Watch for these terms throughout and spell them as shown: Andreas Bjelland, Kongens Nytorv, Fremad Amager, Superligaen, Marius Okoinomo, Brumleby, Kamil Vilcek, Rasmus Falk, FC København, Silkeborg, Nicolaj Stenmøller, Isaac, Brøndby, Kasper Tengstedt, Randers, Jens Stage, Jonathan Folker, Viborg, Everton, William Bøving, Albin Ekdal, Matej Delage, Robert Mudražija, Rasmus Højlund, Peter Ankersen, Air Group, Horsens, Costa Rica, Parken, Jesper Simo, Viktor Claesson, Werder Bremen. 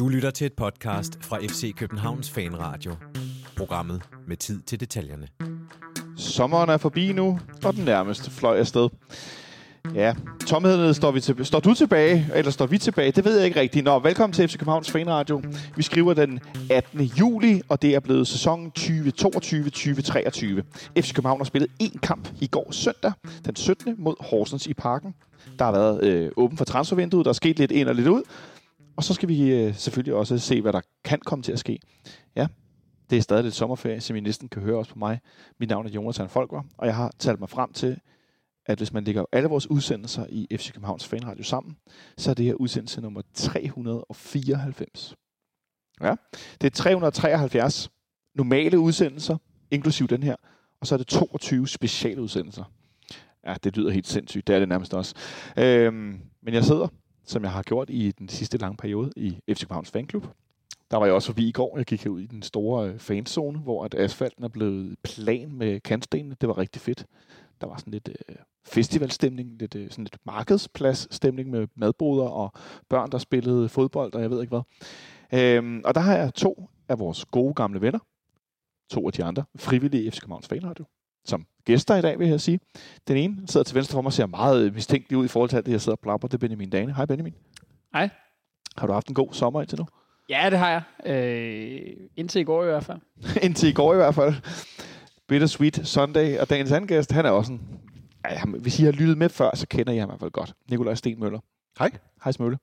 Du lytter til et podcast fra FC Københavns Fanradio. Programmet med tid til detaljerne. Sommeren er forbi nu, og den nærmeste fløj afsted. Ja, tomheden står du tilbage, eller står vi tilbage? Det ved jeg ikke rigtigt. Nå, velkommen til FC Københavns Fanradio. Vi skriver den 18. juli, og det er blevet sæsonen 2022-2023. FC København har spillet én kamp i går søndag, den 17. mod Horsens i Parken. Der har været åben for transfervinduet, der er sket lidt ind og lidt ud. Og så skal vi selvfølgelig også se, hvad der kan komme til at ske. Ja, det er stadig lidt sommerferie, som I næsten kan høre også på mig. Mit navn er Jonathan Folker, og jeg har talt mig frem til, at hvis man lægger alle vores udsendelser i FC Københavns Fanradio sammen, så er det her udsendelse nummer 394. Ja, det er 373 normale udsendelser, inklusiv den her, og så er det 22 specialudsendelser. Ja, det lyder helt sindssygt, det er det nærmest også. Men jeg sidder, som jeg har gjort i den sidste lange periode, i FC Københavns Fanklub. Der var jeg også forbi i går. Jeg gik herud i den store fanzone, hvor at asfalten er blevet plan med kantstenene. Det var rigtig fedt. Der var sådan lidt festivalstemning, lidt markedspladsstemning med madboder og børn, der spillede fodbold, og jeg ved ikke hvad. Og der har jeg to af vores gode gamle venner, to af de andre frivillige FC Københavns Fanradio, som gæster i dag, vil jeg sige. Den ene sidder til venstre for mig og ser meget mistænkelig ud i forhold til alt det, jeg sidder og plapper. Det er Benjamin Dane. Hej Benjamin. Hej. Har du haft en god sommer indtil nu? Ja, det har jeg. Indtil i går i hvert fald. Bittersweet Sunday. Og dagens anden gæst, han er også en... Hvis I har lyttet med før, så kender I ham i hvert fald godt. Nicolaj Stenmøller. Hej. Hej Smølle.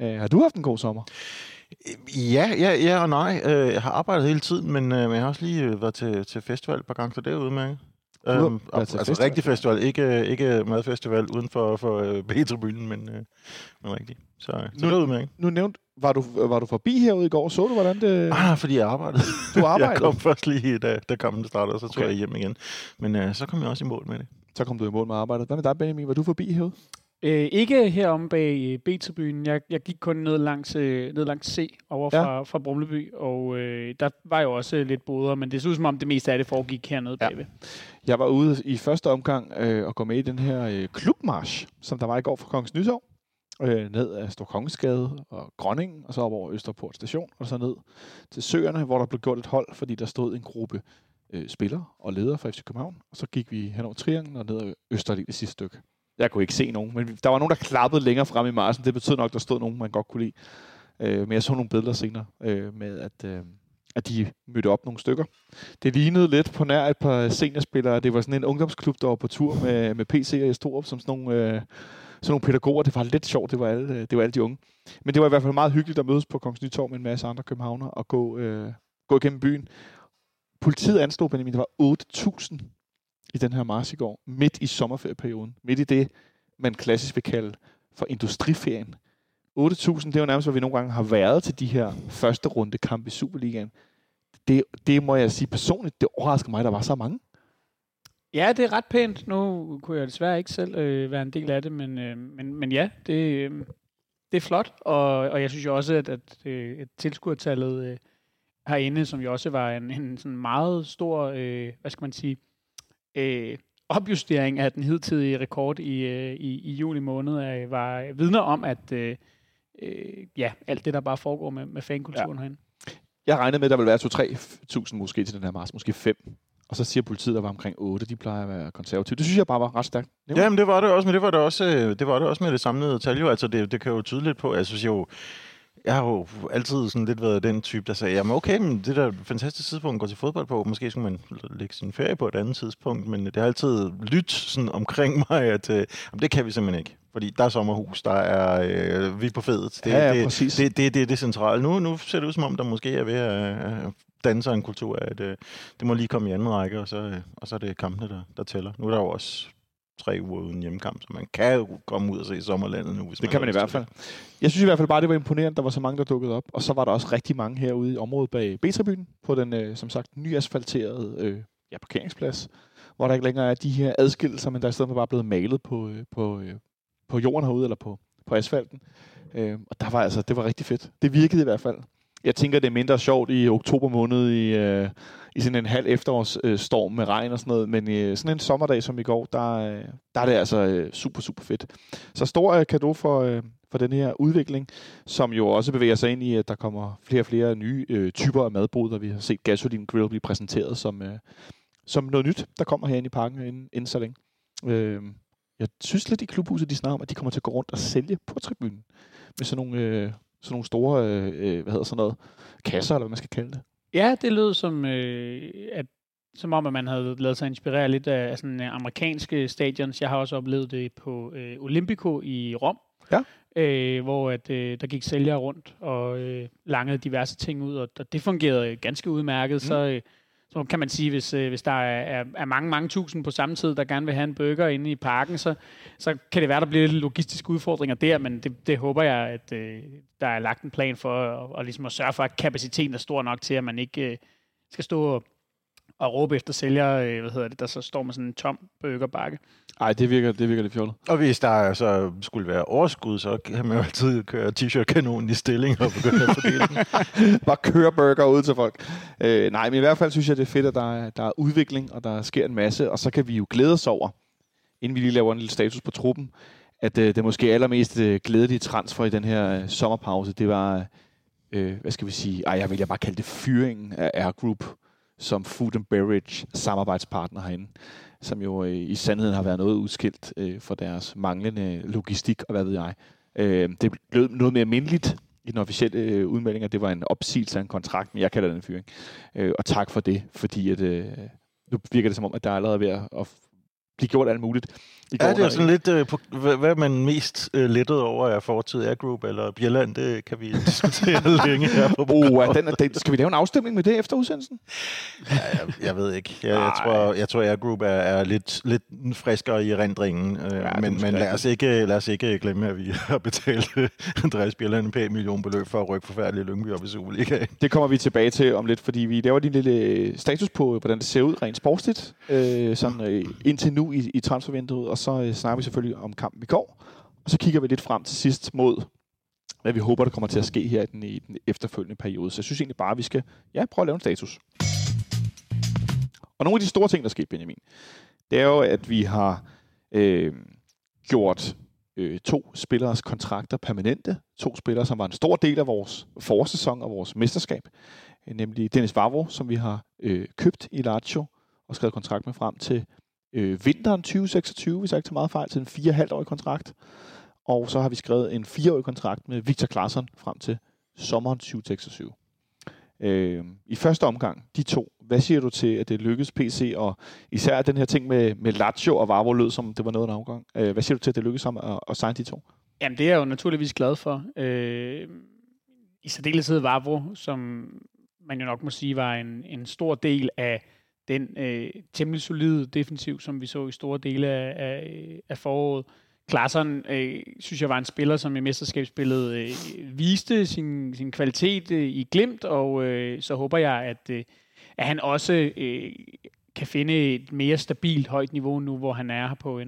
Har du haft en god sommer? Ja og nej. Jeg har arbejdet hele tiden, men jeg har også lige været til festival et par gange, så det er udmærket. Altså rigtig festival, ikke madfestival uden for B-tribunen, men rigtig. Så det er udmærket. Nu nævnt, var du forbi herude i går, så du hvordan det... Nej, fordi jeg arbejdede. Du arbejdede? Jeg kom først lige, da kampen startede, så okay. Tog jeg hjem igen. Men så kom jeg også i mål med det. Så kom du i mål med arbejdet. Hvad med dig, Benjamin? Var du forbi herude? Ikke heromme bag B-tribunen. Jeg gik kun ned langs C over fra Brumleby, og der var jo også lidt boder, men det så ud som om det meste af det foregik hernede bagved. Jeg var ude i første omgang og gå med i den her klubmarch, som der var i går fra Kongens Nytorv, ned af Store Kongensgade og Grønningen, og så op over Østerport Station, og så ned til Søerne, hvor der blev gjort et hold, fordi der stod en gruppe spillere og ledere fra FC København, og så gik vi hen over Trianglen og ned ad Østerled det sidste stykke. Jeg kunne ikke se nogen, men der var nogen, der klappede længere frem i marchen. Det betød nok, der stod nogen, man godt kunne lide. Men jeg så nogle billeder senere med, at de mødte op nogle stykker. Det lignede lidt på nær et par seniorspillere. Det var sådan en ungdomsklub, der var på tur med PC og Storop som sådan nogle pædagoger. Det var lidt sjovt, det var alle de unge. Men det var i hvert fald meget hyggeligt at mødes på Kongens Nytorv med en masse andre københavnere og gå igennem byen. Politiet anslog, Benjamin, der var 8.000 i den her march i går, midt i sommerferieperioden, midt i det, man klassisk vil kalde for industriferien. 8.000, det er jo nærmest, hvor vi nogle gange har været til de her første runde kamp i Superligaen. Det må jeg sige personligt, det overrasker mig, der var så mange. Ja, det er ret pænt. Nu kunne jeg desværre ikke selv være en del af det, men ja, det er flot. Og jeg synes jo også, at tilskuertallet herinde, som jo også var en sådan meget stor, hvad skal man sige, opjustering af den hidtidige rekord i juli måned var vidner om, at alt det, der bare foregår med fankulturen herinde. Jeg regnede med, at der ville være 2-3.000 måske til den her marts, måske 5. Og så siger politiet, der var omkring 8, de plejer at være konservative. Det synes jeg bare var ret stærkt. Jamen, det var det også, men det var det også med det samlede tal jo. Altså, det kan jo tydeligt på, jeg synes jo, jeg har jo altid sådan lidt været den type, der sagde, jamen okay, men det der fantastiske tidspunkt går til fodbold på, måske skulle man lægge sin ferie på et andet tidspunkt, men det har altid lyttet sådan omkring mig, at det kan vi simpelthen ikke. Fordi der er sommerhus, der er vi er på fedet. Det er centralt. Nu ser det ud som om, der måske er ved at danse en kultur, at det må lige komme i anden række, og så er det kampene, der tæller. Nu er der jo også 3 uger uden hjemmekamp, så man kan jo komme ud og se sommerlandet nu. Det kan man i hvert fald. Jeg synes i hvert fald bare, det var imponerende, der var så mange, der dukkede op. Og så var der også rigtig mange herude i området bag B-tribunen, på den, som sagt, nyasfalterede parkeringsplads, hvor der ikke længere er de her adskillelser, men der er i stedet for bare blevet malet på jorden herude, eller på asfalten. Og der var altså, det var rigtig fedt. Det virkede i hvert fald. Jeg tænker, det er mindre sjovt i oktober måned i sådan en halv efterårsstorm med regn og sådan noget, men sådan en sommerdag som i går, der er det altså super, super fedt. Så stor kado for for den her udvikling, som jo også bevæger sig ind i, at der kommer flere og flere nye typer af madbrud, og vi har set Gasoline Grill blive præsenteret som noget nyt, der kommer herinde i Parken inden så længe. Jeg synes lidt i klubhuset, de snakker om, at de kommer til at gå rundt og sælge på tribunen med sådan nogle store kasser, eller hvad man skal kalde det. Ja, det lød som om, at man havde lavet sig inspirere lidt af sådan amerikanske stadions. Jeg har også oplevet det på Olympico i Rom, hvor at, der gik sælgere rundt og langede diverse ting ud, og det fungerede ganske udmærket. Så kan man sige, hvis der er mange tusind på samme tid, der gerne vil have en burger inde i Parken, så kan det være, der bliver lidt logistiske udfordringer der, men det håber jeg, at der er lagt en plan for, og ligesom at sørge for, at kapaciteten er stor nok til, at man ikke skal stå og råbe efter sælgere, der så står med sådan en tom burgerbakke. Ej, det virker lidt fjollet. Og hvis der så skulle være overskud, så kan man jo altid køre t-shirt-kanonen i stilling og begynde at fordele den. Bare køre burger ud til folk. Men i hvert fald synes jeg, det er fedt, at der er udvikling, og der sker en masse, og så kan vi jo glæde os over, inden vi lige laver en lille status på truppen, at det måske allermest glædelige transfer i den her sommerpause, det var, jeg vil bare kalde det fyringen af Air Group, som Food and Beverage samarbejdspartner herinde, som jo i sandheden har været noget udskilt for deres manglende logistik, og hvad ved jeg. Det blev noget mere mindeligt i den officielle udmelding, at det var en opsigelse af en kontrakt, men jeg kalder det en fyring. Og tak for det, fordi at, nu virker det som om, at der er allerede ved at blive gjort alt muligt. Det er sådan lidt, hvad man mest lettede over af fortid, Air Group eller Bjelland, det kan vi diskutere længe her på programmet. Skal vi lave en afstemning med det efter udsendelsen? Jeg ved ikke. Jeg tror Air Group er lidt friskere i erindringen, men lad os ikke glemme, at vi har betalt Andreas Bjelland en pæn millionbeløb for at rykke forfærdelige Lyngby op i Superligaen. Det kommer vi tilbage til om lidt, fordi vi laver din lille status på, hvordan det ser ud rent sportsligt, indtil nu i transfervinduet, og så snakker vi selvfølgelig om kampen i går, og så kigger vi lidt frem til sidst mod, hvad vi håber, der kommer til at ske her i den efterfølgende periode. Så jeg synes egentlig bare, at vi skal prøve at lave en status. Og nogle af de store ting, der skete, Benjamin, det er jo, at vi har gjort to spilleres kontrakter permanente. To spillere, som var en stor del af vores forårssæson og vores mesterskab. Nemlig Dennis Vavro, som vi har købt i Lazio og skrevet kontrakt med frem til vinteren 2026, hvis jeg ikke tager meget fejl, til en 4,5-årig kontrakt. Og så har vi skrevet en 4-årig kontrakt med Viktor Claesson frem til sommeren 2026. I første omgang, de to. Hvad siger du til, at det lykkedes PC, og især den her ting med Lazio og Vavro lød, som det var noget af en afgang. Hvad siger du til, at det lykkedes ham at signe de to? Jamen, det er jeg jo naturligvis glad for. I særdeleshed Vavro, som man jo nok må sige, var en stor del af den temmelig solide defensiv, som vi så i store dele af foråret. Claesson synes jeg var en spiller, som i mesterskabsspillet viste sin kvalitet i Glimt, og så håber jeg, at han også kan finde et mere stabilt højt niveau nu, hvor han er på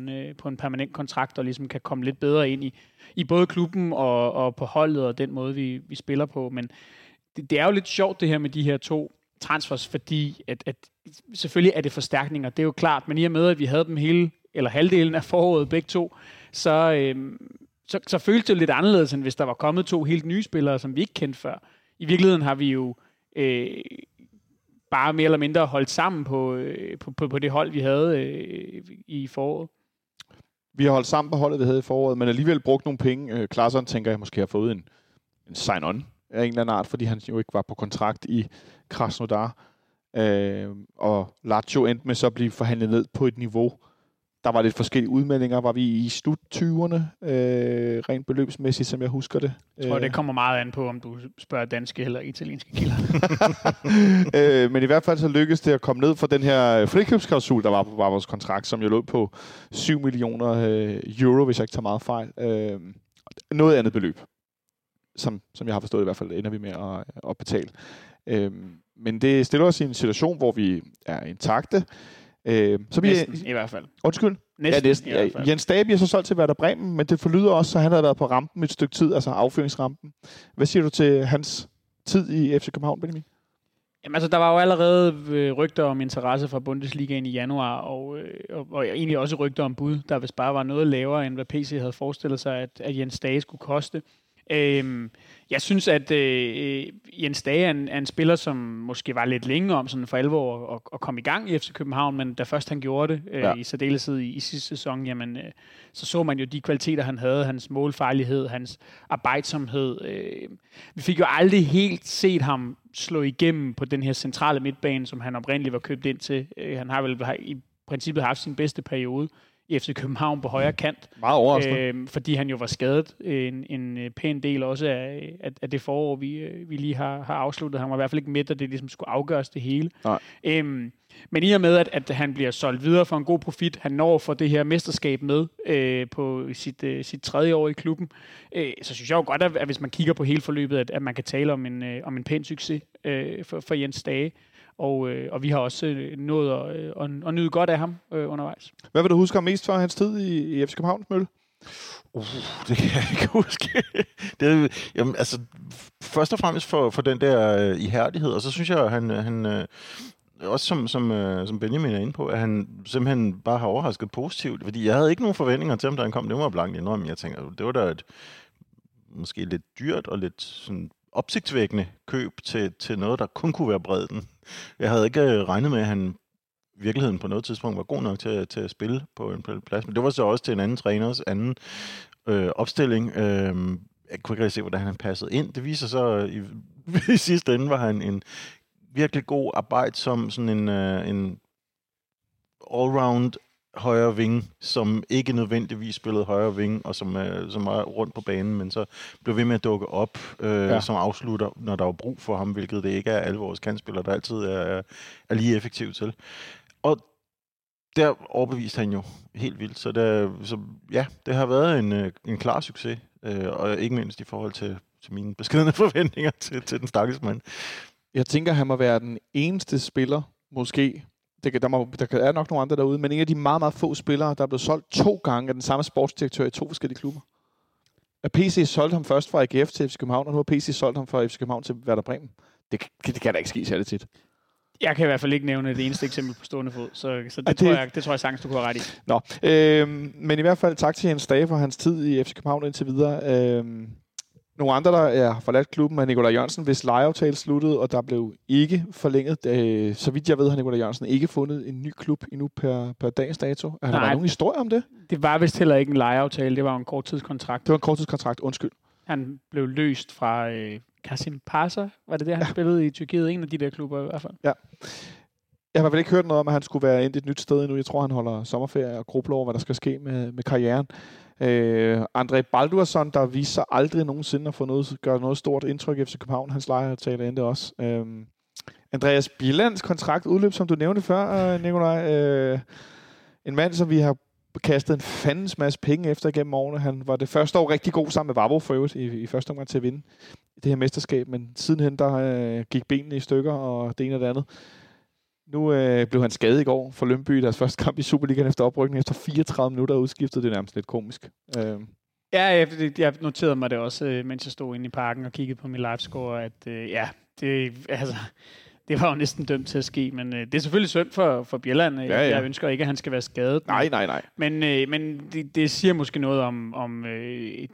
en permanent kontrakt, og ligesom kan komme lidt bedre ind i både klubben og på holdet og den måde, vi spiller på. Men det er jo lidt sjovt det her med de her to transfers, fordi at selvfølgelig er det forstærkninger, det er jo klart, men i og med, at vi havde dem hele, eller halvdelen af foråret, begge to, så føltes det lidt anderledes, end hvis der var kommet to helt nye spillere, som vi ikke kendte før. I virkeligheden har vi jo bare mere eller mindre holdt sammen på det hold, vi havde i foråret. Vi har holdt sammen på holdet, vi havde i foråret, men alligevel brugt nogle penge. Claesson tænker jeg måske har fået en sign-on af en eller anden art, fordi han jo ikke var på kontrakt i Krasnodar. Og Lazio endte med så at blive forhandlet ned på et niveau. Der var lidt forskellige udmeldinger. Var vi i slut 20'erne, rent beløbsmæssigt, som jeg husker det? Jeg tror, det kommer meget an på, om du spørger danske eller italienske kilder. Men i hvert fald så lykkedes det at komme ned fra den her frikøbsklausul, der var på vores kontrakt, som jo lå på 7 millioner euro, hvis jeg ikke tager meget fejl. Noget andet beløb, som jeg har forstået i hvert fald, ender vi med at betale. Men det stiller os i en situation, hvor vi er intakte. Så bliver næsten, i hvert fald. Undskyld? Næsten, i hvert fald. Jens Stage bliver så solgt til Werder Bremen, men det forlyder også, at han havde været på rampen et stykke tid, altså affyringsrampen. Hvad siger du til hans tid i FC København, Benjamin? Jamen altså, der var jo allerede rygter om interesse fra Bundesligaen i januar, og egentlig også rygter om bud, der hvis bare var noget lavere, end hvad PC havde forestillet sig, at Jens Stage skulle koste. Jeg synes, at Jens Stage er en spiller, som måske var lidt længe om sådan for alvor at komme i gang i FC København, men da først han gjorde det, i særdeleshed i sidste sæson, jamen, så man jo de kvaliteter, han havde, hans målfarlighed, hans arbejdsomhed. Vi fik jo aldrig helt set ham slå igennem på den her centrale midtbane, som han oprindeligt var købt ind til. Han har vel i princippet haft sin bedste periode i FC København på højre kant. Meget overraskende. Fordi han jo var skadet en pæn del også af det forår, vi lige har afsluttet. Han var i hvert fald ikke midt, og det ligesom skulle afgøres det hele. Men i og med, at han bliver solgt videre for en god profit, han når for det her mesterskab med på sit 3. år i klubben, så synes jeg jo godt, at hvis man kigger på hele forløbet, at man kan tale om en pæn succes for Jens Stage. Og vi har også nået at nyde godt af ham undervejs. Hvad vil du huske mest fra hans tid i FC København, Mølle? Det kan jeg ikke huske. Først og fremmest for den der ihærdighed, og så synes jeg, at han også som Benjamin er inde på, at han simpelthen bare har overrasket positivt, fordi jeg havde ikke nogen forventninger til ham, da han kom. Det var blankt indrømme. Jeg tænker, det var da et måske lidt dyrt og lidt sådan opsigtsvækkende køb til noget, der kun kunne være bredden. Jeg havde ikke regnet med, at han i virkeligheden på noget tidspunkt var god nok til at spille på en plads. Men det var så også til en anden træners anden opstilling. Jeg kunne ikke rigtig se, hvordan han passede ind. Det viser så, i sidste ende var han en virkelig god arbejde som sådan en allround højre ving, som ikke nødvendigvis spillede højre ving, og som var rundt på banen, men så blev ved med at dukke op, som afslutter, når der var brug for ham, hvilket det ikke er alle vores kantspillere, der altid er lige effektive til. Og der overbeviste han jo helt vildt, så det har været en klar succes, og ikke mindst i forhold til mine beskedne forventninger til den stakkels mand. Jeg tænker, han må være den eneste spiller, måske, der er nok nogle andre derude, men en af de meget, meget få spillere, der er blevet solgt 2 gange af den samme sportsdirektør i 2 forskellige klubber. At PC solgte ham først fra AGF til FC København, og nu har PC solgt ham fra FC København til Werder Bremen. Det kan da ikke ske særlig tit. Jeg kan i hvert fald ikke nævne det eneste eksempel på stående fod, så det tror jeg sagtens, du kunne have ret i. Nå, men i hvert fald tak til Jens Stage for hans tid i FC København indtil videre. Nogle andre, der har forladt klubben, er Nicolai Jørgensen, hvis lejeaftale sluttede, og der blev ikke forlænget. Så vidt jeg ved, har Nicolai Jørgensen ikke fundet en ny klub endnu per dags dato. Har der været nogen historie om det? Det var vist heller ikke en lejeaftale, det var en korttidskontrakt. Det var en korttidskontrakt, undskyld. Han blev løst fra Kasim Pasha, var det han spillede i Tyrkiet? En af de der klubber i hvert fald. Ja. Jeg har i hvert fald ikke hørt noget om, at han skulle være endt et nyt sted endnu. Jeg tror, han holder sommerferie og grubler over, hvad der skal ske med karrieren. André Baldursson, der viste sig aldrig nogensinde at få gøre noget stort indtryk i FC København. Hans lejeaftale endte også. Andreas Bjellands kontrakt udløb, som du nævnte før, Nicolaj. En mand, som vi har kastet en fandens masse penge efter gennem årene. Han var det første år rigtig god sammen med Vavro for øvrigt i første omgang til at vinde det her mesterskab. Men sidenhen, der gik benene i stykker og det ene og det andet. Nu blev han skadet i går for Lyngby i deres første kamp i Superligaen efter oprykning. Efter 34 minutter udskiftet, det er nærmest lidt komisk. Jeg noterede mig det også, mens jeg stod inde i Parken og kiggede på min livescore, at det var jo næsten dømt til at ske. Men det er selvfølgelig synd for Bjelland. Ja. Jeg ønsker ikke, at han skal være skadet. Nej. Men det siger måske noget om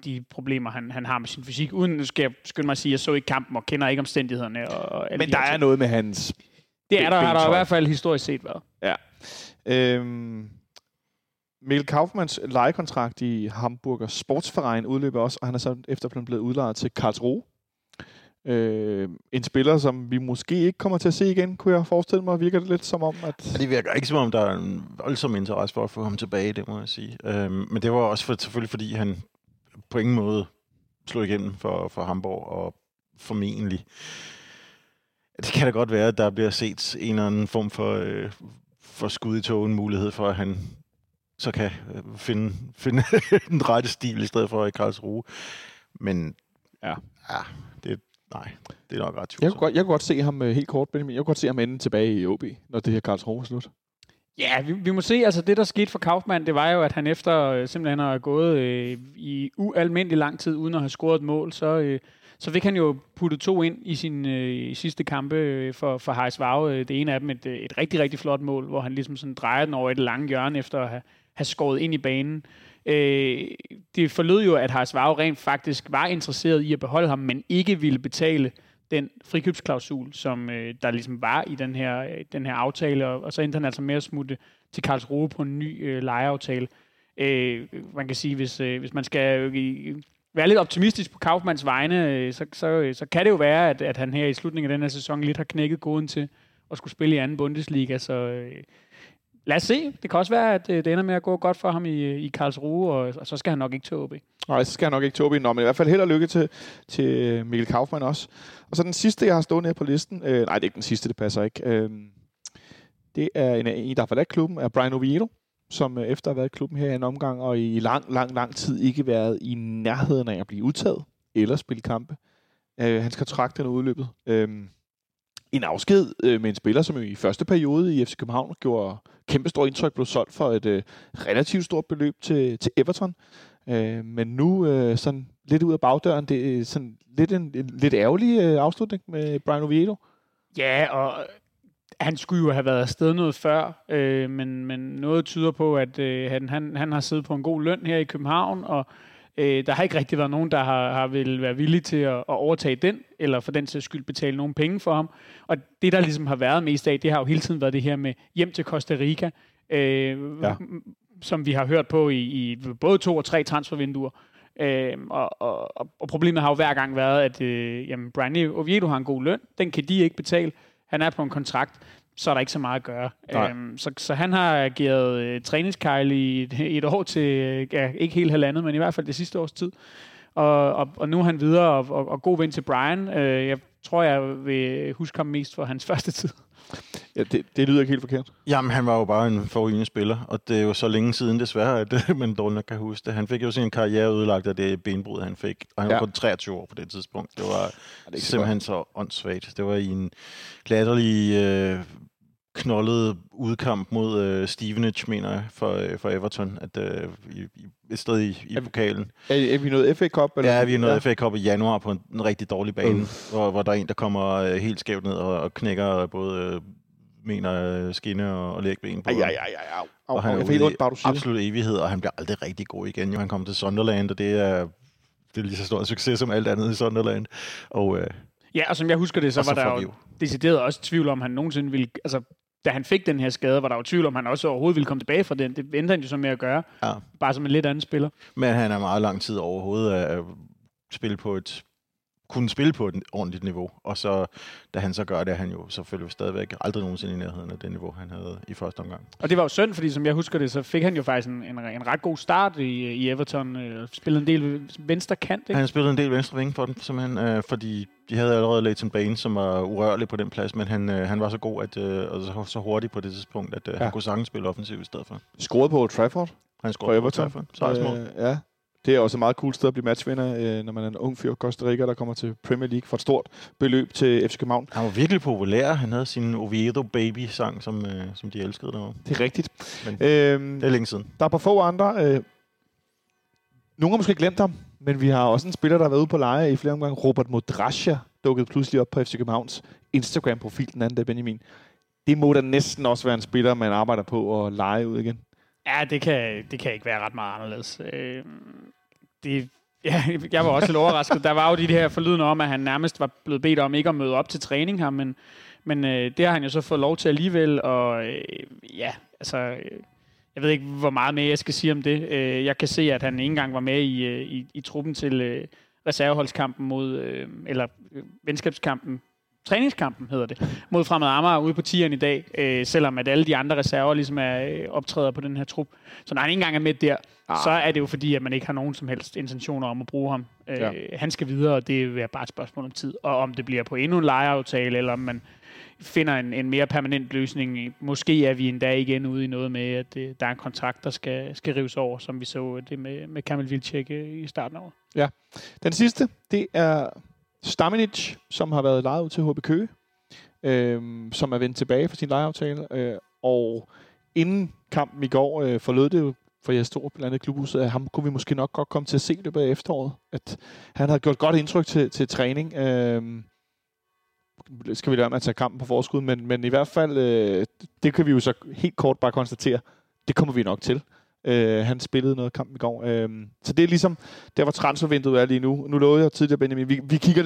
de problemer, han har med sin fysik. Uden skal jeg skynde mig at sige, at jeg så ikke kampen og kender ikke omstændighederne. Men der er noget med hans... Det er der, har der i hvert fald historisk set været. Ja. Mikkel Kaufmanns lejekontrakt i Hamburgers Sportforening udløber også, og han er så efterfølgende blevet udlejet til Karlsruhe. En spiller, som vi måske ikke kommer til at se igen, kunne jeg forestille mig, virker det lidt som om, at... Ja, det virker ikke som om, der er en voldsom interesse for at få ham tilbage, det må jeg sige. Men det var også selvfølgelig, fordi han på ingen måde slog igennem for Hamburg, og formentlig... Det kan da godt være, at der bliver set en eller anden form for skud i togen, mulighed for, at han så kan finde den rette stil i stedet for i Karlsruhe. Men det er nok ret tvivlsomt. Jeg kunne godt se ham helt kort, Benjamin. Jeg kunne godt se ham ende tilbage i OB, når det her Karlsruhe er slut. Ja, vi må se. Altså det, der skete for Kaufmann, det var jo, at han efter simpelthen har gået i ualmindelig lang tid, uden at have scoret et mål, så... så fik han jo puttet 2 ind i sin sidste kampe for Hais Varve. Det ene af dem et rigtig, rigtig flot mål, hvor han ligesom sådan drejer den over et langt hjørne efter at have skåret ind i banen. Det forlød jo, at Hais Varve rent faktisk var interesseret i at beholde ham, men ikke ville betale den frikøbsklausul, som der ligesom var i den her aftale, og så endte han altså med at smutte til Karlsruhe på en ny lejeaftale. Man kan sige, hvis man skal være lidt optimistisk på Kaufmanns vegne, så kan det jo være, at han her i slutningen af den her sæson lidt har knækket koden til at skulle spille i anden Bundesliga, så lad os se. Det kan også være, at det ender med at gå godt for ham i Karlsruhe, og så skal han nok ikke til OB. Nej, så skal han nok ikke til OB. Nå, men i hvert fald held og lykke til Mikkel Kaufmann også. Og så den sidste, jeg har stået her på listen. Nej, det er ikke den sidste, det passer ikke. Det er en der har forladt klubben, er Bryan Oviedo, som efter at have været i klubben her i en omgang, og i lang tid ikke været i nærheden af at blive udtaget eller spille kampe. Hans kontrakt er nu udløbet. En afsked med en spiller, som i første periode i FC København gjorde kæmpe stort indtryk, blev solgt for et relativt stort beløb til Everton. Men nu sådan lidt ud af bagdøren, det er sådan lidt en lidt ærgerlig afslutning med Bryan Oviedo. Ja, og han skulle jo have været afsted noget før, men noget tyder på, at han har siddet på en god løn her i København, og der har ikke rigtig været nogen, der har vil være villige til at overtage den, eller for den sags skyld betale nogle penge for ham. Og det, der ligesom har været mest af, det har jo hele tiden været det her med hjem til Costa Rica, som vi har hørt på i både 2 og 3 transfervinduer. Og problemet har jo hver gang været, at Bryan Oviedo har en god løn, den kan de ikke betale, han er på en kontrakt, så er der ikke så meget at gøre. Så han har ageret træningskejl i et år til, ikke helt halvandet, men i hvert fald det sidste års tid. Og nu er han videre, og god ven til Bryan. Jeg tror, jeg vil huske ham mest for hans første tid. Ja, det lyder ikke helt forkert. Jamen, han var jo bare en forrygende spiller, og det er jo så længe siden desværre, at man dårligt nok kan huske det. Han fik jo sin karriere ødelagt af det benbrud, han fik, og han var kun 23 år på det tidspunkt. Det var det simpelthen så åndssvagt. Det var i en glatterlig knoldet udkamp mod Stevenage, mener jeg, for Everton, at et sted i pokalen. Er vi nået FA Cup? Eller? Ja, vi er nået FA Cup i januar på en rigtig dårlig bane, hvor der er en, der kommer helt skævt ned og knækker både mener skinne og lægben på. Og han er ude absolut evighed, og han bliver aldrig rigtig god igen. Jo, han kom til Sunderland, og det er lige så stor en succes som alt andet i Sunderland. Og ja, og som jeg husker det, så var der jo decideret også tvivl om, han nogensinde ville... Altså, da han fik den her skade, var der jo tvivl om, han også overhovedet ville komme tilbage fra den. Det endte han jo så med at gøre. Ja. Bare som en lidt anden spiller. Men han er meget lang tid overhovedet at spille på kunne spille på et ordentligt niveau. Og så, da han så gør det, han jo selvfølgelig stadigvæk aldrig nogensinde i nærheden af det niveau, han havde i første omgang. Og det var jo synd, fordi som jeg husker det, så fik han jo faktisk en ret god start i Everton. Spillede en del venstre kant, ikke? Han spillede en del venstre vinge for dem, simpelthen, fordi de havde allerede Leighton Baines, som var urørlig på den plads, men han var så god og så hurtig på det tidspunkt, at han kunne sagtens spille offensivt i stedet for. Scorede på Old Trafford? Han scorede på Everton. Ja. Det er også et meget cool sted at blive matchvinder, når man er en ung fyr fra Costa Rica, der kommer til Premier League for et stort beløb til FC København. Han var virkelig populær. Han havde sin Oviedo Baby-sang, som de elskede derovre. Det er rigtigt. Det er længe siden. Der er på få andre. Nogle har måske glemt ham, men vi har også en spiller, der har været ude på leje i flere omgange. Robert Mudražija dukkede pludselig op på FC Københavns Instagram-profil den anden dag, Benjamin. Det må da næsten også være en spiller, man arbejder på at lege ud igen. Ja, det kan ikke være ret meget anderledes. Jeg var også lidt overrasket. Der var jo de her forlydende om, at han nærmest var blevet bedt om ikke at møde op til træning her, men det har han jo så fået lov til alligevel, og jeg ved ikke, hvor meget mere jeg skal sige om det. Jeg kan se, at han ikke engang var med i truppen til reserveholdskampen mod, eller venskabskampen, træningskampen hedder det, mod Fremad Amager ude på 10'eren i dag, selvom at alle de andre reserver ligesom er optræder på den her trup. Så når han ikke engang er med der, så er det jo fordi, at man ikke har nogen som helst intentioner om at bruge ham. Han skal videre, og det vil være bare et spørgsmål om tid. Og om det bliver på endnu en lejeaftale, eller om man finder en mere permanent løsning. Måske er vi endda igen ude i noget med, at der er en kontrakt, der skal rives over, som vi så det med Kamil Vilcek i starten af året. Ja. Den sidste, det er Stamenić, som har været lejet ud til HB Køge, som er vendt tilbage fra sin lejeaftale, og inden kampen i går forlød det for jeg står blandt andet klubhuset, at ham kunne vi måske nok godt komme til at se det bag efteråret. At han havde gjort godt indtryk til træning. Skal vi lade med at tage kampen på forskud, men i hvert fald, det kan vi jo så helt kort bare konstatere, det kommer vi nok til. Han spillede noget kamp i går. Så det er ligesom, der var transfervinduet er lige nu. Nu lovede jeg tidligere, Benjamin, vi kigger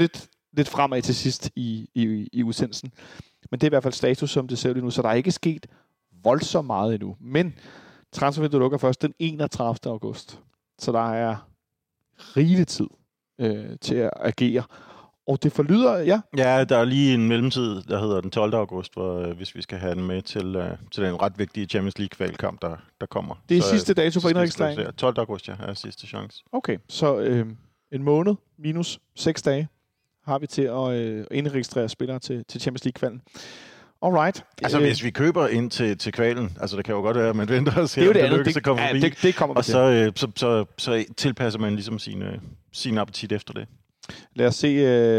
lidt fremad til sidst i udsendelsen. Men det er i hvert fald status, som det ser lige nu, så der er ikke sket voldsomt meget endnu. Men transfervinduet lukker først den 31. august. Så der er rigelig tid til at agere. Og det forlyder, ja? Ja, der er lige en mellemtid, der hedder den 12. august, hvor, hvis vi skal have den med til den ret vigtige Champions League-kvalkamp, der kommer. Det er så, sidste dato for indregistrering? 12. august, ja, er sidste chance. Okay, så en måned minus 6 dage har vi til at indregistrere spillere til Champions League-kvalen. Alright. Altså, hvis vi køber ind til kvalen, altså det kan jo godt være, at man venter og ser, det lykkes at komme forbi. Det kommer og så tilpasser man ligesom sin appetit efter det. Lad os se,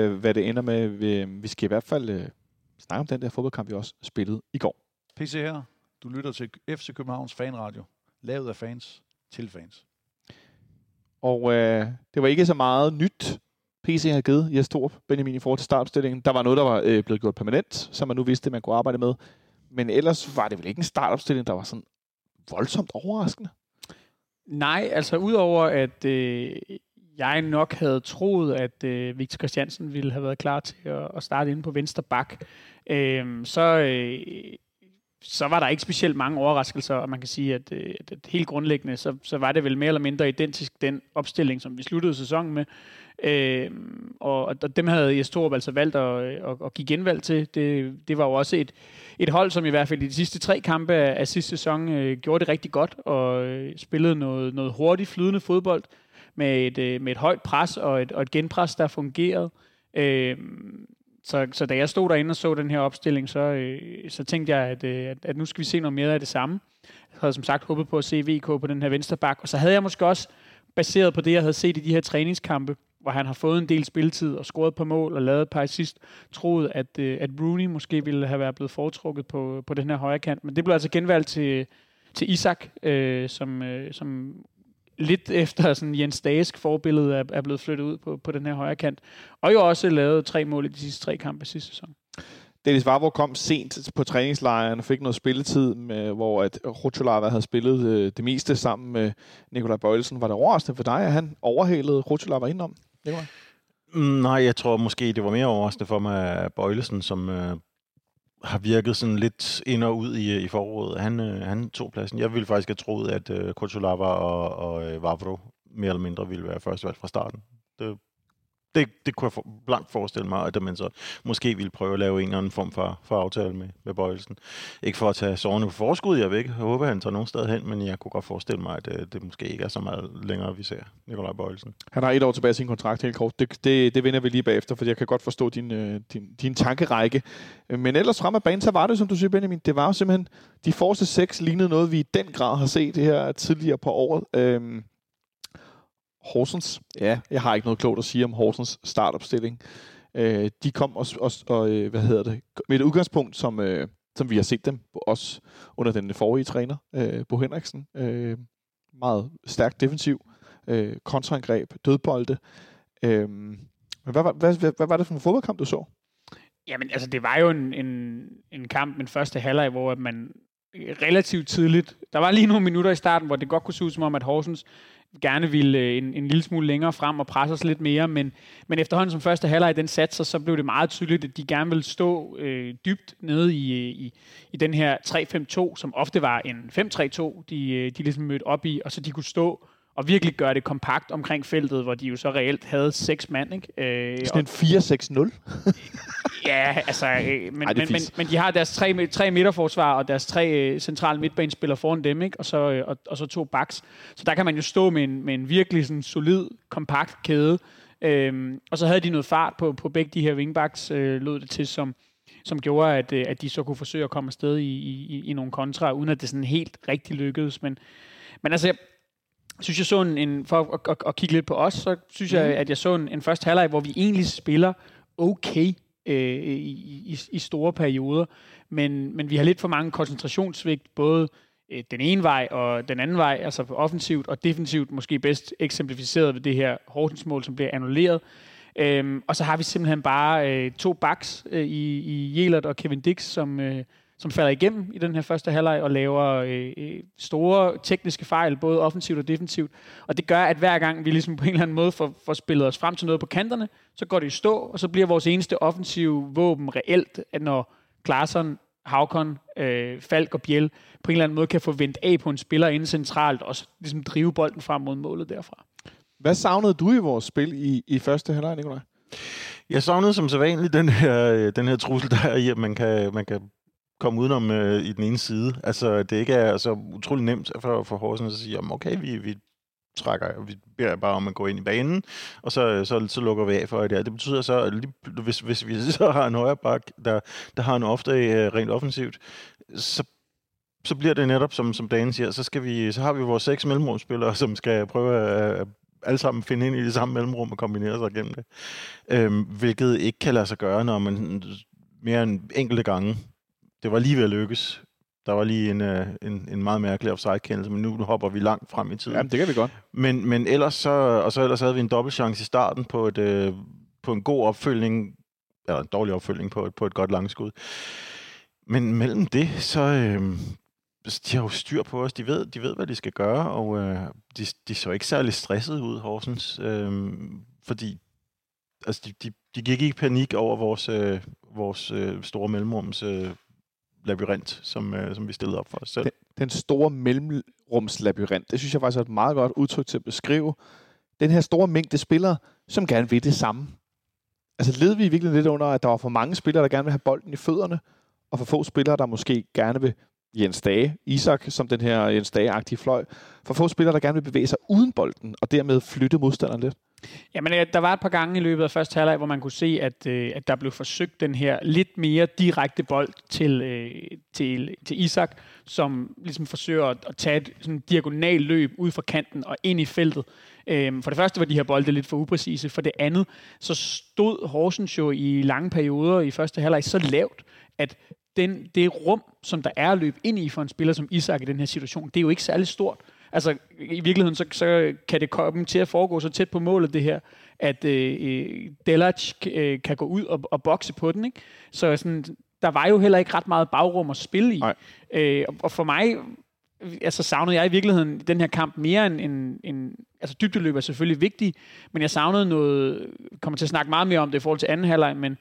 hvad det ender med. Vi skal i hvert fald snakke om den der fodboldkamp, vi også spillede i går. PC her. Du lytter til FC Københavns fanradio. Lavet af fans til fans. Og det var ikke så meget nyt, PC havde givet Jes Torp, Benjamin, i forhold til startopstillingen. Der var noget, der var blevet gjort permanent, som man nu vidste, man kunne arbejde med. Men ellers var det vel ikke en startopstilling, der var sådan voldsomt overraskende? Nej, altså udover at... Jeg nok havde troet, at Victor Kristiansen ville have været klar til at starte inde på venstre bak. Så var der ikke specielt mange overraskelser, og man kan sige, at helt grundlæggende, så var det vel mere eller mindre identisk den opstilling, som vi sluttede sæsonen med. Og dem havde Jes Torp altså valgt at give genvalg til. Det var jo også et hold, som i hvert fald i de sidste 3 kampe af sidste sæson gjorde det rigtig godt, og spillede noget hurtigt flydende fodbold, med et højt pres og et genpres, der fungerede. Så da jeg stod derinde og så den her opstilling, så tænkte jeg, at nu skal vi se noget mere af det samme. Jeg havde som sagt håbet på at se VK på den her venstre bak, og så havde jeg måske også, baseret på det, jeg havde set i de her træningskampe, hvor han har fået en del spilletid og scoret på mål og lavet et par assist, troede, at Roony måske ville have været blevet foretrukket på den her højre kant. Men det blev altså genvalgt til Isaac, som lidt efter sådan Jens Stagesk forbillede er blevet flyttet ud på den her højre kant. Og jo også lavet 3 mål i de sidste 3 kampe sidste sæson. Dennis Vavro kom sent på træningslejren og fik noget spilletid, hvor at Rutscholava havde spillet det meste sammen med Nicolai Boilesen. Var det overraskende for dig, at han overhalede Rutscholava indenom? Nej, jeg tror måske, det var mere overraskende for mig, Boilesen, som har virket sådan lidt ind og ud i foråret. Han tog pladsen. Jeg ville faktisk have troet, at Kutsulava og Vavro mere eller mindre ville være førstevalg fra starten. Det kunne jeg blankt forestille mig, at man så måske ville prøve at lave en eller anden form for aftale med Boilesen. Ikke for at tage sårene på forskud, jeg ved ikke. Jeg håber, han tager nogen sted hen, men jeg kunne godt forestille mig, at det måske ikke er så meget længere, vi ser Nicolai Boilesen. Han har 1 år tilbage af sin kontrakt, helt kort. Det vender vi lige bagefter, for jeg kan godt forstå din tankerække. Men ellers frem af banen, så var det, som du siger, Benjamin, det var jo simpelthen, de forreste 6 lignede noget, vi i den grad har set det her tidligere på året. Horsens, ja, jeg har ikke noget klogt at sige om Horsens startopstilling. De kom og med et udgangspunkt, som vi har set dem, også under den forrige træner, Bo Henriksen. Meget stærkt defensiv, kontraangreb, dødbolde. Men hvad var det for en fodboldkamp, du så? Jamen, altså, det var jo en kamp, den første halvleg, hvor man relativt tidligt, der var lige nogle minutter i starten, hvor det godt kunne se ud som om, at Horsens gerne ville en lille smule længere frem og presse os lidt mere, men efterhånden som første halvleg den satser, så blev det meget tydeligt, at de gerne ville stå dybt nede i den her 3-5-2, som ofte var en 5-3-2, de ligesom mødte op i, og så de kunne stå og virkelig gøre det kompakt omkring feltet, hvor de jo så reelt havde 6 mand, ikke? Sådan en 4-6-0? Ja, altså... Men de har deres 3 midterforsvar og deres 3 centrale midtbanespillere foran dem, ikke? Og så 2 backs. Så der kan man jo stå med en virkelig sådan solid, kompakt kæde. Og så havde de noget fart på begge de her wingbacks, lød det til, som gjorde, at de så kunne forsøge at komme afsted i nogle kontra, uden at det sådan helt rigtig lykkedes. Men altså... Synes jeg så for at kigge lidt på os, så synes jeg, at jeg så en første halvleg, hvor vi egentlig spiller okay i store perioder, men vi har lidt for mange koncentrationssvigt, både den ene vej og den anden vej, altså offensivt og defensivt, måske bedst eksemplificeret ved det her Horsens-mål, som bliver annulleret. Og så har vi simpelthen bare to backs i Jelert og Kevin Diks, som falder igennem i den her første halvleg og laver store tekniske fejl, både offensivt og defensivt. Og det gør, at hver gang vi ligesom på en eller anden måde får spillet os frem til noget på kanterne, så går det i stå, og så bliver vores eneste offensive våben reelt, at når Claesson, Hákon, Falk og Biel på en eller anden måde kan få vendt af på en spiller inde centralt, og ligesom drive bolden frem mod målet derfra. Hvad savnede du i vores spil i første halvleg, Nicolaj? Jeg savnede som sædvanligt den her trussel, der er i, at man kan komme udenom i den ene side. Altså, det ikke er så utrolig nemt for Horsens at sige, jamen okay, vi trækker, vi beder bare om at gå ind i banen, og så lukker vi af for det. Det betyder så, at hvis vi så har en højre bak, der har en off-day rent offensivt, så bliver det netop, som Dane siger, så har vi vores 6 mellemrumspillere, som skal prøve at alle sammen finde ind i det samme mellemrum og kombinere sig gennem det. Hvilket ikke kan lade sig gøre, når man mere end enkelte gange. Det var lige ved at lykkes. Der var lige en meget mærkelig offside-kendelse, men nu hopper vi langt frem i tiden. Jamen, det kan vi godt. Men ellers så havde vi en dobbeltchance i starten på en god opfølgning, eller en dårlig opfølgning på et godt langskud. Men mellem det, de har jo styr på os. De ved, hvad de skal gøre, og de så ikke særlig stressede ud, Horsens, fordi altså, de gik ikke i panik over vores store mellemrums labyrint, som vi stillede op for os selv. Den store mellemrumslabyrint, det synes jeg faktisk er et meget godt udtryk til at beskrive. Den her store mængde spillere, som gerne vil det samme. Altså led vi virkelig lidt under, at der var for mange spillere, der gerne vil have bolden i fødderne, og for få spillere, der måske gerne vil Jens Stage, Isaac, som den her Jens Stage-agtige fløj, for få spillere, der gerne vil bevæge sig uden bolden, og dermed flytte modstanderen lidt? Jamen, der var et par gange i løbet af første halvleg, hvor man kunne se, at der blev forsøgt den her lidt mere direkte bold til Isaac, som ligesom forsøger at tage et sådan diagonal løb ud fra kanten og ind i feltet. For det første var de her bolde lidt for upræcise. For det andet, så stod Horsens jo i lange perioder i første halvleg så lavt, at det rum, som der er at løbe ind i for en spiller som Isak i den her situation, det er jo ikke særlig stort. Altså, i virkeligheden, så kan det komme til at foregå så tæt på målet, det her, at Delac kan gå ud og bokse på den, ikke? Så sådan, der var jo heller ikke ret meget bagrum at spille i. Og for mig, altså, savnede jeg i virkeligheden den her kamp mere end altså, dybdeløb er selvfølgelig vigtig, men jeg savnede noget, kommer til at snakke meget mere om det i forhold til anden halvleg, men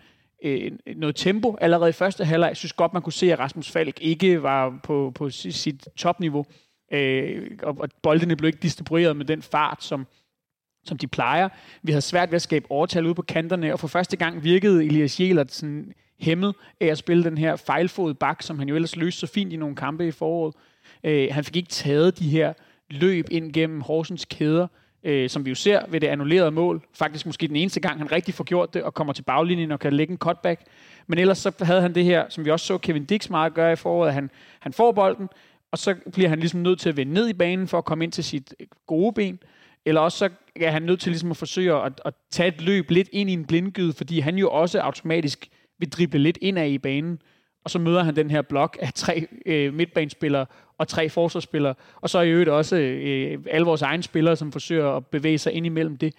noget tempo allerede i første halvleg. Jeg synes godt, man kunne se, at Rasmus Falk ikke var på sit topniveau, og boldene blev ikke distribueret med den fart, som de plejer. Vi havde svært ved at skabe overtal ude på kanterne, og for første gang virkede Elias Jelert sådan hæmmet af at spille den her fejlfodede bak, som han jo ellers løste så fint i nogle kampe i foråret. Han fik ikke taget de her løb ind gennem Horsens kæder, som vi jo ser ved det annullerede mål. Faktisk måske den eneste gang, han rigtig får gjort det, og kommer til baglinjen og kan lægge en cutback. Men ellers så havde han det her, som vi også så Kevin Diks meget gøre i foråret, at han får bolden, og så bliver han ligesom nødt til at vende ned i banen for at komme ind til sit gode ben. Eller også så er han nødt til ligesom at forsøge at tage et løb lidt ind i en blindgyde, fordi han jo også automatisk vil drible lidt indad i banen. Og så møder han den her blok af 3 midtbanespillere og 3 forsvarsspillere, og så i øvrigt også alle vores egne spillere, som forsøger at bevæge sig ind imellem det.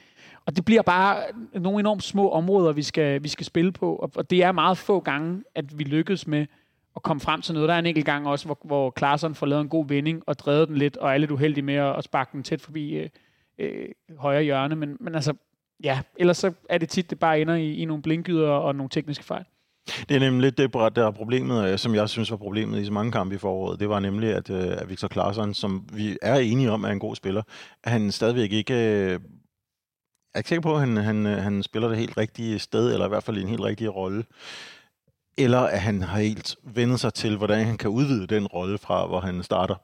Og det bliver bare nogle enormt små områder, vi skal spille på, og det er meget få gange, at vi lykkes med at komme frem til noget. Der er en enkelt gang også, hvor Claesson får lavet en god vending og drevet den lidt, og er lidt uheldig med at sparke den tæt forbi højre hjørne. Men altså, ja, ellers så er det tit, det bare ender i nogle blindgyder og nogle tekniske fejl. Det er nemlig lidt det, der er problemet, som jeg synes var problemet i så mange kampe i foråret. Det var nemlig, at Viktor Claesson, som vi er enige om er en god spiller, han stadigvæk ikke... Jeg er ikke sikker på, at han spiller det helt rigtige sted, eller i hvert fald i en helt rigtig rolle. Eller at han har helt vendt sig til, hvordan han kan udvide den rolle fra, hvor han starter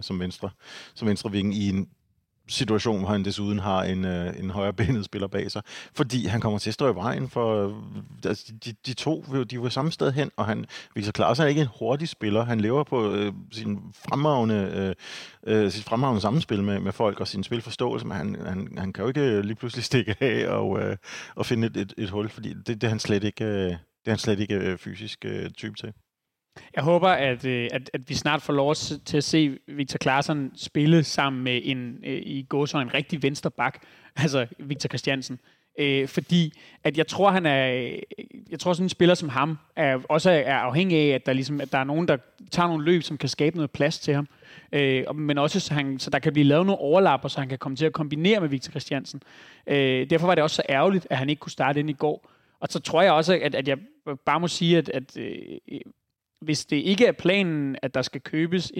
som venstrevingen i en situation, hvor han desuden har en højrebenet spiller bag sig, fordi han kommer til at stå i vejen for... Altså, de to, de var samme sted hen, og han viser klart, så er han ikke en hurtig spiller. Han lever på sit fremragende sammenspil med folk og sin spilforståelse, men han kan jo ikke lige pludselig stikke af og finde et hul, fordi det er han slet ikke fysisk type til. Jeg håber, at vi snart får lov til at se Viktor Claesson spille sammen med en rigtig venstre bak, altså Victor Kristiansen. Fordi at jeg tror sådan en spiller som ham er afhængig af, at der er nogen, der tager nogle løb, som kan skabe noget plads til ham, men også så der kan blive lavet nogle overlapper, så han kan komme til at kombinere med Victor Kristiansen. Derfor var det også så ærgerligt, at han ikke kunne starte ind i går. Og så tror jeg også, at jeg bare må sige, at hvis det ikke er planen, at der skal købes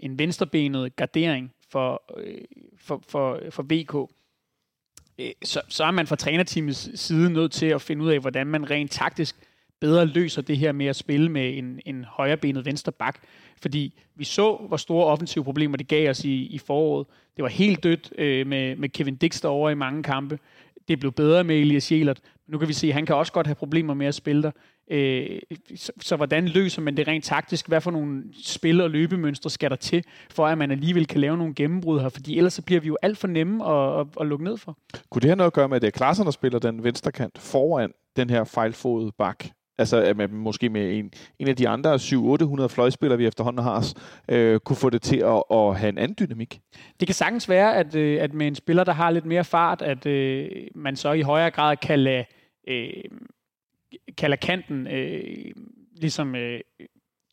en venstrebenet gardering for VK, så er man fra trænerteamets side nødt til at finde ud af, hvordan man rent taktisk bedre løser det her med at spille med en højrebenet venstre bak. Fordi vi så, hvor store offensive problemer det gav os i foråret. Det var helt dødt med Kevin Diks derovre i mange kampe. Det blev bedre med Elias Jelert. Nu kan vi se, at han kan også godt have problemer med at spille der. Så hvordan løser man det rent taktisk? Hvad for nogle spil- og løbemønstre skal der til, for at man alligevel kan lave nogle gennembrud her? Fordi ellers så bliver vi jo alt for nemme at lukke ned for. Kunne det have noget at gøre med, at det er Claesson, der spiller den venstrekant foran den her fejlfodede bak? Altså at man måske med en af de andre 700-800 fløjspillere, vi efterhånden har os, kunne få det til at have en anden dynamik. Det kan sagtens være, at med en spiller, der har lidt mere fart, at man så i højere grad kan lade kanten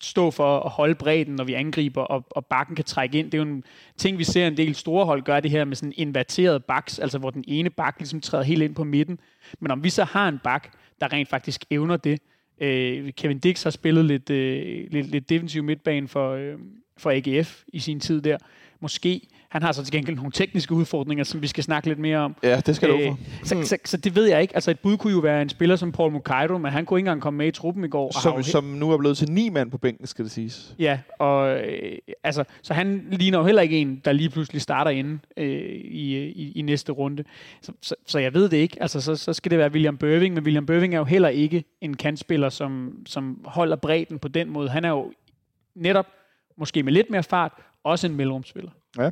stå for at holde bredden, når vi angriber, og bakken kan trække ind. Det er jo en ting, vi ser en del store hold gøre det her med sådan inverteret baks, altså hvor den ene bak ligesom træder helt ind på midten. Men om vi så har en bak, der rent faktisk evner det. Kevin Diks har spillet lidt defensiv midtbane for AGF i sin tid der. Måske. Han har så til gengæld nogle tekniske udfordringer, som vi skal snakke lidt mere om. Ja, det skal du for. Så det ved jeg ikke. Altså et bud kunne jo være en spiller som Paul Mukairo, men han kunne ikke engang komme med i truppen i går. Som nu er blevet til 9 mand på bænken, skal det siges. Ja, og så han ligner jo heller ikke en, der lige pludselig starter inde i næste runde. Så jeg ved det ikke. Altså så skal det være William Bøving, men William Bøving er jo heller ikke en kantspiller, som holder bredden på den måde. Han er jo netop, måske med lidt mere fart, også en mellemrumspiller. Ja.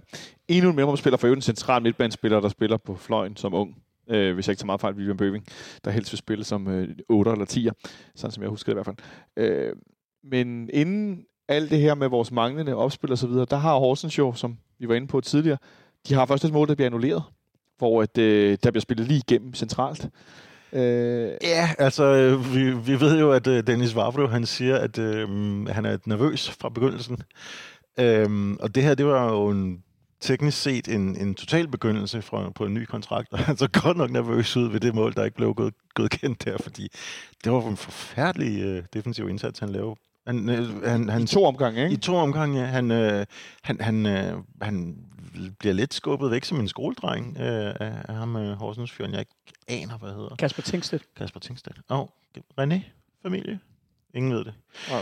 Endnu en mellemrumspiller, for øvrigt en central midtbanespiller, der spiller på fløjen som ung. Hvis jeg ikke tager meget fejl, William Bøving, der helst vil spille som 8 eller 10'er, sådan som jeg husker det i hvert fald. Men inden alt det her med vores manglende opspil og så videre, der har Horsens jo, som vi var inde på tidligere, de har først et mål, der bliver annulleret, hvor der bliver spillet lige igennem centralt. Ja, altså vi ved jo, at Dennis Vavro, han siger, at han er nervøs fra begyndelsen. Og det her, det var jo teknisk set en total begyndelse på en ny kontrakt, og han så godt nok nervøs ud ved det mål, der ikke blev godkendt der, fordi det var en forfærdelig defensiv indsats, han lavede. Han i 2 omgange, ikke? I 2 omgange, ja. Han bliver lidt skubbet væk som en skoledreng af ham Horsens fyren, jeg ikke aner, hvad hedder. Kasper Tingstedt. Og René, familie. Ingen ved det. Ja.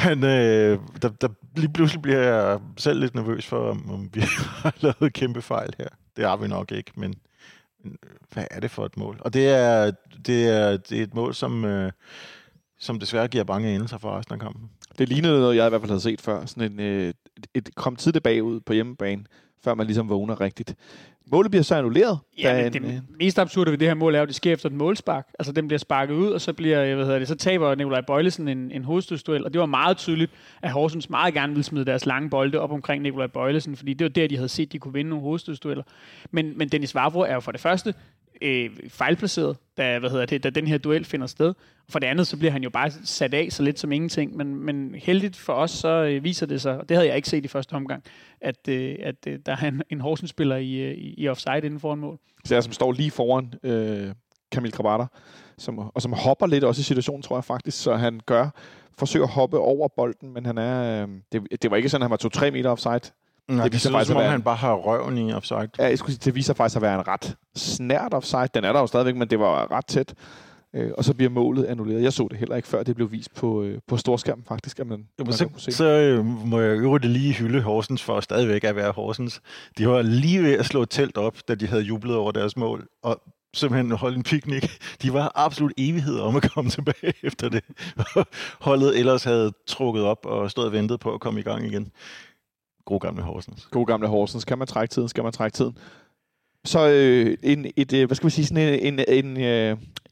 Der lige pludselig bliver jeg selv lidt nervøs for, om vi har lavet kæmpe fejl her. Det har vi nok ikke, men hvad er det for et mål? Og det er et mål, som desværre giver bange endelser for resten af kampen. Det lignede noget, jeg i hvert fald havde set før. Sådan et kom tidligt bagud på hjemmebane, før man ligesom vågner rigtigt. Målet bliver så annulleret. Ja, det mest absurde ved det her mål er jo, at det sker efter et målspark. Altså, den bliver sparket ud, og så bliver, så taber Nicolai Boilesen en hovedstødsduel. Og det var meget tydeligt, at Horsens meget gerne ville smide deres lange bolde op omkring Nicolai Boilesen, fordi det var der, de havde set, de kunne vinde nogle hovedstødsdueller. Men Dennis Vavro er jo for det første fejlplaceret, da den her duel finder sted. Og for det andet, så bliver han jo bare sat af så lidt som ingenting. Men heldigt for os, så viser det sig, og det havde jeg ikke set i første omgang, at der er en Horsens-spiller i offside inden foran mål. Så jeg, som står lige foran Kamil Krabata, som hopper lidt også i situationen, tror jeg faktisk, så han forsøger at hoppe over bolden, men han er, det var ikke sådan, at han var 2-3 meter offside. Nej, det synes, som om han bare har røven i offside. Ja, jeg skulle sige, det viser faktisk at være en ret snært offside. Den er der jo stadigvæk, men det var ret tæt. Og så bliver målet annulleret. Jeg så det heller ikke, før det blev vist på storskærmen, faktisk. Så må jeg øvrigt lige hylde Horsens for stadigvæk at være Horsens. De var lige ved at slå et telt op, da de havde jublet over deres mål. Og simpelthen holdt en picnic. De var absolut evighed om at komme tilbage efter det. Holdet ellers havde trukket op og stod og ventet på at komme i gang igen. God gamle Horsens. Kan man trække tiden? Så en, et, hvad skal man sige, sådan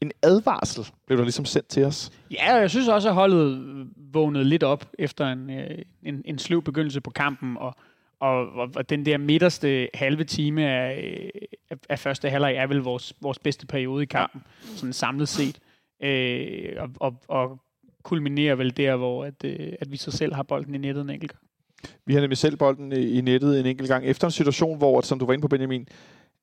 en en advarsel, blev der ligesom sendt til os. Ja, jeg synes også, at holdet vågnede lidt op efter en sløv begyndelse på kampen, og den der midterste halve time af første halvleg er vel vores bedste periode i kampen, sådan samlet set. Og kulminerer vel der, hvor at vi så selv har bolden i nettet en enkelt gang. Vi har nemlig selv bolden i nettet en enkelt gang, efter en situation, hvor, som du var inde på, Benjamin,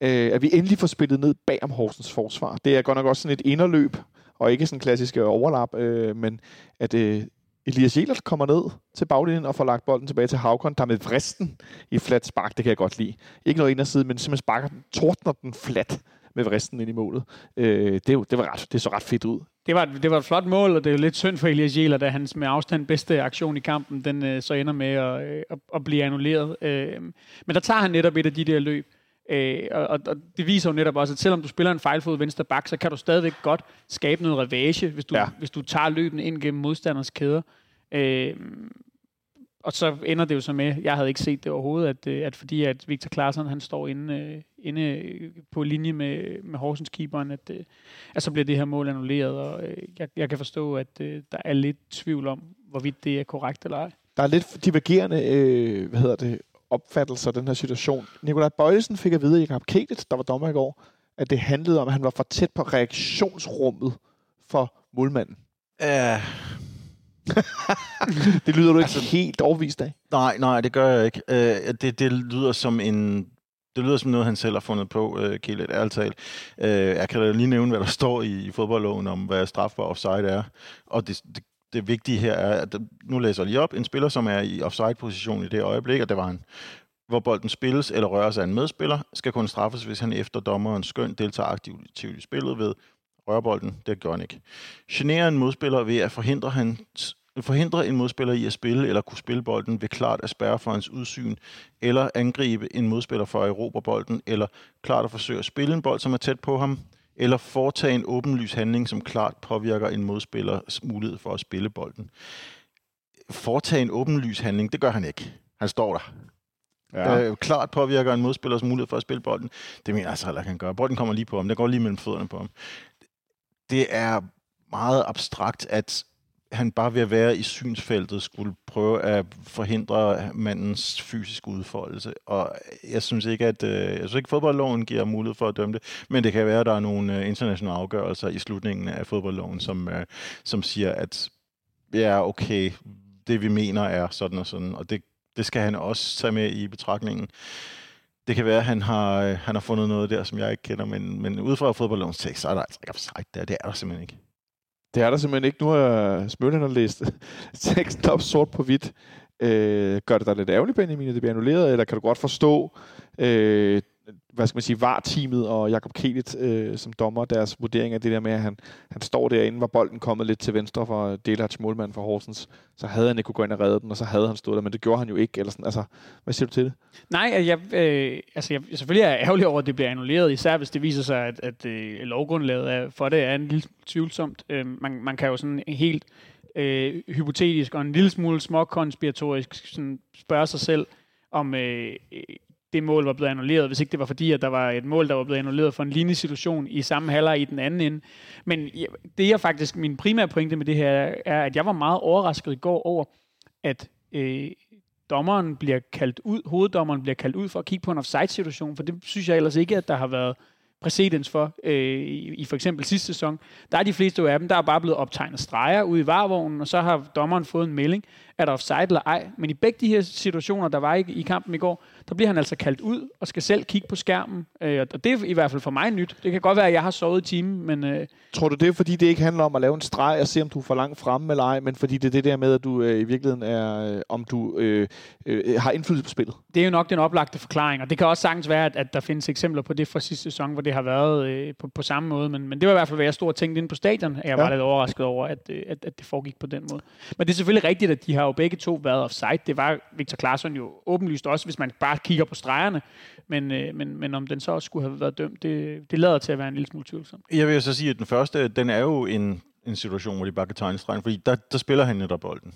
at vi endelig får spillet ned bag om Horsens forsvar. Det er godt nok også sådan et inderløb, og ikke sådan klassisk overlap, men at Elias Jelert kommer ned til baglinjen og får lagt bolden tilbage til Hákon, der med vristen i flat spark, det kan jeg godt lide. Ikke noget inderside, men simpelthen sparker den, tordner den flat med vristen ind i målet. Det så ret fedt ud. Det var et flot mål, og det er jo lidt synd for Elias Jelert, da hans med afstand bedste aktion i kampen, den så ender med at blive annulleret. Men der tager han netop et af de der løb. Og det viser jo netop også, at selvom du spiller en fejlfod venstre bak, så kan du stadigvæk godt skabe noget ravage, hvis du tager løbene ind gennem modstanders kæder. Og så ender det jo så med, jeg havde ikke set det overhovedet, at fordi at Viktor Claesson, han står inde på linje med Horsens-keeperen, at så bliver det her mål annulleret, og jeg kan forstå, at der er lidt tvivl om, hvorvidt det er korrekt eller ej. Der er lidt divergerende, opfattelser af den her situation. Nicolai Boilesen fik at vide i kapitlet, der var dommer i går, at det handlede om, at han var for tæt på reaktionsrummet for målmanden. Det lyder du ikke helt overvist af? Nej, det gør jeg ikke. Det lyder som noget, han selv har fundet på, Kjellet, ærligt talt. Jeg kan da lige nævne, hvad der står i fodboldloven om, hvad strafbar offside er. Og det vigtige her er, at nu læser jeg lige op, en spiller, som er i offside-position i det øjeblik, og det var han, hvor bolden spilles eller røres af en medspiller, skal kun straffes, hvis han efter dommerens skøn deltager aktivt i spillet ved rørbolden. Det gør han ikke. Generer en modspiller ved at forhindre en modspiller i at spille eller kunne spille bolden ved klart at spærre for hans udsyn, eller angribe en modspiller for at erobre bolden, eller klart at forsøge at spille en bold, som er tæt på ham, eller foretage en åbenlys handling, som klart påvirker en modspillers mulighed for at spille bolden. Foretage en åbenlys handling, det gør han ikke. Han står der. Ja. Klart påvirker en modspillers mulighed for at spille bolden. Det mener jeg altså heller ikke, han gør. Bolden kommer lige på ham. Den går lige mellem fødderne på ham. Det er meget abstrakt, at han bare ved at være i synsfeltet skulle prøve at forhindre mandens fysiske udfoldelse. Og jeg synes ikke, at fodboldloven giver mulighed for at dømme det, men det kan være, at der er nogle internationale afgørelser i slutningen af fodboldloven, som siger, at ja, okay, det vi mener er sådan og sådan, og det skal han også tage med i betragtningen. Det kan være, at han har fundet noget der, som jeg ikke kender, men ud fra fodboldlovens tekst, så er der altså ikke abstrakt der. Det er der simpelthen ikke. Det er der simpelthen ikke. Nu har Smøllen har læst teksten op sort på hvidt. Gør det dig lidt ærgerligt, Benjamin, at det bliver annulleret, eller kan du godt forstå, VAR-teamet og Jakob Kjellet som dommer, deres vurdering af det der med, at han står derinde, var bolden kommet lidt til venstre for Delhards målmand for Horsens, så havde han ikke kunne gå ind og redde den, og så havde han stået der, men det gjorde han jo ikke. Eller sådan. Altså, hvad siger du til det? Nej, jeg selvfølgelig er ærgerlig over, at det bliver annulleret, især hvis det viser sig, at lovgrundlaget for det er en lille tvivlsomt. Man kan jo sådan helt hypotetisk og en lille smule småkonspiratorisk sådan spørge sig selv, om det mål var blevet annulleret, hvis ikke det var fordi, at der var et mål, der var blevet annulleret for en lignende situation i samme halvleg i den anden ende. Men det er faktisk min primære pointe med det her, er, at jeg var meget overrasket i går over, at hoveddommeren bliver kaldt ud for at kigge på en offside-situation, for det synes jeg ellers ikke, at der har været præcedens for i for eksempel sidste sæson. Der er de fleste af dem, der er bare blevet optegnet streger ude i varevognen, og så har dommeren fået en melding, er der offside eller ej. Men i begge de her situationer, der var i kampen i går, der bliver han altså kaldt ud og skal selv kigge på skærmen. Og det er i hvert fald for mig nyt. Det kan godt være, at jeg har sovet i timen, men... Tror du det er, fordi det ikke handler om at lave en streg og se, om du er for langt fremme eller ej, men fordi det er det der med, at du i virkeligheden er... om du har indflydelse på spillet? Det er jo nok den oplagte forklaring, og det kan også sagtens være, at der findes eksempler på det fra sidste sæson, hvor det har været på samme måde, men det var i hvert fald, hvad jeg stod og tænkte inde på stadion. Jeg var lidt overrasket over, at det foregik på den måde. Men det er selvfølgelig rigtigt, at de har jo begge to været offside. Det var Viktor Claesson jo åbenlyst også, hvis man bare kigger på stregerne. Men om den så også skulle have været dømt, det lader til at være en lille smule tvivlsomt. Jeg vil så sige, at den første, den er jo en situation, hvor de bare kan tegne stregen, fordi der spiller han netop bolden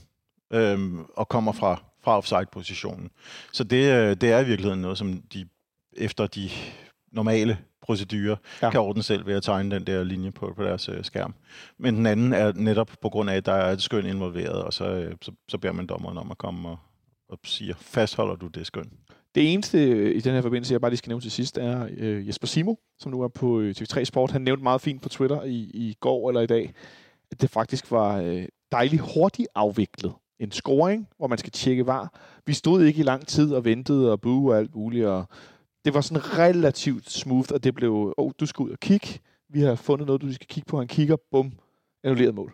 og kommer fra offside-positionen. Så det er i virkeligheden noget, som de efter de normale procedure, ja, kan ordne selv ved at tegne den der linje på deres skærm. Men den anden er netop på grund af, at der er et skøn involveret, og så beder man dommeren om at komme og siger, fastholder du det skøn? Det eneste i den her forbindelse, jeg bare lige skal nævne til sidst, er Jesper Simo, som nu er på TV3 Sport. Han nævnte meget fint på Twitter i går eller i dag, at det faktisk var dejligt hurtigt afviklet. En scoring, hvor man skal tjekke VAR. Vi stod ikke i lang tid og ventede og buh og alt muligt. Og det var sådan relativt smooth, og det blev, du skal ud og kigge. Vi har fundet noget, du skal kigge på. Han kigger, bum, annulleret mål.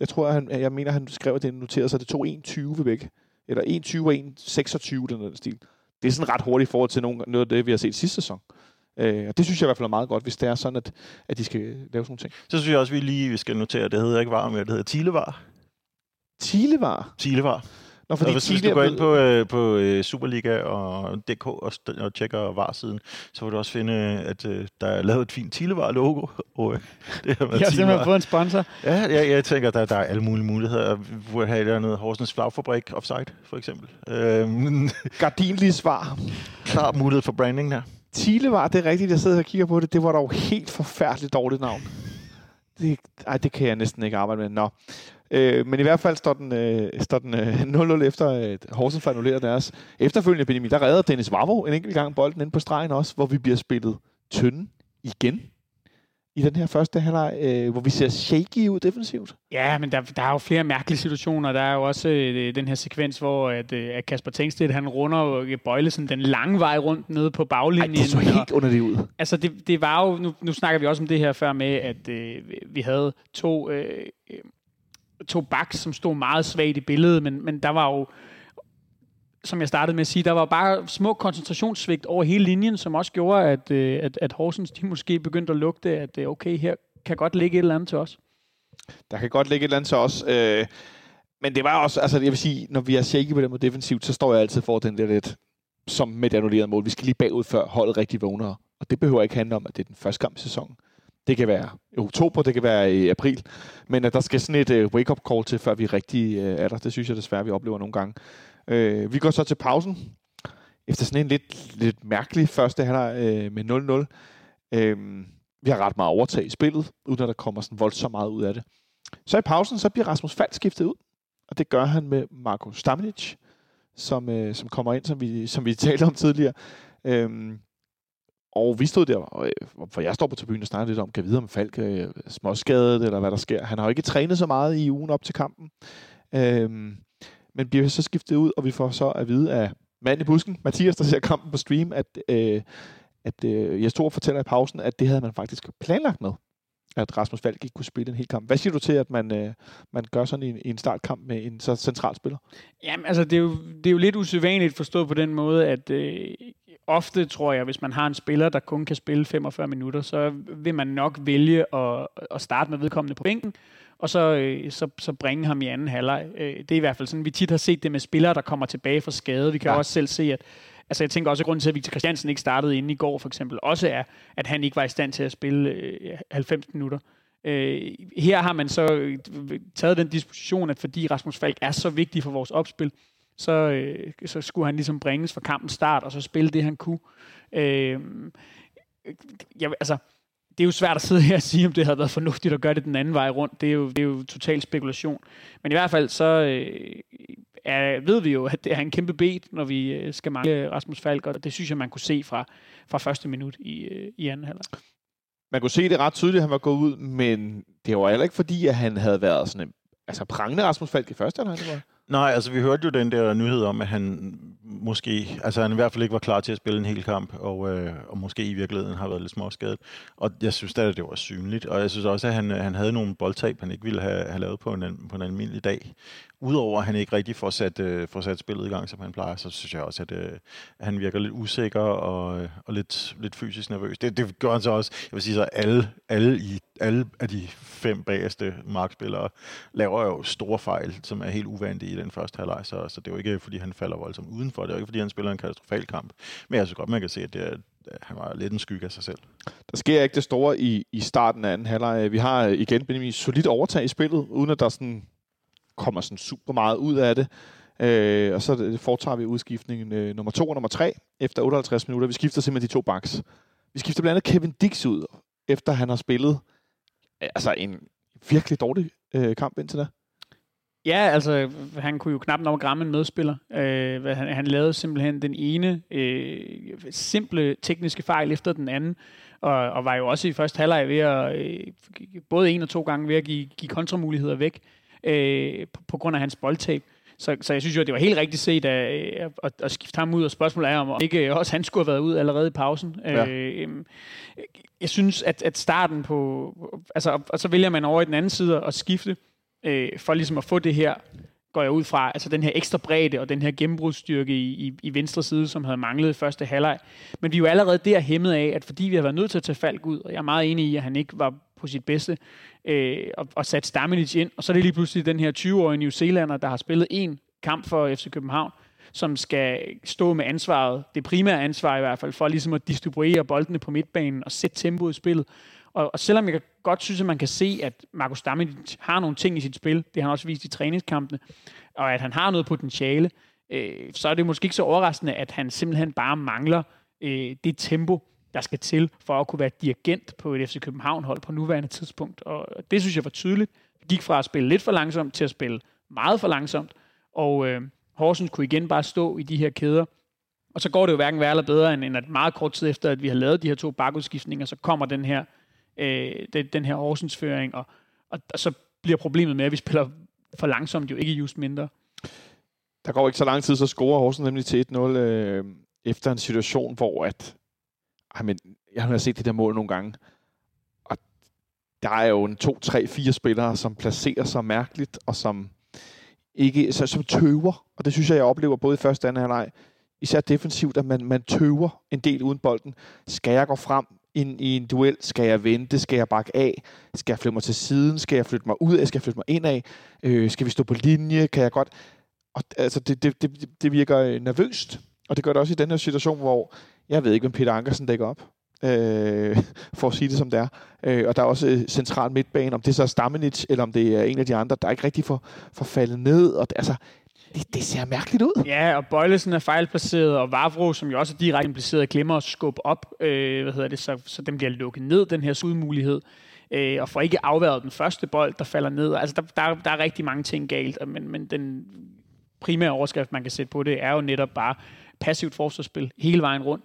Jeg tror, jeg mener, han skrev, at det noterede sig, det tog 1.20 væk. Eller 1.20 og 1.26, den stil. Det er sådan ret hurtigt i forhold til noget af det, vi har set sidste sæson. Og det synes jeg i hvert fald er meget godt, hvis det er sådan, at de skal lave sådan nogle ting. Så synes jeg også, vi skal notere, det hedder ikke VAR mere, det hedder Tilevar. Tilevar? Tilevar. Nå, fordi hvis du går ind på Superliga og DK og tjekker VAR-siden, så vil du også finde, at der er lavet et fint Tilevar-logo. Jeg har simpelthen fået en sponsor. Ja, jeg tænker, der er alle mulige muligheder. Vi burde have et eller andet Horsens flagfabrik offside, for eksempel. Gardinlige svar. Klar mulighed for branding der. Tilevar, det er rigtigt, jeg sidder her og kigger på det. Det var dog helt forfærdeligt dårligt navn. Det kan jeg næsten ikke arbejde med. Nå. Men i hvert fald står den 0-0 efter, at Horsens får annulleret deres. Efterfølgende, Benjamin, der redder Dennis Vavro en enkelt gang bolden ind på stregen også, hvor vi bliver spillet tynde igen i den her første halvleg, hvor vi ser shaky ud defensivt. Ja, men der er jo flere mærkelige situationer. Der er jo også den her sekvens, hvor at Kasper Tengstedt, han runder Boilesen den lange vej rundt nede på baglinjen. Ej, det så helt underligt ud. Altså, det var jo... Nu snakker vi også om det her før med, at vi havde to backs, som stod meget svagt i billedet, men der var jo, som jeg startede med at sige, der var bare små koncentrationssvigt over hele linjen, som også gjorde, at Horsens, de måske begyndte at lugte, at okay, her kan godt ligge et eller andet til os. Der kan godt ligge et eller andet til os. Men det var også, altså jeg vil sige, når vi er shaky på den måde defensivt, så står jeg altid for den der lidt, som med det annullerede mål. Vi skal lige bagud, før holdet rigtig vågner. Og det behøver ikke handle om, at det er den første kamp i sæsonen. Det kan være i oktober, det kan være i april, men at der skal sådan et wake-up call til, før vi rigtig er der. Det synes jeg desværre, vi oplever nogle gange. Vi går så til pausen, efter sådan en lidt mærkelig første halvleg med 0-0. Vi har ret meget overtag i spillet, uden at der kommer sådan voldsomt meget ud af det. Så i pausen, så bliver Rasmus Falk skiftet ud, og det gør han med Marko Stamenić, som kommer ind, som vi talte om tidligere. Og vi stod der, for jeg står på tribunen og snakker lidt om, kan videre med Falk småskadet, eller hvad der sker. Han har jo ikke trænet så meget i ugen op til kampen. Men bliver så skiftet ud, og vi får så at vide af manden i busken, Mathias, der ser kampen på stream, at Jes Thor fortæller i pausen, at det havde man faktisk planlagt med, at Rasmus Falk ikke kunne spille en hel kamp. Hvad siger du til, at man gør sådan en startkamp med en så central spiller? Jamen, altså, det er jo lidt usædvanligt forstået på den måde, at... Ofte tror jeg, hvis man har en spiller, der kun kan spille 45 minutter, så vil man nok vælge at starte med vedkommende på bænken, og så bringe ham i anden halvleg. Det er i hvert fald sådan, vi tit har set det med spillere, der kommer tilbage fra skade. Vi kan også selv se, at... Altså jeg tænker også, at grunden til, at Victor Kristiansen ikke startede inde i går, for eksempel, også er, at han ikke var i stand til at spille 90 minutter. Her har man så taget den disposition, at fordi Rasmus Falk er så vigtig for vores opspil, så skulle han ligesom bringes fra kampens start, og så spille det, han kunne. Det er jo svært at sidde her og sige, om det havde været fornuftigt at gøre det den anden vej rundt. Det er jo total spekulation. Men i hvert fald, så ved vi jo, at det er en kæmpe bed, når vi skal mangle Rasmus Falk, og det synes jeg, man kunne se fra første minut i anden halvleg. Man kunne se det ret tydeligt, at han var gået ud, men det var heller ikke fordi, at han havde været sådan en prangende Rasmus Falk i første halvleg. Nej, altså vi hørte jo den der nyhed om, at han måske, altså han i hvert fald ikke var klar til at spille en hel kamp, og måske i virkeligheden har været lidt småskadet. Og jeg synes da, at det var synligt, og jeg synes også, at han havde nogle boldtab, han ikke ville have lavet på en almindelig dag. Udover at han ikke rigtig får sat spillet i gang, som han plejer, så synes jeg også, at han virker lidt usikker og lidt fysisk nervøs. Det gør han så også. Jeg vil sige så, at alle af de 5 bagerste markspillere laver jo store fejl, som er helt uvante i den første halvleg. Så det er jo ikke, fordi han falder voldsomt udenfor. Det er jo ikke, fordi han spiller en katastrofal kamp. Men jeg synes godt, man kan se, at han var lidt en skygge af sig selv. Der sker ikke det store i starten af anden halvleg. Vi har igen Benjamin solidt overtag i spillet, uden at der sådan... kommer sådan super meget ud af det. Og så foretager vi udskiftningen nummer 2 og nummer 3 efter 58 minutter. Vi skifter simpelthen de to backs. Vi skifter blandt andet Kevin Diks ud, efter han har spillet altså en virkelig dårlig kamp indtil da. Ja, altså han kunne jo knap nok ramme en medspiller. Han lavede simpelthen den ene simple tekniske fejl efter den anden, og var jo også i første halvleg ved at både en og to gange ved at give kontramuligheder væk på grund af hans boldtab. Så jeg synes jo, at det var helt rigtigt set at skifte ham ud, og spørgsmålet er, om ikke også han skulle have været ud allerede i pausen. Ja. Jeg synes, at starten på... Altså, og så vælger man over i den anden side at skifte, for ligesom at få det her, går jeg ud fra, altså den her ekstra bredde og den her gennembrudsstyrke i venstre side, som havde manglet i første halvleg. Men vi er jo allerede der hæmmet af, at fordi vi har været nødt til at tage Falk ud, og jeg er meget enig i, at han ikke var på sit bedste, og sat Stamenić ind, og så er det lige pludselig den her 20-årige New Zealander, der har spillet en kamp for FC København, som skal stå med ansvaret, det primære ansvar i hvert fald, for ligesom at distribuere boldene på midtbanen og sætte tempoet i spillet. Og selvom jeg godt synes, at man kan se, at Marko Stamenić har nogle ting i sit spil, det har han også vist i træningskampene, og at han har noget potentiale, så er det måske ikke så overraskende, at han simpelthen bare mangler det tempo, der skal til for at kunne være dirigent på et FC København-hold på nuværende tidspunkt. Og det synes jeg var tydeligt. Det gik fra at spille lidt for langsomt til at spille meget for langsomt. Og Horsens kunne igen bare stå i de her kæder. Og så går det jo hverken værre eller bedre, end at meget kort tid efter, at vi har lavet de her to bakudskiftninger, så kommer den her Horsens-føring. Og så bliver problemet med, at vi spiller for langsomt jo ikke just mindre. Der går ikke så lang tid, så scorer Horsens nemlig til 1-0 efter en situation, hvor at jeg har set det der mål nogle gange, og der er jo en 2-3-4 spillere, som placerer sig mærkeligt, og som ikke, som tøver, og det synes jeg oplever både i første og anden halvleg, især defensivt, at man tøver en del uden bolden. Skal jeg gå frem i en duel? Skal jeg vente? Skal jeg bakke af? Skal jeg flytte mig til siden? Skal jeg flytte mig ud af? Skal jeg flytte mig ind af? Skal vi stå på linje? Kan jeg godt? Og, altså, det virker nervøst, og det gør det også i den her situation, hvor jeg ved ikke, hvem Peter Ankersen dækker op, for at sige det som det er. Og der er også central midtbane, om det så er Stamenić, eller om det er en af de andre, der ikke rigtig får faldet ned. Og det ser mærkeligt ud. Ja, og Boilesen er fejlplaceret, og Vavro, som jo også er direkte impliceret, glemmer at skubbe op, så den bliver lukket ned, den her sudmulighed, og får ikke afværget den første bold, der falder ned. Altså, der er rigtig mange ting galt, men den primære overskrift, man kan sætte på det, er jo netop bare passivt forsvarsspil hele vejen rundt.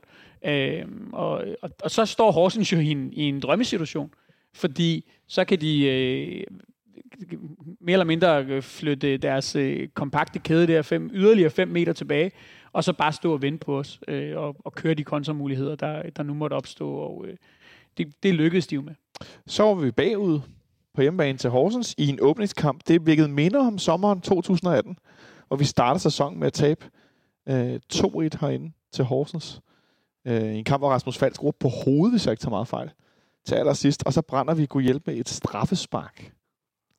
Og så står Horsens jo i en drømmesituation, fordi så kan de mere eller mindre flytte deres kompakte kæde der yderligere 5 meter tilbage, og så bare stå og vente på os, og køre de kontramuligheder, der nu måtte opstå, og det lykkedes de jo med. Så var vi bagud på hjemmebane til Horsens i en åbningskamp. Det virkede minder om sommeren 2018, og vi starter sæsonen med at tabe 2-1 herinde til Horsens. En kamp, hvor Rasmus Falk skruer på hovedet, hvis jeg ikke tager meget fejl, til allersidst. Og så brænder vi kunne hjælpe med et straffespark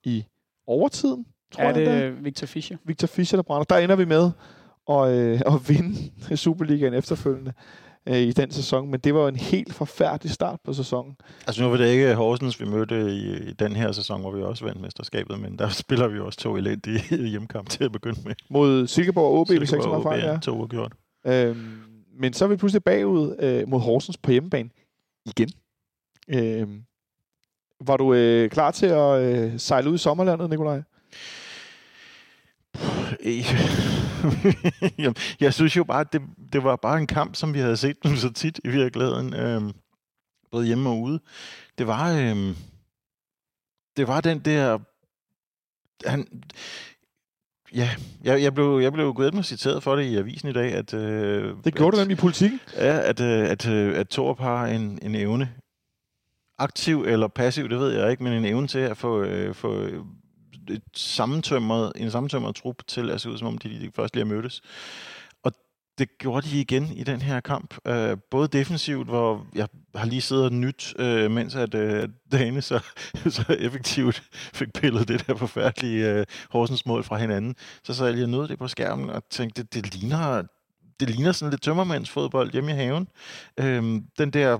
i overtiden, tror jeg. Er det Victor Fischer? Victor Fischer, der brænder. Der ender vi med at vinde Superligaen efterfølgende i den sæson. Men det var jo en helt forfærdelig start på sæsonen. Altså nu var det ikke Horsens, vi mødte i den her sæson, hvor vi også vandt mesterskabet. Men der spiller vi også 2 elendige hjemmekamp til at begynde med. Mod Silkeborg og OB, hvis jeg ikke tager meget fejl. Ja, 2 uafgjort. Men så er vi pludselig bagud mod Horsens på hjemmebane igen. Var du klar til at sejle ud i sommerlandet, Nicolaj? Jeg synes jo bare, at det var bare en kamp, som vi havde set så tit i virkeligheden. Både hjemme og ude. Det var den der... Ja, jeg blev gudhjælpemig citeret for det i avisen i dag, at... det gjorde du nemlig i politikken. Ja, at Torp har en evne. Aktiv eller passiv, det ved jeg ikke, men en evne til at få en sammentømret trup til at se ud, som om de først lige har mødtes. Og det gjorde de igen i den her kamp. Både defensivt, hvor jeg har lige siddet og nyt, mens at Dane så effektivt fik pillet det der forfærdelige Horsens mål fra hinanden. Så sad jeg lige og nød det på skærmen og tænkte, det ligner sådan lidt tømmermandsfodbold hjemme i haven. Den der...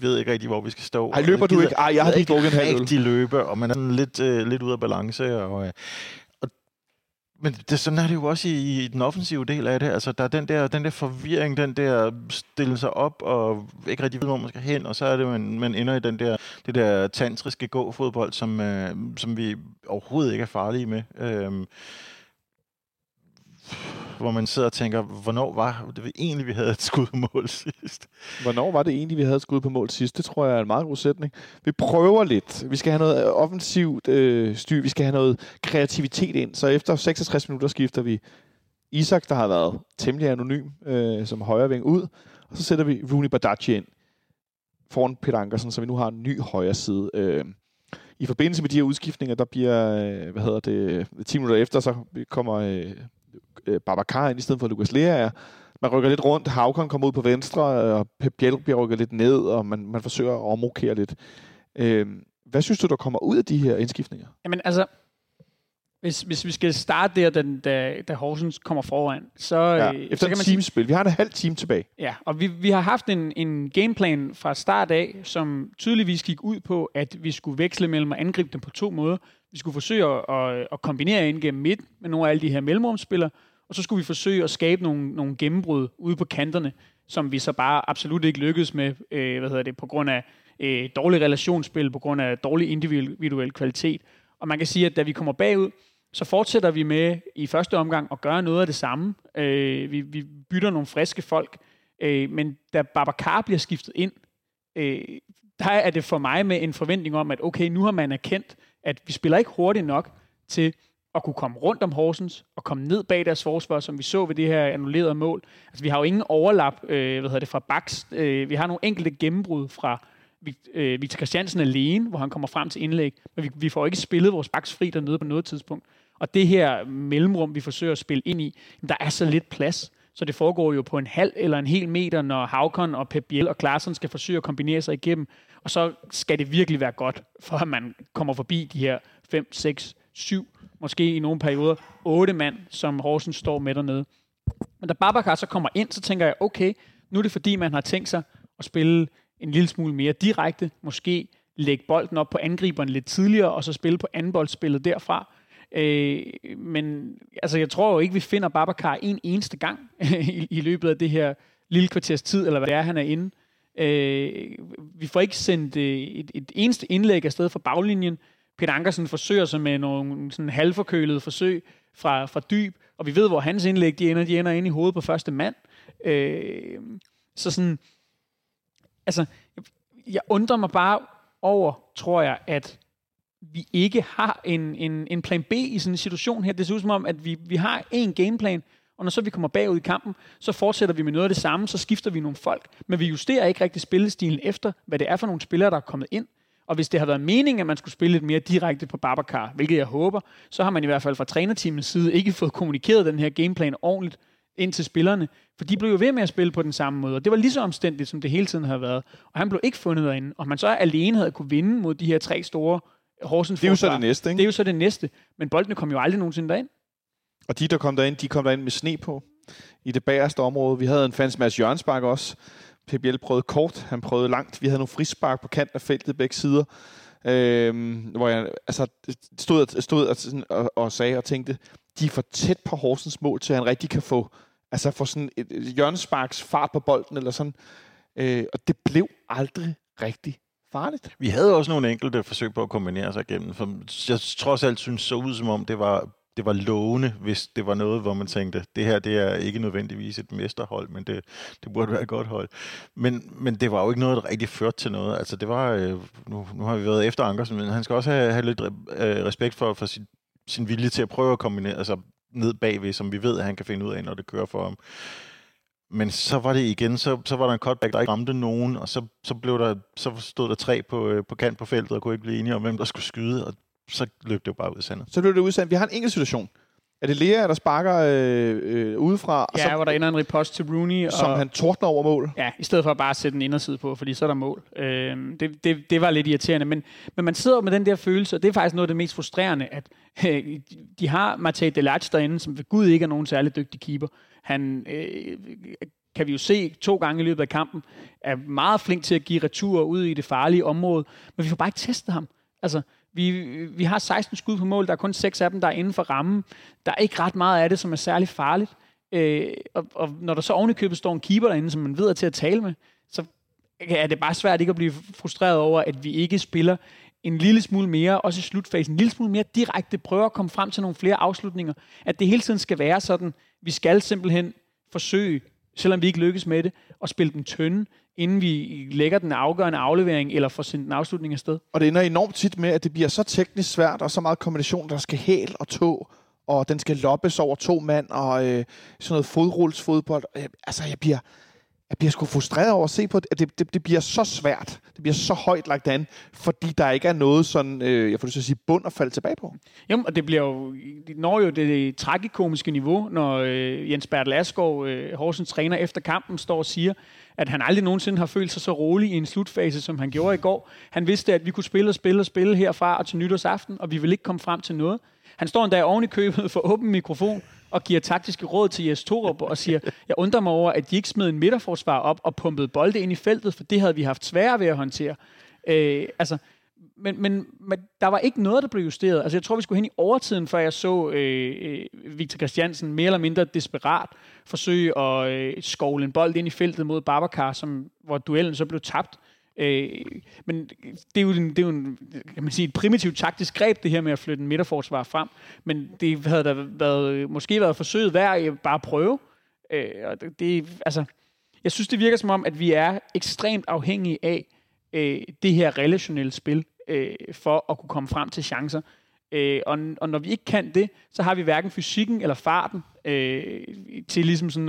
ved ikke rigtig, hvor vi skal stå. Ej, løber du ikke? Ej, jeg har ikke drukket en halv øl. Rigtig løbe, og man er sådan lidt ud af balance. Og Men det, sådan er det jo også i den offensive del af det. Altså, der er den der forvirring, den der stille sig op og ikke rigtig ved, hvor man skal hen, og så er det, man ender i det der tantriske gåfodbold, som vi overhovedet ikke er farlige med. Hvor man sidder og tænker, hvornår var det egentlig, vi havde et skud på mål sidst? Hvornår var det egentlig, vi havde et skud på mål sidst? Det tror jeg er en meget god sætning. Vi prøver lidt. Vi skal have noget offensivt styr. Vi skal have noget kreativitet ind. Så efter 66 minutter skifter vi Isaac, der har været temmelig anonym, som højreving ud. Og så sætter vi Rune Baducci ind foran Peter Ankersen, så vi nu har en ny højre side. I forbindelse med de her udskiftninger, der bliver 10 minutter efter, så kommer... Babacar ind i stedet for Lucas Lea. Man rykker lidt rundt, Hákon kommer ud på venstre, og Pep Biel bliver rykket lidt ned, og man forsøger at omrokere lidt. Hvad synes du, der kommer ud af de her indskiftninger? Jamen altså, hvis vi skal starte der, da Horsens kommer foran, så... Ja, efter et timespil. Vi har en halv time tilbage. Ja, og vi har haft en gameplan fra start af, som tydeligvis gik ud på, at vi skulle veksle mellem at angribe dem på to måder. Vi skulle forsøge at kombinere ind gennem midten med nogle af alle de her mellemrumsspillere, og så skulle vi forsøge at skabe nogle gennembrud ude på kanterne, som vi så bare absolut ikke lykkedes med, på grund af dårlig relationsspil, på grund af dårlig individuel kvalitet. Og man kan sige, at da vi kommer bagud, så fortsætter vi med i første omgang at gøre noget af det samme. Vi bytter nogle friske folk, men da Babacar bliver skiftet ind, der er det for mig med en forventning om, at okay, nu har man erkendt, at vi spiller ikke hurtigt nok til at kunne komme rundt om Horsens og komme ned bag deres forsvar, som vi så ved det her annullerede mål. Altså, vi har jo ingen overlap fra backs. Vi har nogle enkelte gennembrud fra Victor Kristiansen alene, hvor han kommer frem til indlæg, men vi får ikke spillet vores backs fri dernede på noget tidspunkt. Og det her mellemrum, vi forsøger at spille ind i, der er så lidt plads, så det foregår jo på en halv eller en hel meter, når Hákon og Pep Biel og Claesson skal forsøge at kombinere sig igennem. Og så skal det virkelig være godt, for at man kommer forbi de her 5, 6, 7, måske i nogle perioder, 8 mand, som Horsens står med dernede. Men da Babacar så kommer ind, så tænker jeg, okay, nu er det fordi, man har tænkt sig at spille en lille smule mere direkte, måske lægge bolden op på angriberen lidt tidligere, og så spille på andenboldspillet derfra. Men altså, jeg tror jo ikke, vi finder Babacar en eneste gang i løbet af det her lille kvarters tid, eller hvad det er, han er inde. Vi får ikke sendt et eneste indlæg afsted fra baglinjen. Peter Ankersen forsøger sig med nogle sådan halvforkølede forsøg fra dyb, og vi ved, hvor hans indlæg de ender inde i hovedet på første mand. Så sådan, altså, jeg undrer mig bare over, tror jeg, at vi ikke har en plan B i sådan en situation her. Det ser ud som om, at vi har en gameplan, og når så vi kommer bagud i kampen, så fortsætter vi med noget af det samme, så skifter vi nogle folk, men vi justerer ikke rigtig spillestilen efter, hvad det er for nogle spillere, der er kommet ind. Og hvis det har været meningen, at man skulle spille lidt mere direkte på Babacar, hvilket jeg håber, så har man i hvert fald fra trænerteamets side ikke fået kommunikeret den her gameplan ordentligt ind til spillerne, for de blev jo ved med at spille på den samme måde, og det var lige så omstændigt, som det hele tiden havde været, og han blev ikke fundet derinde, og man så alene havde kunne vinde mod de her tre store Horsens. Det er jo så det næste, ikke? Det er jo så det næste, men boldene kom jo aldrig nogensinde derind. Og de, der kom derind, de kom derind med sne på i det bagerste område. Vi havde en fans Mads Jørgensbak også. PBL prøvede kort, han prøvede langt. Vi havde nogle frispark på kanten af feltet begge sider. Hvor jeg altså, stod og sagde og tænkte, de er for tæt på Horsens mål, til han rigtig kan få sådan et Jørgensbaks fart på bolden eller sådan. Og det blev aldrig rigtigt farligt. Vi havde også nogle enkelte forsøg på at kombinere sig igennem. For jeg trods alt synes så ud, som om det var lovende, hvis det var noget, hvor man tænkte, det her, det er ikke nødvendigvis et mesterhold, men det burde være et godt hold. Men det var jo ikke noget, der rigtig førte til noget. Altså, det var... Nu har vi været efter Ankersen, men han skal også have lidt respekt for sin vilje til at prøve at kombinere sig ned bagved, som vi ved, at han kan finde ud af, når det kører for ham. Men så var det igen, så var der en cutback, der ikke ramte nogen, og så stod der tre på kant på feltet, og kunne ikke blive enige om, hvem der skulle skyde, og så løb det jo bare udsendt. Vi har en enkelt situation. Er det Lea, der sparker udefra? Og ja, så, hvor der ender en ripost til Roony. Som han tordner over mål. Ja, i stedet for bare at sætte en inderside på, fordi så er der mål. Det var lidt irriterende. Men man sidder med den der følelse, og det er faktisk noget af det mest frustrerende, at de har Matej Delage derinde, som ved Gud ikke er nogen særlig dygtig keeper. Han kan vi jo se 2 gange i løbet af kampen, er meget flink til at give returer ud i det farlige område, men vi får bare ikke testet ham. Altså, Vi har 16 skud på mål, der er kun 6 af dem, der er inden for rammen. Der er ikke ret meget af det, som er særlig farligt. Og når der så oven i købet står en keeper derinde, som man ved er til at tale med, så er det bare svært ikke at blive frustreret over, at vi ikke spiller en lille smule mere, også i slutfasen, en lille smule mere direkte, prøver at komme frem til nogle flere afslutninger. At det hele tiden skal være sådan, vi skal simpelthen forsøge, selvom vi ikke lykkes med det, at spille den tynde, inden vi lægger den afgørende aflevering, eller får sendt en afslutning afsted. Og det ender enormt tit med, at det bliver så teknisk svært, og så meget kombination, der skal hæl og tå, og den skal loppes over 2 mand, og sådan noget fodrullsfodbold. Altså, jeg bliver sgu frustreret over at se på, at det bliver så svært. Det bliver så højt lagt an, fordi der ikke er noget sådan, jeg får lyst til at sige, bund at falde tilbage på. Jamen, og det bliver jo, det når jo det tragikomiske niveau, når Jens Bertel Askov, Horsens træner, efter kampen står og siger, at han aldrig nogensinde har følt sig så rolig i en slutfase, som han gjorde i går. Han vidste, at vi kunne spille herfra og til nytårsaften, og vi ville ikke komme frem til noget. Han står endda oven i købet for åben mikrofon og giver taktiske råd til Jes Torup og siger, jeg undrer mig over, at de ikke smed en midterforsvar op og pumpede bolde ind i feltet, for det havde vi haft sværere ved at håndtere. Men der var ikke noget, der blev justeret. Altså, jeg tror, vi skulle hen i overtiden, før jeg så Victor Kristiansen mere eller mindre desperat forsøge at skovle en bold ind i feltet mod Babacar, hvor duellen så blev tabt. Men det er jo, kan man sige, et primitivt taktisk greb, det her med at flytte en midterforsvar frem. Men det havde da måske været forsøget værd bare at prøve. Jeg synes, det virker som om, at vi er ekstremt afhængige af det her relationelle spil for at kunne komme frem til chancer. Og når vi ikke kan det, så har vi hverken fysikken eller farten til ligesom sådan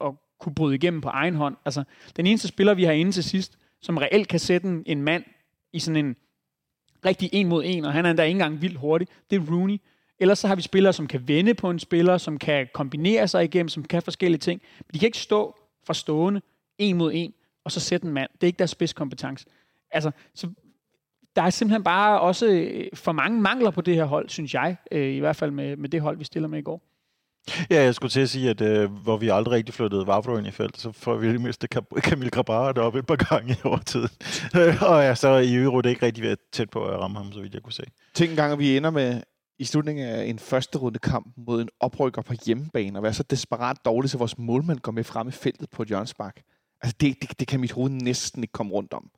at kunne bryde igennem på egen hånd. Altså, den eneste spiller, vi har inde til sidst, som reelt kan sætte en mand i sådan en rigtig 1-mod-1, og han er endda ikke engang vildt hurtig, det er Roony. Ellers så har vi spillere, som kan vende på en spiller, som kan kombinere sig igennem, som kan forskellige ting. Men de kan ikke stå fra stående 1-mod-1, og så sætte en mand. Det er ikke deres spidskompetence. Altså, så der er simpelthen bare også for mange mangler på det her hold, synes jeg, i hvert fald med det hold, vi stiller med i går. Ja, jeg skulle til at sige, at hvor vi aldrig rigtig flyttede Vavro ind i feltet, så får vi miste Kamil Grabara deroppe et par gange i overtiden. Og ja, så i øvrigt ikke rigtig været tæt på at ramme ham, så vidt jeg kunne se. Tænk en gang, at vi ender med i slutningen af en første runde kamp mod en oprykker på hjemmebane, og være så desperat dårlig, så vores målmand går med frem i feltet på et hjørnespark. Altså, det kan mit hoved næsten ikke komme rundt om.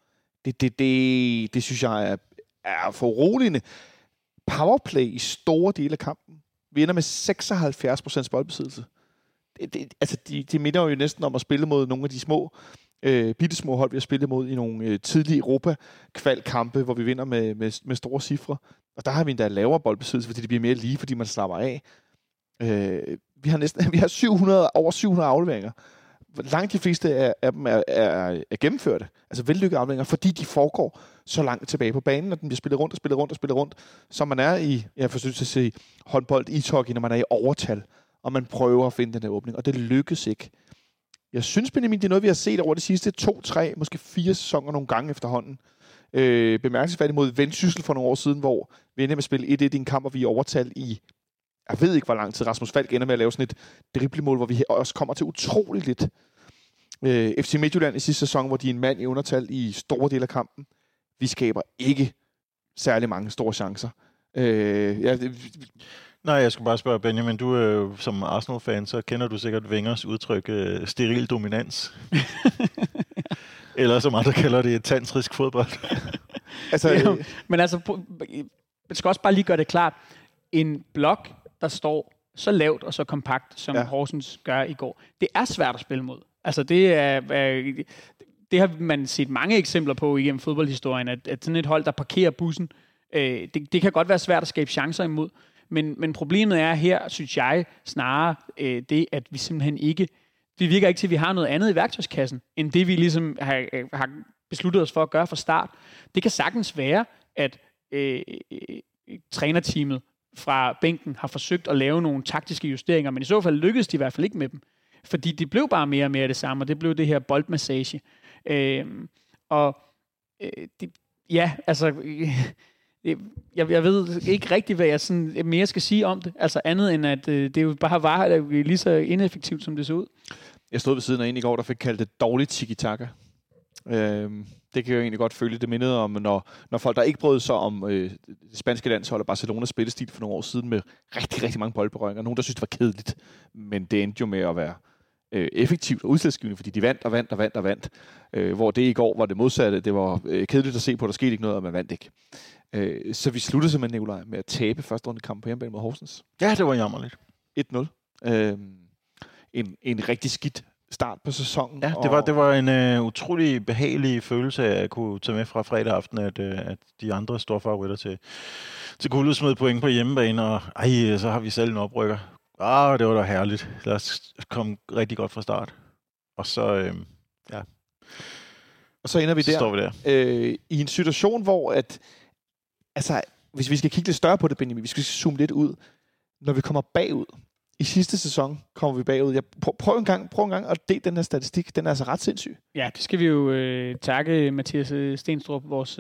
Det synes jeg er foruroligende. Powerplay i store dele af kampen. Vi ender med 76% boldbesiddelse. Det minder jo næsten om at spille mod nogle af de bittesmå hold, vi har spillet mod i nogle tidlige Europa-kvalkampe, hvor vi vinder med store cifre. Og der har vi endda lavere boldbesiddelse, fordi det bliver mere lige, fordi man slapper af. Vi har 700 afleveringer. Langt de fleste af dem er gennemførte, altså vellykkede afleveringer, fordi de foregår så langt tilbage på banen, og den bliver spillet rundt, som man er i, jeg forsøger at sige, håndbold, ishockey, når man er i overtal, og man prøver at finde den der åbning, og det lykkes ikke. Jeg synes, Benjamin, det er noget, vi har set over de sidste 2-3, måske 4 sæsoner nogle gange efterhånden. Bemærkelsesværdigt mod Vendsyssel for nogle år siden, hvor vi endte med at spille 1-1 i en kamp, og vi er overtal i, jeg ved ikke, hvor lang tid Rasmus Falk ender med at lave sådan et driblemål, hvor vi også kommer til utroligt lidt. FC Midtjylland i sidste sæson, hvor de er en mand i undertal i store dele af kampen. Vi skaber ikke særlig mange store chancer. Nej, jeg skulle bare spørge, Benjamin, du som Arsenal-fan, så kender du sikkert Wengers udtryk steril dominans. Eller som andre kalder det, tantrisk fodbold. Man skal også bare lige gøre det klart. En blok, der står så lavt og så kompakt, som Horsens gør i går. Det er svært at spille mod. Altså, det har man set mange eksempler på igennem fodboldhistorien, at sådan et hold, der parkerer bussen, det kan godt være svært at skabe chancer imod. Men problemet er her, synes jeg, snarere det, at vi simpelthen ikke... Det virker ikke til, at vi har noget andet i værktøjskassen, end det, vi ligesom har besluttet os for at gøre fra start. Det kan sagtens være, at trænerteamet fra bænken har forsøgt at lave nogle taktiske justeringer, men i så fald lykkedes de i hvert fald ikke med dem. Fordi det blev bare mere og mere det samme, og det blev det her boldmassage. Jeg ved ikke rigtigt, hvad jeg sådan mere skal sige om det, altså andet end, at det jo bare var lige så ineffektivt, som det så ud. Jeg stod ved siden af en i går, der fik kaldt det dårligt tiki-taka. Det kan jeg jo egentlig godt føle, det mindede om, når folk, der ikke brød sig om det spanske landshold og Barcelonas spillestil for nogle år siden med rigtig, rigtig mange boldberøringer. Nogen, der synes, det var kedeligt, men det endte jo med at være effektivt og udslagsgivende, fordi de vandt. Hvor det i går var det modsatte. Det var kedeligt at se på, der skete ikke noget, og man vandt ikke. Så vi sluttede simpelthen, Nicolaj, med at tabe første runde kamp på hjemmebane mod Horsens. Ja, det var jammerligt. 1-0. En rigtig skidt start på sæsonen. Ja, det var en utrolig behagelig følelse, at kunne tage med fra fredag aften, at de andre store favoritter til guldet smed point på hjemmebane, og så har vi selv en oprykker. Det var da herligt. Lad os komme rigtig godt fra start. Og så, Og så ender vi der. Står vi der. I en situation, hvor hvis vi skal kigge lidt større på det, Benjamin, vi skal zoome lidt ud. Når vi kommer bagud, i sidste sæson kommer vi bagud. Jeg prøv en gang at dele den her statistik. Den er altså ret sindssyg. Ja, det skal vi jo takke Mathias Stenstrup, vores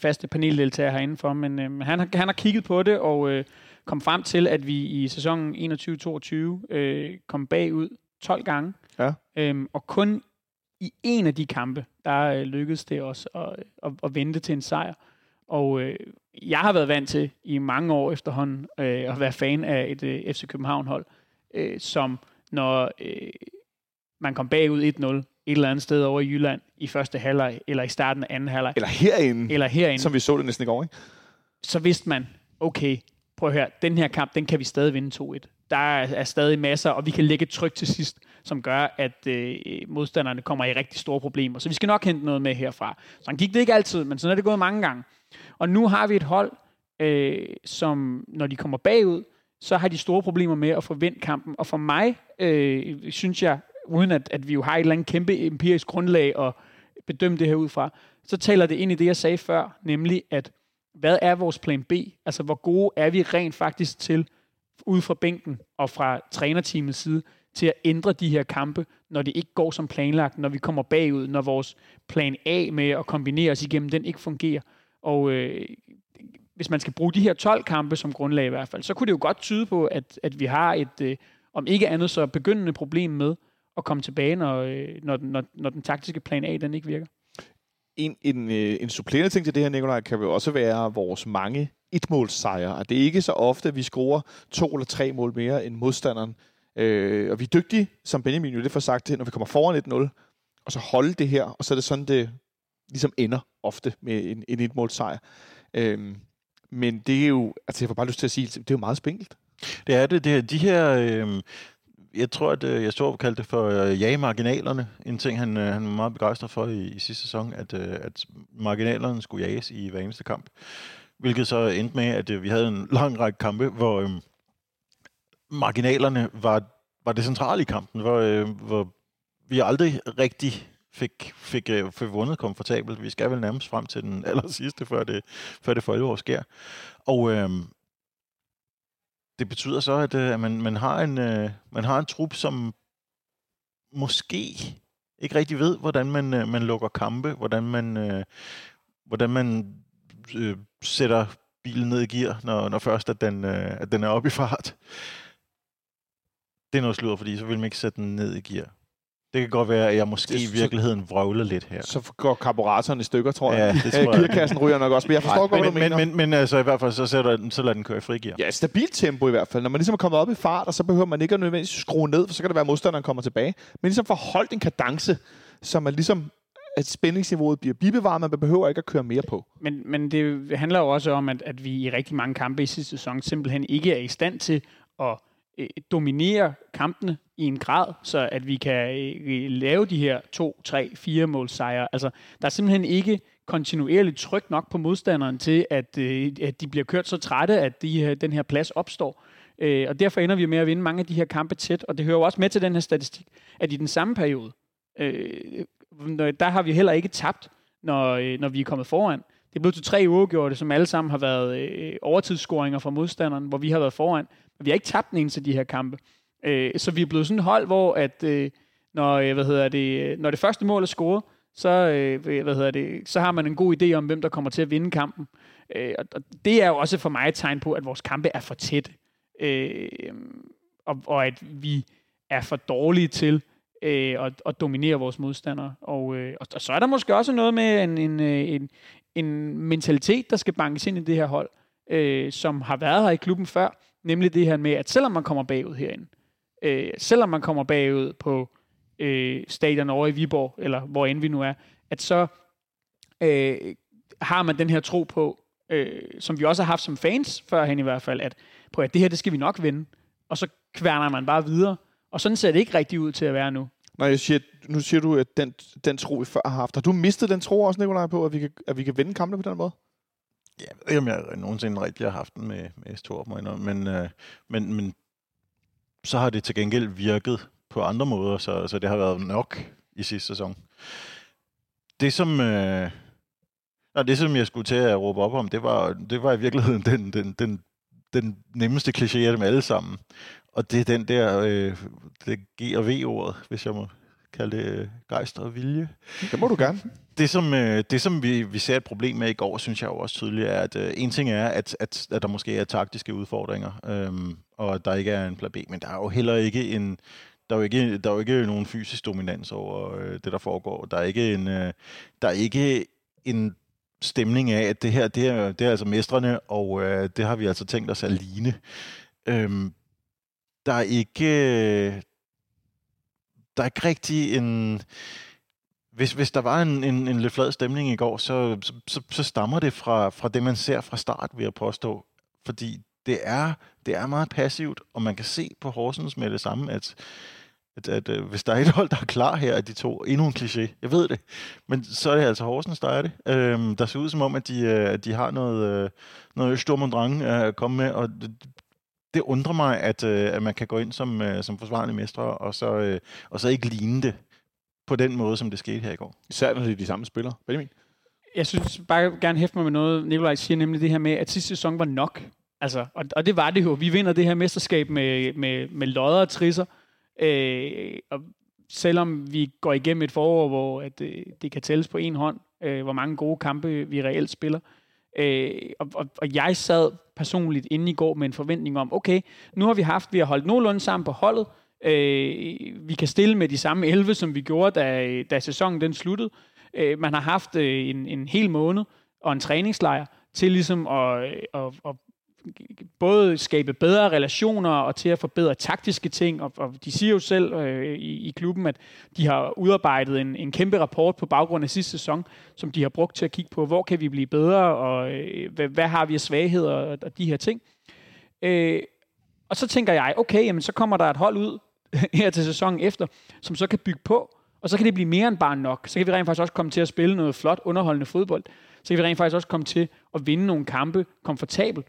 faste paneldeltager herinde for. Men han har kigget på det og kom frem til, at vi i sæsonen 21-22 kom bagud 12 gange. Ja. Og kun i en af de kampe, der lykkedes det os at vente til en sejr. Og jeg har været vant til i mange år efterhånden at være fan af et FC København-hold, som når man kom bagud 1-0 et eller andet sted over i Jylland i første halvleg, eller i starten af anden halvleg. Eller herinde. Som vi så det næsten i går, ikke? Så vidste man, okay, prøv at høre, den her kamp, den kan vi stadig vinde 2-1. Der er stadig masser, og vi kan lægge et tryk til sidst, som gør, at modstanderne kommer i rigtig store problemer. Så vi skal nok hente noget med herfra. Sådan gik det ikke altid, men sådan er det gået mange gange. Og nu har vi et hold, som når de kommer bagud, så har de store problemer med at få vendt kampen. Og for mig synes jeg, uden at vi jo har et eller andet kæmpe empirisk grundlag at bedømme det her ud fra, så taler det ind i det, jeg sagde før, nemlig at hvad er vores plan B? Altså hvor gode er vi rent faktisk til ud fra bænken og fra trænerteamets side til at ændre de her kampe, når det ikke går som planlagt, når vi kommer bagud, når vores plan A med at kombinere os igennem, den ikke fungerer. Og hvis man skal bruge de her 12 kampe som grundlag i hvert fald, så kunne det jo godt tyde på, at vi har et, om ikke andet så begyndende problem med at komme tilbage, når den taktiske plan A, den ikke virker. En supplerende ting til det her, Nicolaj, kan jo også være vores mange etmålssejre. Det er ikke så ofte, at vi scorer 2 eller 3 mål mere end modstanderen. Og vi er dygtige, som Benjamin jo lidt for sagt til, når vi kommer foran 1-0, og så holde det her, og så er det sådan, det ligesom ender ofte med en etmålssejr. Men det er jo, altså jeg får bare lyst til at sige, det er jo meget spinkelt. Det er det. De her... Jeg tror, at jeg så kaldte det for jage-marginalerne. En ting, han var meget begejstret for i sidste sæson, at marginalerne skulle jages i hver eneste kamp. Hvilket så endte med, at vi havde en lang række kampe, hvor marginalerne var det centrale i kampen, hvor vi aldrig rigtig fik vundet komfortabelt. Vi skal vel nærmest frem til den allersidste, før det for alvor sker. Og... det betyder så, at man har en trup, som måske ikke rigtig ved, hvordan man lukker kampe, hvordan man sætter bilen ned i gear, når først at den er oppe i fart. Det er noget sludder, fordi så vil man ikke sætte den ned i gear. Det kan godt være, at jeg måske i virkeligheden vrøvler lidt her. Så går karburatoren i stykker, tror jeg. Ja, det tror jeg. Gearkassen ryger nok også, men jeg forstår godt, hvad du mener. Men altså i hvert fald, så lader den køre i frigear. Ja, stabilt tempo i hvert fald. Når man ligesom er kommet op i fart, og så behøver man ikke at nødvendigvis skrue ned, for så kan det være, at modstanderen kommer tilbage. Men ligesom forholdt en kadence, så man ligesom, at spændingsniveauet bliver bibevaret, man behøver ikke at køre mere på. Men det handler jo også om, at vi i rigtig mange kampe i sidste sæson simpelthen ikke er i stand til at dominere kampene i en grad, så at vi kan lave de her 2, 3, 4 målsejre. Altså, der er simpelthen ikke kontinuerligt tryk nok på modstanderen til, at de bliver kørt så trætte, at den her plads opstår. Og derfor ender vi med at vinde mange af de her kampe tæt, og det hører jo også med til den her statistik, at i den samme periode, der har vi heller ikke tabt, når vi er kommet foran. Det blev til 3 uafgjorte, som alle sammen har været overtidsscoringer fra modstanderen, hvor vi har været foran. Vi har ikke tabt den eneste af de her kampe. Så vi er blevet sådan et hold, hvor når det første mål er scoret, så har man en god idé om, hvem der kommer til at vinde kampen. Og det er jo også for mig et tegn på, at vores kampe er for tæt. Og at vi er for dårlige til og dominere vores modstandere. Og så er der måske også noget med en mentalitet, der skal bankes ind i det her hold, som har været her i klubben før, nemlig det her med, at selvom man kommer bagud herinde, selvom man kommer bagud på stadion over i Viborg, eller hvor end vi nu er, at så har man den her tro på, som vi også har haft som fans førhen i hvert fald, at på at det her, det skal vi nok vinde, og så kværner man bare videre, og sådan ser det ikke rigtig ud til at være nu. Nej, nu siger du, at den tro, vi før har haft, har du mistet den tro også, Nicolai, på, at vi kan vinde kampene på den måde? Ja, jeg ved ikke, om jeg nogensinde rigtig har haft den med S2, men så har det til gengæld virket på andre måder, så det har været nok i sidste sæson. Det som jeg skulle til at råbe op om, det var i virkeligheden den nemmeste kliché af dem alle sammen. Og det er den der det G- og V-ordet, hvis jeg må kalde det gejst og vilje. Det må du gerne. Det som vi ser et problem med i går, synes jeg jo også tydeligt, er, at en ting er, at der måske er taktiske udfordringer, og der ikke er en plan B, men der er jo heller ikke en... Der er jo ikke nogen fysisk dominans over det, der foregår. Der er ikke en stemning af, at det er altså mestrene, og det har vi altså tænkt os alene. Der er ikke rigtig en... Hvis der var en lidt flad stemning i går, så stammer det fra det, man ser fra start, vil jeg påstå. Fordi det er meget passivt, og man kan se på Horsens med det samme, at hvis der er et hold, der er klar her, at de to endnu en kliché, jeg ved det, men så er det altså Horsens, der er det. Der ser ud som om, at de har noget Sturm und Drang at komme med, og det undrer mig, at man kan gå ind som forsvarende mestre, og så ikke ligne det på den måde, som det skete her i går. Især når det er de samme spillere. Benjamin? Jeg synes bare gerne hæfte mig med noget, Nicolaj siger, nemlig det her med, at sidste sæson var nok. Altså, og det var det jo. Vi vinder det her mesterskab med lodder og trisser. Og selvom vi går igennem et forår, hvor det kan tælles på en hånd, hvor mange gode kampe vi reelt spiller. Og jeg sad personligt inde i går med en forventning om, okay, nu har vi har holdt nogenlunde sammen på holdet. Vi kan stille med de samme 11, som vi gjorde, da sæsonen den sluttede. Man har haft en hel måned og en træningslejr til ligesom at både skabe bedre relationer og til at forbedre taktiske ting, og de siger jo selv i klubben, at de har udarbejdet en kæmpe rapport på baggrund af sidste sæson, som de har brugt til at kigge på, hvor kan vi blive bedre, og hvad har vi af svagheder, og de her ting. Og så tænker jeg, okay, jamen, så kommer der et hold ud her til sæsonen efter, som så kan bygge på, og så kan det blive mere end bare nok. Så kan vi rent faktisk også komme til at spille noget flot, underholdende fodbold. Så kan vi rent faktisk også komme til at vinde nogle kampe komfortabelt.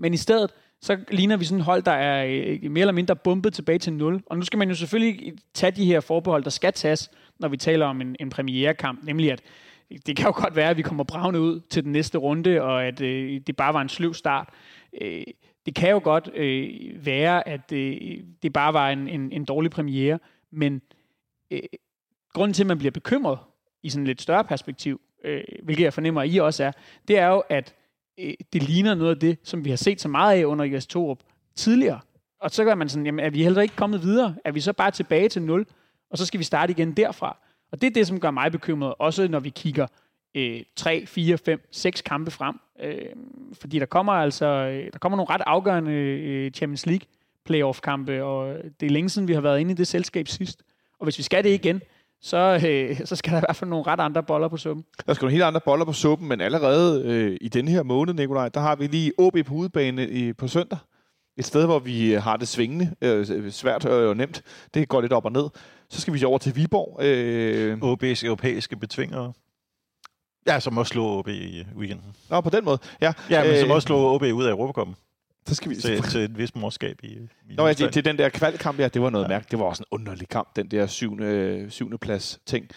Men i stedet, så ligner vi sådan et hold, der er mere eller mindre bumpet tilbage til 0. Og nu skal man jo selvfølgelig tage de her forbehold, der skal tages, når vi taler om en premierekamp. Nemlig, at det kan jo godt være, at vi kommer bravende ud til den næste runde, og at det bare var en sløv start. Det kan jo godt være, at det bare var en dårlig premiere. Men grunden til, at man bliver bekymret i sådan et lidt større perspektiv, hvilket jeg fornemmer, I også er, det er jo, at det ligner noget af det, som vi har set så meget af under Jes Torup tidligere. Og så gør man sådan, jamen, er vi heller ikke kommet videre? Er vi så bare tilbage til 0, og så skal vi starte igen derfra? Og det er det, som gør mig bekymret, også når vi kigger 3, 4, 5, 6 kampe frem. Fordi der kommer nogle ret afgørende Champions League playoff-kampe, og det er længe siden, vi har været inde i det selskab sidst. Og hvis vi skal det igen, så skal der i hvert fald nogle ret andre boller på suppen. Der skal nogle helt andre boller på suppen, men allerede i denne her måned, Nicolaj, der har vi lige OB på udebane på søndag. Et sted, hvor vi har det svingende, svært og nemt. Det går lidt op og ned. Så skal vi over til Viborg. OB's europæiske betvingere. Ja, som også slå OB i weekenden. Nå, på den måde, ja. Ja, men som også slå OB ud af Europacupen. Så skal vi til et vist morskab i nå, ja, det er den der kvalkamp, ja, det var noget mærkeligt. Det var også en underlig kamp, den der syvende plads ting.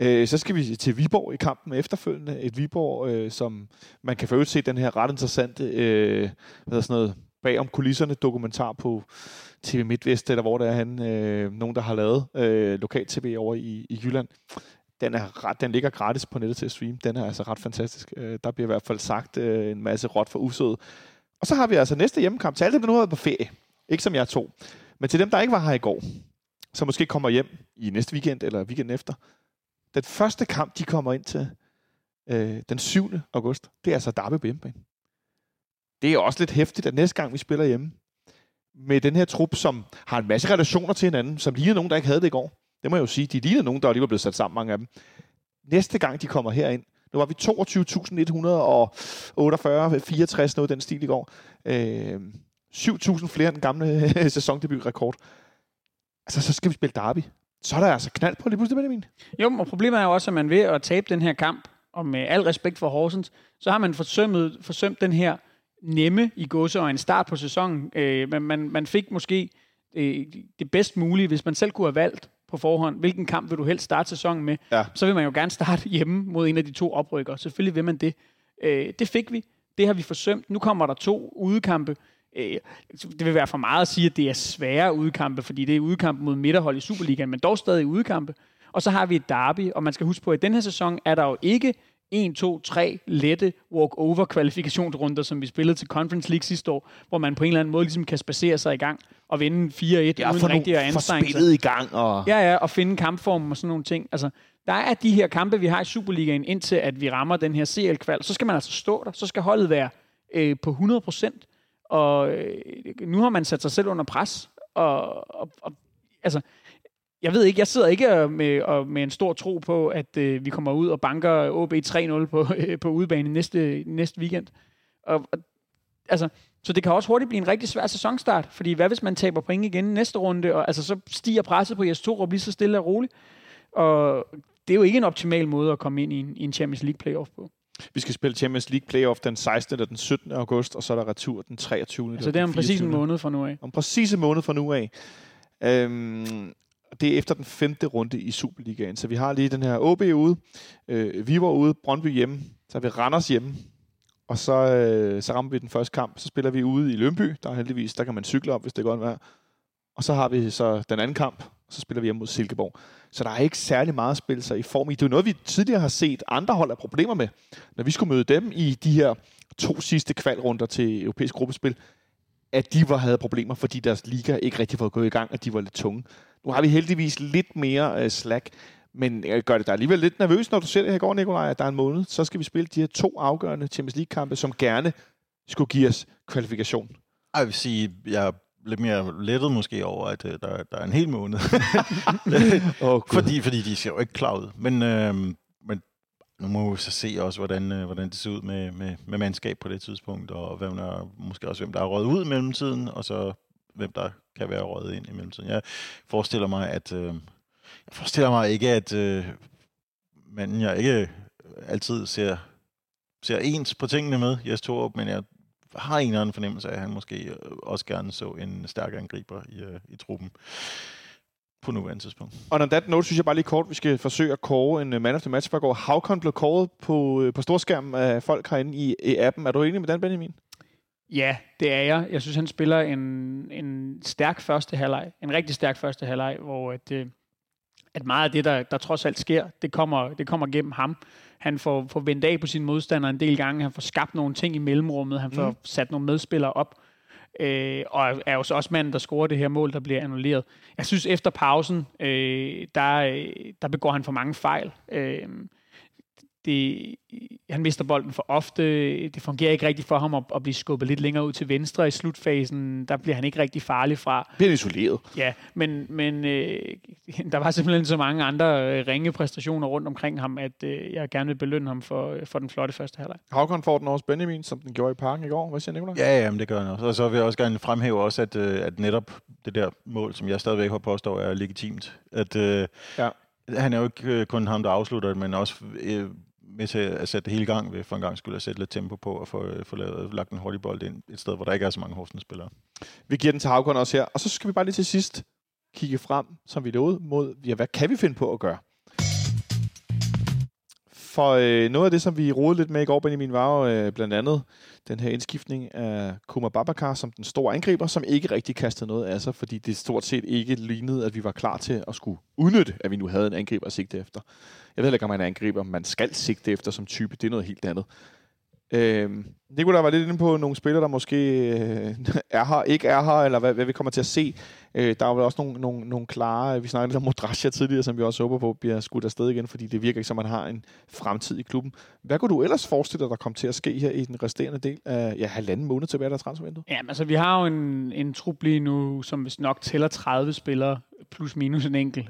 Så skal vi til Viborg i kampen efterfølgende. Et Viborg, som man kan forøvrigt se den her ret interessante bag om kulisserne dokumentar på TV MidtVest, eller hvor der er nogen, der har lavet lokal TV over i Jylland. Den ligger gratis på nettet til at streame. Den er altså ret fantastisk. Der bliver i hvert fald sagt en masse råt for usød. Og så har vi altså næste hjemmekamp til alle dem, der nu har været på ferie. Ikke som jeg tog. Men til dem, der ikke var her i går. som måske kommer hjem i næste weekend eller weekenden efter. Den første kamp, de kommer ind til den 7. august, det er altså Derby på hjemmebane. Det er også lidt hæftigt, at næste gang vi spiller hjemme, med den her trup, som har en masse relationer til hinanden, som ligner nogen, der ikke havde det i går. Det må jeg jo sige, de ligner nogen, der lige var blevet sat sammen, mange af dem. Næste gang, de kommer herind, nu var vi 22.148, 64, noget den stil i går. 7.000 flere end den gamle sæsondebut-rekord. Altså, så skal vi spille derby. Så er der altså knald på lige pludselig, Benjamin. Jo, og problemet er jo også, at man ved at tabe den her kamp, og med al respekt for Horsens, så har man forsømt den her nemme i gåseøjne start på sæsonen. Man fik måske det bedst mulige, hvis man selv kunne have valgt på forhånd, hvilken kamp vil du helst starte sæsonen med, ja. Så vil man jo gerne starte hjemme mod en af de to oprykkere. Selvfølgelig vil man det. Det fik vi. Det har vi forsømt. Nu kommer der to udekampe. Det vil være for meget at sige, at det er svære udekampe, fordi det er udekampe mod midterhold i Superligaen, men dog stadig udekampe. Og så har vi et derby, og man skal huske på, at i den her sæson er der jo ikke 1, 2, 3 lette walk-over-kvalifikationsrunder, som vi spillede til Conference League sidste år, hvor man på en eller anden måde ligesom kan spacere sig i gang og vinde 4-1 uden rigtig at anstrenge sig. I gang og... Ja, og finde kampformen og sådan nogle ting. Altså, der er de her kampe, vi har i Superligaen, indtil at vi rammer den her CL-kval. Så skal man altså stå der. Så skal holdet være på 100%. Og nu har man sat sig selv under pres. Og altså... Jeg ved ikke, jeg sidder ikke med en stor tro på, at vi kommer ud og banker OB 3-0 på udebane næste weekend. Altså, så det kan også hurtigt blive en rigtig svær sæsonstart, fordi hvad hvis man taber point igen næste runde, og altså, så stiger presset på Jes Torup lige så stille og roligt. Og det er jo ikke en optimal måde at komme ind i en Champions League playoff på. Vi skal spille Champions League playoff den 16. og den 17. august, og så er der retur den 23. Altså det er om præcis en måned fra nu af. Det er efter den 5. runde i Superligaen. Så vi har lige den her OB ude, Viborg ude, Brøndby hjemme, så har vi Randers hjemme, og så rammer vi den første kamp. Så spiller vi ude i Lyngby, der heldigvis, der kan man cykle op, hvis det er godt vejr. Og så har vi så den anden kamp, og så spiller vi hjemme mod Silkeborg. Så der er ikke særlig meget at spille sig i form i. Det er noget, vi tidligere har set andre hold af problemer med, når vi skulle møde dem i de her 2 sidste kvalrunder til europæisk gruppespil, at de havde problemer, fordi deres liga ikke rigtig var gået i gang, og de var lidt tunge. Nu har vi heldigvis lidt mere slack, men gør det dig alligevel lidt nervøs, når du ser det her går, Nicolaj, at der er en måned, så skal vi spille de her 2 afgørende Champions League-kampe, som gerne skulle give os kvalifikation. Jeg vil sige, jeg er lidt mere lettet måske over, at der er en hel måned. fordi de ser jo ikke klar ud. Men nu må vi så se også, hvordan det ser ud med mandskab på det tidspunkt, og hvem der er røget ud i mellemtiden, og så hvem der kan være røget ind i mellemtiden. Jeg forestiller mig ikke, at manden, jeg ikke altid ser ens på tingene med, Jes Torup, men jeg har en eller anden fornemmelse af, at han måske også gerne så en stærk angriber i truppen på nuværende tidspunkt. Og når det note, synes jeg bare lige kort, vi skal forsøge at kåre en man of the match, for går Hákon blev kåret på storskærmen af folk herinde i appen. Er du enig med den, Benjamin? Ja, det er jeg. Jeg synes, han spiller en stærk første halvleg. En rigtig stærk første halvleg, hvor at meget af det, der trods alt sker, det kommer gennem ham. Han får vendt af på sine modstandere en del gange. Han får skabt nogle ting i mellemrummet. Han får sat nogle medspillere op. Og er jo så også manden, der scorer det her mål, der bliver annulleret. Jeg synes, efter pausen, der begår han for mange fejl. Han mister bolden for ofte. Det fungerer ikke rigtig for ham at blive skubbet lidt længere ud til venstre i slutfasen. Der bliver han ikke rigtig farlig fra. Bliver isoleret. Ja, men der var simpelthen så mange andre ringe præstationer rundt omkring ham, at jeg gerne vil belønne ham for den flotte første halvleg. Hákon får den også Benjamin, som den gjorde i Parken i går. Hvad siger Nicolaj? Ja, men det gør han også. Og så vil jeg også gerne fremhæve også, at netop det der mål, som jeg stadigvæk har påstået, er legitimt. Han er jo ikke kun ham, der afslutter, men også... med til at sætte det hele gang ved for en gang skulle at sætte lidt tempo på og få lagt en hurtig bold ind et sted, hvor der ikke er så mange Horsens-spillere. Vi giver den til Hákon også her, og så skal vi bare lige til sidst kigge frem, som vi lovede, mod, hvad kan vi finde på at gøre? For noget af det, som vi rodede lidt med i går, Benjamin, var jo blandt andet den her indskiftning af Kumar Babakar som den store angriber, som ikke rigtig kastede noget af sig, fordi det stort set ikke lignede, at vi var klar til at skulle udnytte, at vi nu havde en angriber at sigte efter. Jeg ved ikke, om man er angriber, man skal sigte efter som type. Det er noget helt andet. Nicolaj var lidt inde på nogle spillere, der måske er her, ikke er her, eller hvad vi kommer til at se. Der er vel også nogle klare, vi snakkede lidt om Mudražija tidligere, som vi også håber på bliver skudt afsted igen, fordi det virker ikke, som man har en fremtid i klubben. Hvad kunne du ellers forestille dig, der kommer til at ske her i den resterende del af halvanden måned tilbage, der er transfervinduet? Jamen, altså, vi har jo en trup lige nu, som vist nok tæller 30 spillere, plus minus en enkelt,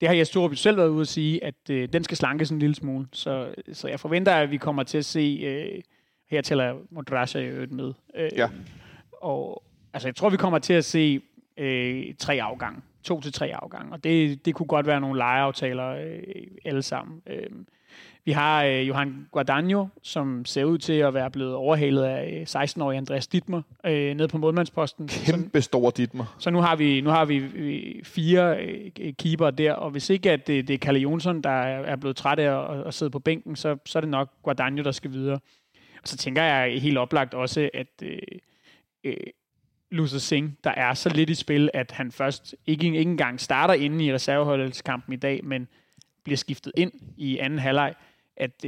det har Jes Torup selv været ude at sige, at den skal slankes en lille smule. Så jeg forventer, at vi kommer til at se... her tæller Mudražija jo et med. Ja. Og, altså, jeg tror, vi kommer til at se 2-3 afgange. Og det kunne godt være nogle lejeaftaler alle sammen. Vi har Johan Guardagno, som ser ud til at være blevet overhalet af 16-årig Andreas Dittmer nede på målmandsposten. Kæmpe stor Dittmer. Så nu har vi fire keeper der, og hvis ikke at det er Kalle Jonsson, der er blevet træt af at sidde på bænken, så er det nok Guardagno, der skal videre. Og så tænker jeg helt oplagt også, at Lusa Singh, der er så lidt i spil, at han først ikke engang starter inde i reserveholdelseskampen i dag, men bliver skiftet ind i anden halvleg, at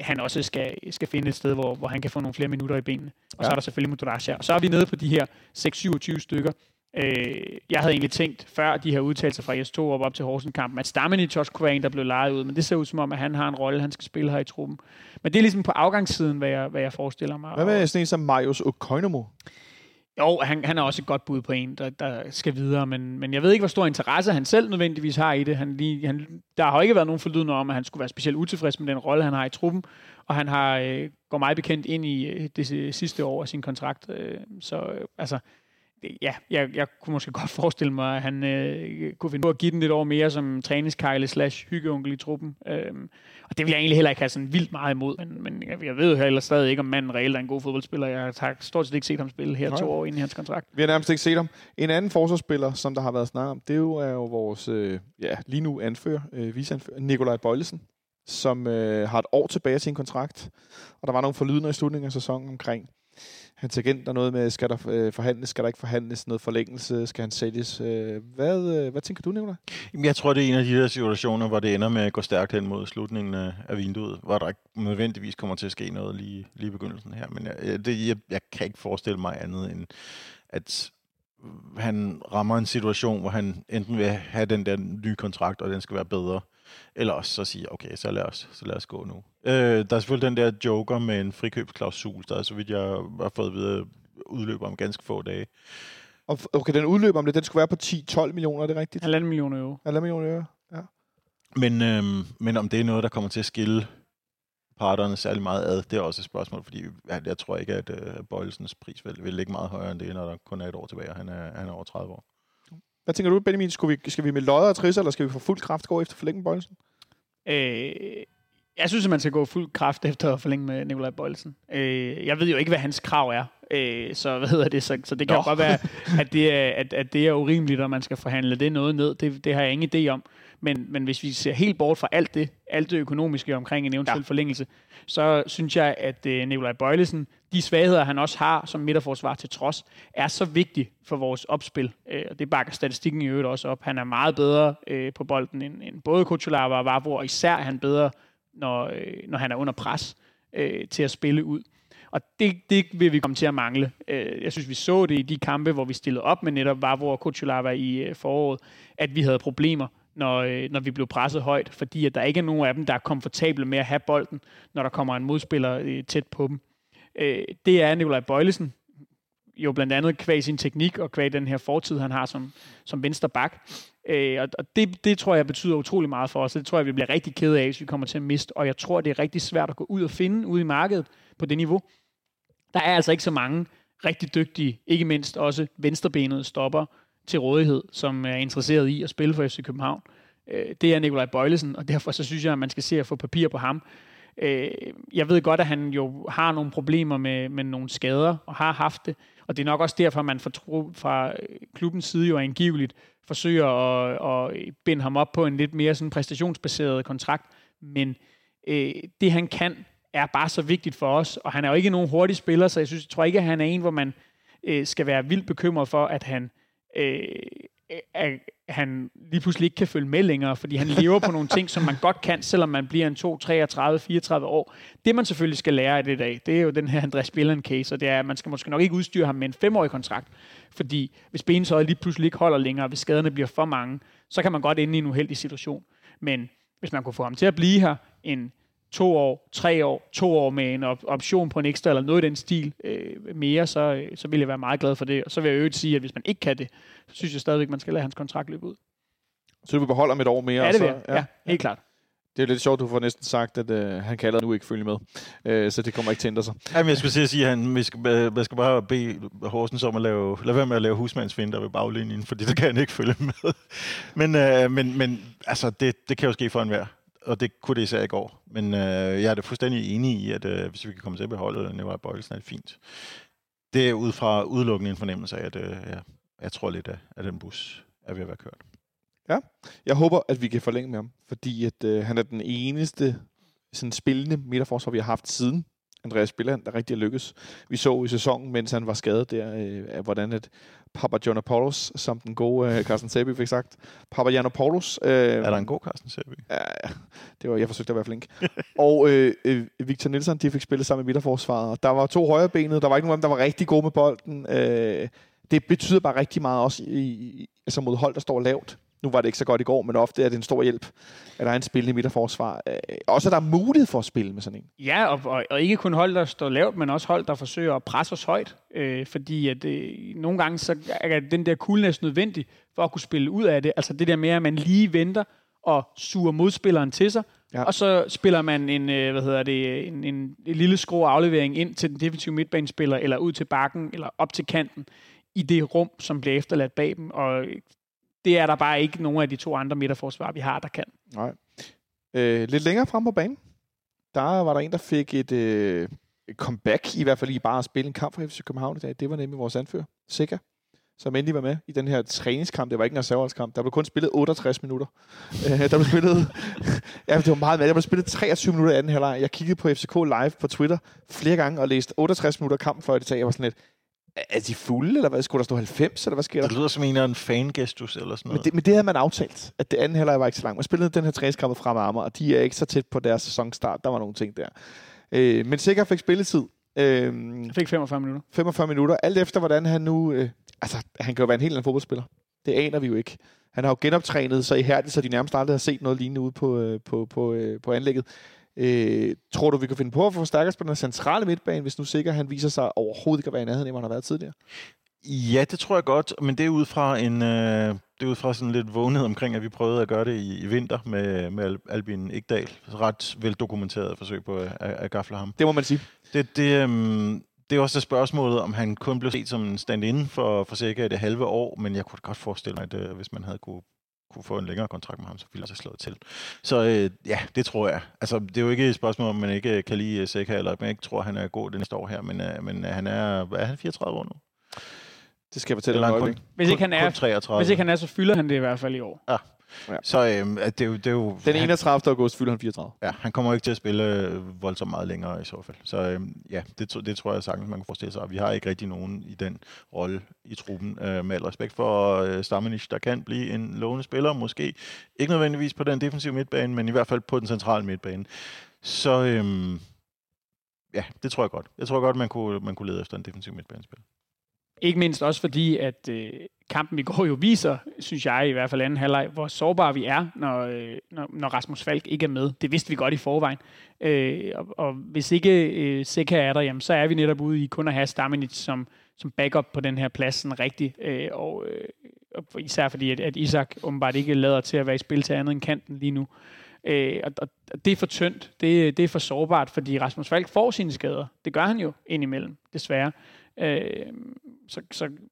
han også skal finde et sted, hvor han kan få nogle flere minutter i benene. Og ja. Så er der selvfølgelig Mudražija. Og så er vi nede på de her 6-27 stykker. Jeg havde egentlig tænkt, før de her udtalelser fra Jes Torup op til Horsens-kampen, at Stamenić også kunne være en, der blev lejet ud. Men det ser ud som om, at han har en rolle, han skal spille her i truppen. Men det er ligesom på afgangssiden, hvad jeg forestiller mig. Hvad med sådan en som Marius Okoinomo? Jo, han er også et godt bud på en, der skal videre, men jeg ved ikke, hvor stor interesse han selv nødvendigvis har i det. Der har jo ikke været nogen forlydende om, at han skulle være specielt utilfreds med den rolle, han har i truppen, og han har går meget bekendt ind i det sidste år af sin kontrakt. Jeg kunne måske godt forestille mig, at han kunne finde på at give den lidt over mere som træningskejle / hyggeonkel i truppen. Og det vil jeg egentlig heller ikke have sådan vildt meget imod. Men jeg ved jo heller stadig ikke, om manden reelt er en god fodboldspiller. Jeg har stort set ikke set ham spille her 2 år inden i hans kontrakt. Vi har nærmest ikke set ham. En anden forsvarsspiller, som der har været snakket om, det er jo vores lige nu viceanfører, Nicolai Boilesen, som har et år tilbage til en kontrakt. Og der var nogle forlydender i slutningen af sæsonen omkring hans agent, der noget med, skal der forhandles, skal der ikke forhandles, noget forlængelse, skal han sælges. Hvad tænker du, Nicolaj? Jeg tror, det er en af de der situationer, hvor det ender med at gå stærkt hen mod slutningen af vinduet, hvor der ikke nødvendigvis kommer til at ske noget lige i begyndelsen her. Men jeg kan ikke forestille mig andet end, at han rammer en situation, hvor han enten vil have den der nye kontrakt, og den skal være bedre, eller også så sige, okay, så lad os gå nu. Der er selvfølgelig den der joker med en frikøbsklausul, der er, så vidt jeg har fået videre, udløber om ganske få dage. Okay, den udløber om det, den skulle være på 10-12 millioner, er det rigtigt? 1,5 millioner euro. 1,5 millioner euro, ja. Men om det er noget, der kommer til at skille parterne særlig meget ad, det er også et spørgsmål, fordi jeg tror ikke, at Boilesens pris vil ligge meget højere end det, når der kun er et år tilbage, og han er over 30 år. Hvad tænker du, Benjamin? Skal vi med lodder og trisser, eller skal vi for fuld kraft gå efter forlænge Boilesen? Jeg synes, at man skal gå fuld kraft efter at forlænge med Nicolai Boilesen. Jeg ved jo ikke, hvad hans krav er. Så det kan godt være, at det er urimeligt, og man skal forhandle det noget ned. Det har jeg ingen idé om. Men hvis vi ser helt bort fra alt det økonomiske omkring en eventuel forlængelse, så synes jeg, at Nicolai Boilesen, de svagheder, han også har som midterforsvar til trods, er så vigtig for vores opspil. Og det bakker statistikken i øvrigt også op. Han er meget bedre på bolden end både Kutsulava og Vavro, og især er han bedre, når han er under pres til at spille ud. Og det vil vi komme til at mangle. Jeg synes, vi så det i de kampe, hvor vi stillede op med netop Vavro og Kutsulava i foråret, at vi havde problemer, når vi blev presset højt, fordi at der ikke er nogen af dem, der er komfortable med at have bolden, når der kommer en modspiller tæt på dem. Det er Nicolai Boilesen, jo blandt andet kvad sin teknik og kvad den her fortid, han har som venstre bak. Og det tror jeg betyder utrolig meget for os. Det tror jeg, vi bliver rigtig kede af, hvis vi kommer til at miste. Og jeg tror, det er rigtig svært at gå ud og finde ude i markedet på det niveau. Der er altså ikke så mange rigtig dygtige, ikke mindst også venstrebenede stopper til rådighed, som er interesseret i at spille for FC København. Det er Nicolai Boilesen, og derfor så synes jeg, at man skal se at få papir på ham. Jeg ved godt, at han jo har nogle problemer med nogle skader, og har haft det. Og det er nok også derfor, at man fra klubbens side jo angiveligt forsøger at binde ham op på en lidt mere sådan præstationsbaseret kontrakt. Men det, han kan, er bare så vigtigt for os. Og han er jo ikke nogen hurtig spiller, så jeg tror ikke, at han er en, hvor man skal være vildt bekymret for, at han at han lige pludselig ikke kan følge med længere, fordi han lever på nogle ting, som man godt kan, selvom man bliver en 2, 33, 34 år. Det, man selvfølgelig skal lære af det i dag, det er jo den her Andreas Bjelland-case, og det er, at man skal måske nok ikke udstyre ham med en 5-årig kontrakt, fordi hvis benshøjet lige pludselig ikke holder længere, hvis skaderne bliver for mange, så kan man godt ende i en uheldig situation. Men hvis man kunne få ham til at blive her en 2 år, 3 år, 2 år med en option på en ekstra eller noget i den stil mere, så vil jeg være meget glad for det. Og så vil jeg øvrigt sige, at hvis man ikke kan det, så synes jeg stadigvæk, man skal lade hans kontrakt løbe ud. Så du beholder ham et år mere? Ja, det vil jeg. Ja, helt klart. Det er lidt sjovt, du får næsten sagt, at han kan allerede nu ikke følge med, så det kommer ikke til at ændre sig. Jamen, jeg skulle til at sige, at man skal bare bede Horsens om at lade være med at lave husmandsfinter ved baglinjen, fordi det kan han ikke følge med. Men altså, det kan jo ske for enhver. Og det kunne det især i går. Men jeg er da fuldstændig enig i, at hvis vi kan komme til at beholde Nicolai Boilesen, er det fint. Det er ud fra udelukkende en fornemmelse af, at jeg tror lidt, at den bus er ved at være kørt. Ja, jeg håber, at vi kan forlænge med ham, fordi at, han er den eneste sådan, spillende midterforsvar, vi har haft siden Andreas Bjelland, der rigtig lykkes. Vi så i sæsonen, mens han var skadet der, hvordan et Papagiannopoulos, som den gode Carsten Sæby fik sagt. Papagiannopoulos. Er der en god Carsten Sæby? Ja, det var, jeg forsøgte at være flink. Og Victor Nielsen, de fik spillet sammen i midterforsvaret. Der var 2 højrebenede, der var ikke nogen, der var rigtig gode med bolden. Det betyder bare rigtig meget også altså mod hold, der står lavt. Nu var det ikke så godt i går, men ofte er det en stor hjælp, at der er en spillende midterforsvar. Også at der er mulighed for at spille med sådan en. Ja, og ikke kun hold, der står lavt, men også hold, der forsøger at presse os højt. Fordi at, nogle gange så er den der coolness nødvendig for at kunne spille ud af det. Altså det der med, at man lige venter og suger modspilleren til sig. Ja. Og så spiller man en lille skrå aflevering ind til den defensive midtbanespiller, eller ud til bakken, eller op til kanten, i det rum, som bliver efterladt bag dem. Og det er der bare ikke nogen af de 2 andre midterforsvar, vi har, der kan. Nej. Lidt længere frem på banen, der var der en, der fik et comeback, i hvert fald i bare at spille en kamp for FC København i dag. Det var nemlig vores anfører, Sikker, som endelig var med i den her træningskamp. Det var ikke en reserveholdskamp. Der blev kun spillet 68 minutter. Det var meget med. Der blev spillet 23 minutter i anden halvleg. Jeg kiggede på FCK Live på Twitter flere gange og læste 68 minutter kamp før det dag. Jeg var sådan lidt, er de fulde, eller hvad? Skulle der stå 90, eller hvad sker der? Det lyder som en af en fangestus, eller sådan noget. Men det havde man aftalt, at det andet halvleg var ikke så langt. Man spillede den her træningskamp frem af Amager, og de er ikke så tæt på deres sæsonstart. Der var nogle ting der. Men Sikker fik spilletid. Fik 45 minutter. 45 minutter. Alt efter, hvordan han nu... han kan jo være en helt anden fodboldspiller. Det aner vi jo ikke. Han har jo genoptrænet sig ihærdigt, så de nærmest aldrig har set noget lignende ude på anlægget. Tror du, vi kan finde på at forstærke os på den centrale midtbane, hvis nu Sikker han viser sig overhovedet ikke at være i nærheden, end han har været tidligere? Ja, det tror jeg godt, men det er ud fra sådan lidt vågenhed omkring, at vi prøvede at gøre det i vinter med Albin Ekdal. Ret veldokumenteret forsøg på at gafle ham. Det må man sige. Det er også spørgsmålet, om han kun blev set som en stand-in for Sikker i det halve år, men jeg kunne godt forestille mig, at hvis man havde kunne få en længere kontrakt med ham, så ville han så slået til. Så ja, det tror jeg. Altså, det er jo ikke et spørgsmål, om man ikke kan lide Sikker, eller man ikke tror, han er god det næste år her, men han er... Hvad er han? 34 år nu? Det skal jeg fortælle dig nok. Hvis ikke han er, så fylder han det i hvert fald i år. Ja. Ja. Så det er jo... Den 31. august fylder han 34. Ja, han kommer ikke til at spille voldsomt meget længere i så fald. Så det tror jeg sagtens, man kan forestille sig. Vi har ikke rigtig nogen i den rolle i truppen. Med al respekt for Stamenić, der kan blive en lovende spiller. Måske ikke nødvendigvis på den defensive midtbane, men i hvert fald på den centrale midtbane. Så det tror jeg godt. Jeg tror godt, man kunne lede efter en defensiv midtbanespil. Ikke mindst også fordi, at kampen i går jo viser, synes jeg i hvert fald anden halvleg, hvor sårbare vi er, når Rasmus Falk ikke er med. Det vidste vi godt i forvejen. Og hvis ikke Sikker er der, jamen, så er vi netop ude i kun at have Stamenić som backup på den her plads, sådan rigtigt. Og især fordi, at Isaac åbenbart ikke lader til at være i spil til andet end kanten lige nu. Og det er for tyndt. Det er for sårbart, fordi Rasmus Falk får sine skader. Det gør han jo indimellem, desværre.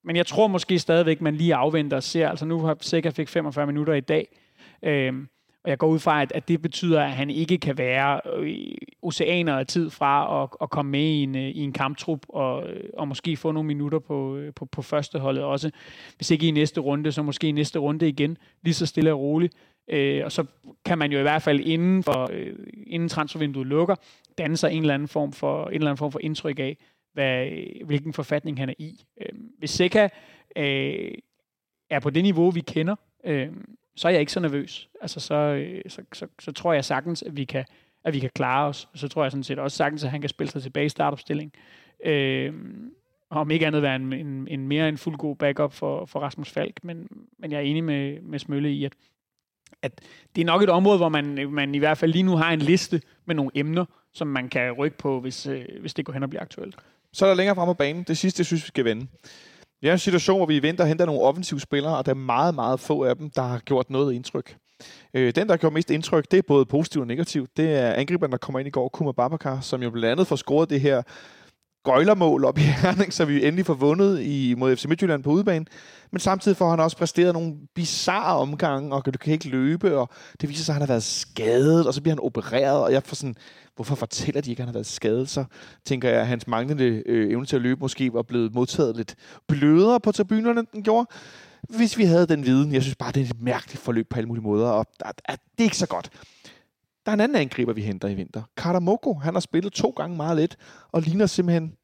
Men jeg tror måske stadigvæk, man lige afventer og ser. Altså nu har Sikker fik 45 minutter i dag, og jeg går ud fra, at det betyder, at han ikke kan være oceaner af tid fra at komme med i en kamptrup og måske få nogle minutter på førsteholdet også. Hvis ikke i næste runde, så måske i næste runde igen, lige så stille og roligt. Og så kan man jo i hvert fald inden transfervinduet lukker, danne sig en eller anden form for indtryk af, hvilken forfatning han er i. Hvis Sikker er på det niveau, vi kender, så er jeg ikke så nervøs. Altså, så tror jeg sagtens, at vi kan klare os. Så tror jeg sådan set også sagtens, at han kan spille sig tilbage i startopstilling. Og om ikke andet være en mere en fuld god backup for Rasmus Falk, men jeg er enig med Smølle i, at det er nok et område, hvor man i hvert fald lige nu har en liste med nogle emner, som man kan rykke på, hvis det går hen og bliver aktuelt. Så er der længere frem på banen. Det sidste, synes vi skal vende. Vi er en situation, hvor vi venter og henter nogle offensive spillere, og der er meget, meget få af dem, der har gjort noget indtryk. Den, der gør mest indtryk, det er både positivt og negativt. Det er angriberen, der kommer ind i går, Kumar Babacar, som jo blandt andet får scoret det her gøjlermål op i Herning, så vi endelig får vundet mod FC Midtjylland på udebane. Men samtidig får han også præsteret nogle bizarre omgange, og du kan ikke løbe, og det viser sig, at han har været skadet, og så bliver han opereret, og jeg får sådan, hvorfor fortæller de ikke, at han har været skadet? Så tænker jeg, at hans manglende evne til at løbe måske var blevet modtaget lidt blødere på tribunerne, end den gjorde. Hvis vi havde den viden, jeg synes bare, det er et mærkeligt forløb på alle mulige måder, og det er ikke så godt. Der er en anden angriber, vi henter i vinter. Karamoko, han har spillet 2 gange meget lidt, og ligner simpelthen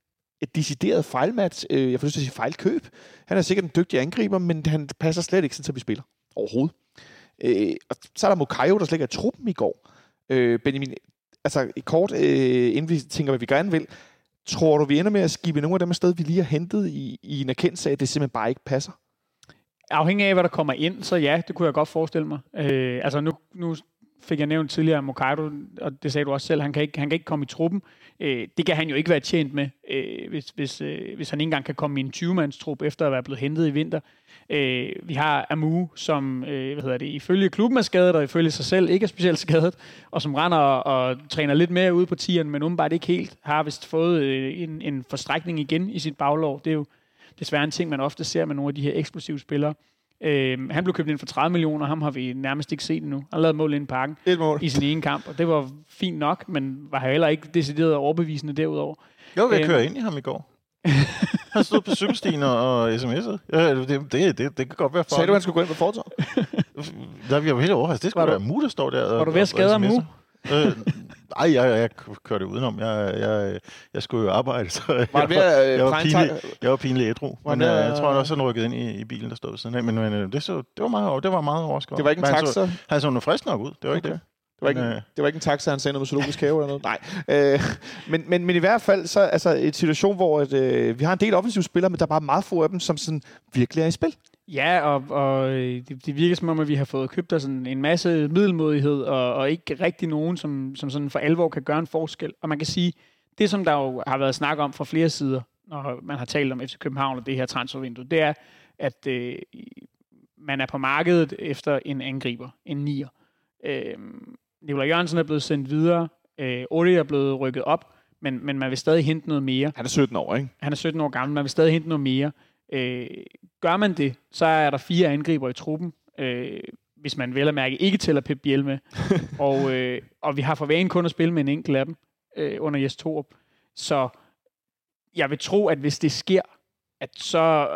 et decideret fejlmatch. Jeg får lyst til at sige fejlkøb. Han er sikkert en dygtig angriber, men han passer slet ikke, så vi spiller overhovedet. Og så er der Mokayo, der slet ikke er truppen i går. Benjamin, altså kort, inden vi tænker, hvad vi gerne vil, tror du, vi ender med at skibe nogle af dem afsted, vi lige har hentet i en erkendelse af, at det simpelthen bare ikke passer? Afhængig af, hvad der kommer ind, så ja, det kunne jeg godt forestille mig. Altså nu fik jeg nævnt tidligere Mokayo, og det sagde du også selv, han kan ikke komme i truppen. Det kan han jo ikke være tjent med, hvis han ikke engang kan komme i en 20-mandstrup efter at være blevet hentet i vinter. Vi har Amu, som ifølge klubben er skadet, og ifølge sig selv ikke er specielt skadet, og som render og træner lidt mere ude på tieren, men umiddelbart ikke helt. Har vist fået en forstrækning igen i sit baglov. Det er jo desværre en ting, man ofte ser med nogle af de her eksplosive spillere. Han blev købt ind for 30 millioner, ham har vi nærmest ikke set endnu. Han lavede mål ind i Parken i sin ene kamp, og det var fint nok, men var heller ikke decideret overbevisende derudover. Jeg var ved at køre ind i ham i går. Han stod på cykelstien og sms'ede. Ja, det kan godt være for. Sagde du, han skulle gå ind på fortorvet? Der bliver jo helt overrasket. Det skulle være Mu, der står der og sms'er. Var du ved at skade Mu? Nej, jeg kørte udenom. Jeg skulle jo arbejde, så jeg var pinlig ædru. Men jeg tror også, han rykkede ind i bilen, der stod ved siden af. Men det var meget overraskende. Det var ikke en taxa? Han så noget frisk nok ud, det var ikke det. Det var ikke en taxa, han sendte med zoologisk have eller noget. Nej. Men i hvert fald, så altså en situation, hvor vi har en del offensive spillere, men der er bare meget få af dem, som sådan virkelig er i spil. Ja, og det virker som om, at vi har fået købt der sådan en masse middelmådighed, og ikke rigtig nogen, som sådan for alvor kan gøre en forskel. Og man kan sige, det som der jo har været snak om fra flere sider, når man har talt om FC København og det her transfervindue, det er, at man er på markedet efter en angriber, en nier. Nicolai Jørgensen er blevet sendt videre, Oli er blevet rykket op, men man vil stadig hente noget mere. Han er 17 år, ikke? Han er 17 år gammel, man vil stadig hente noget mere. Gør man det, så er der 4 angriber i truppen, hvis man vel at mærke ikke tæller Pep Biel med. og vi har for vane kun at spille med en enkelt af dem under Jes Torup. Så jeg vil tro, at hvis det sker, at så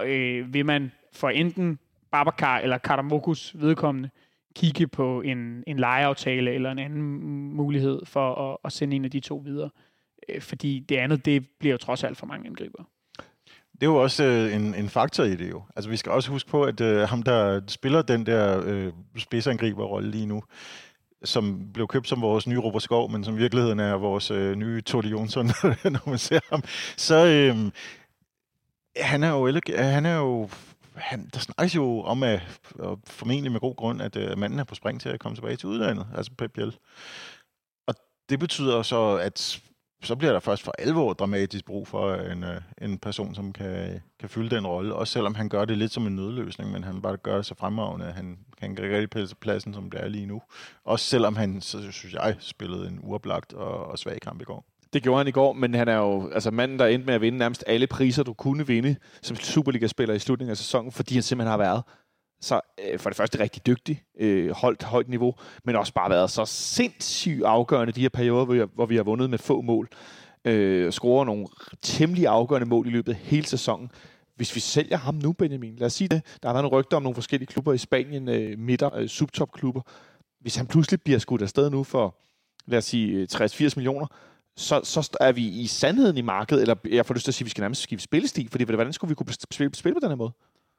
vil man for enten Babacar eller Karamokus vedkommende kigge på en lejeaftale eller en anden mulighed for at sende en af de 2 videre. Fordi det andet, det bliver jo trods alt for mange angriber. Det er jo også en faktor i det jo. Altså vi skal også huske på, at ham der spiller den der spidsangriberrolle lige nu, som blev købt som vores nye Robert Skov, men som i virkeligheden er vores nye Tordi Jonsson, når man ser ham. Så han der snakkes jo om, at, og formentlig med god grund, at manden er på spring til at komme tilbage til udlandet, altså Pep Biel. Og det betyder så, at så bliver der først for alvor dramatisk brug for en person, som kan fylde den rolle. Også selvom han gør det lidt som en nødløsning, men han bare gør det så fremragende, at han kan rigtig pille pladsen, som det er lige nu. Også selvom han, så synes jeg, spillede en uoplagt og svag kamp i går. Det gjorde han i går, men han er jo altså manden, der endte med at vinde nærmest alle priser, du kunne vinde som Superliga-spiller i slutningen af sæsonen, fordi han simpelthen har været så for det første rigtig dygtig, holdt højt niveau, men også bare været så sindssygt afgørende de her perioder, hvor vi har vundet med få mål. Scorer nogle temmelig afgørende mål i løbet af hele sæsonen. Hvis vi sælger ham nu, Benjamin, lad os sige det. Der har været nogle rygter om nogle forskellige klubber i Spanien, subtopklubber. Hvis han pludselig bliver skudt afsted nu for, lad os sige, 60-80 millioner, så er vi i sandheden i markedet, eller jeg får lyst til at sige, at vi skal nærmest skifte spillestil, fordi hvordan skulle vi kunne spille på den her måde?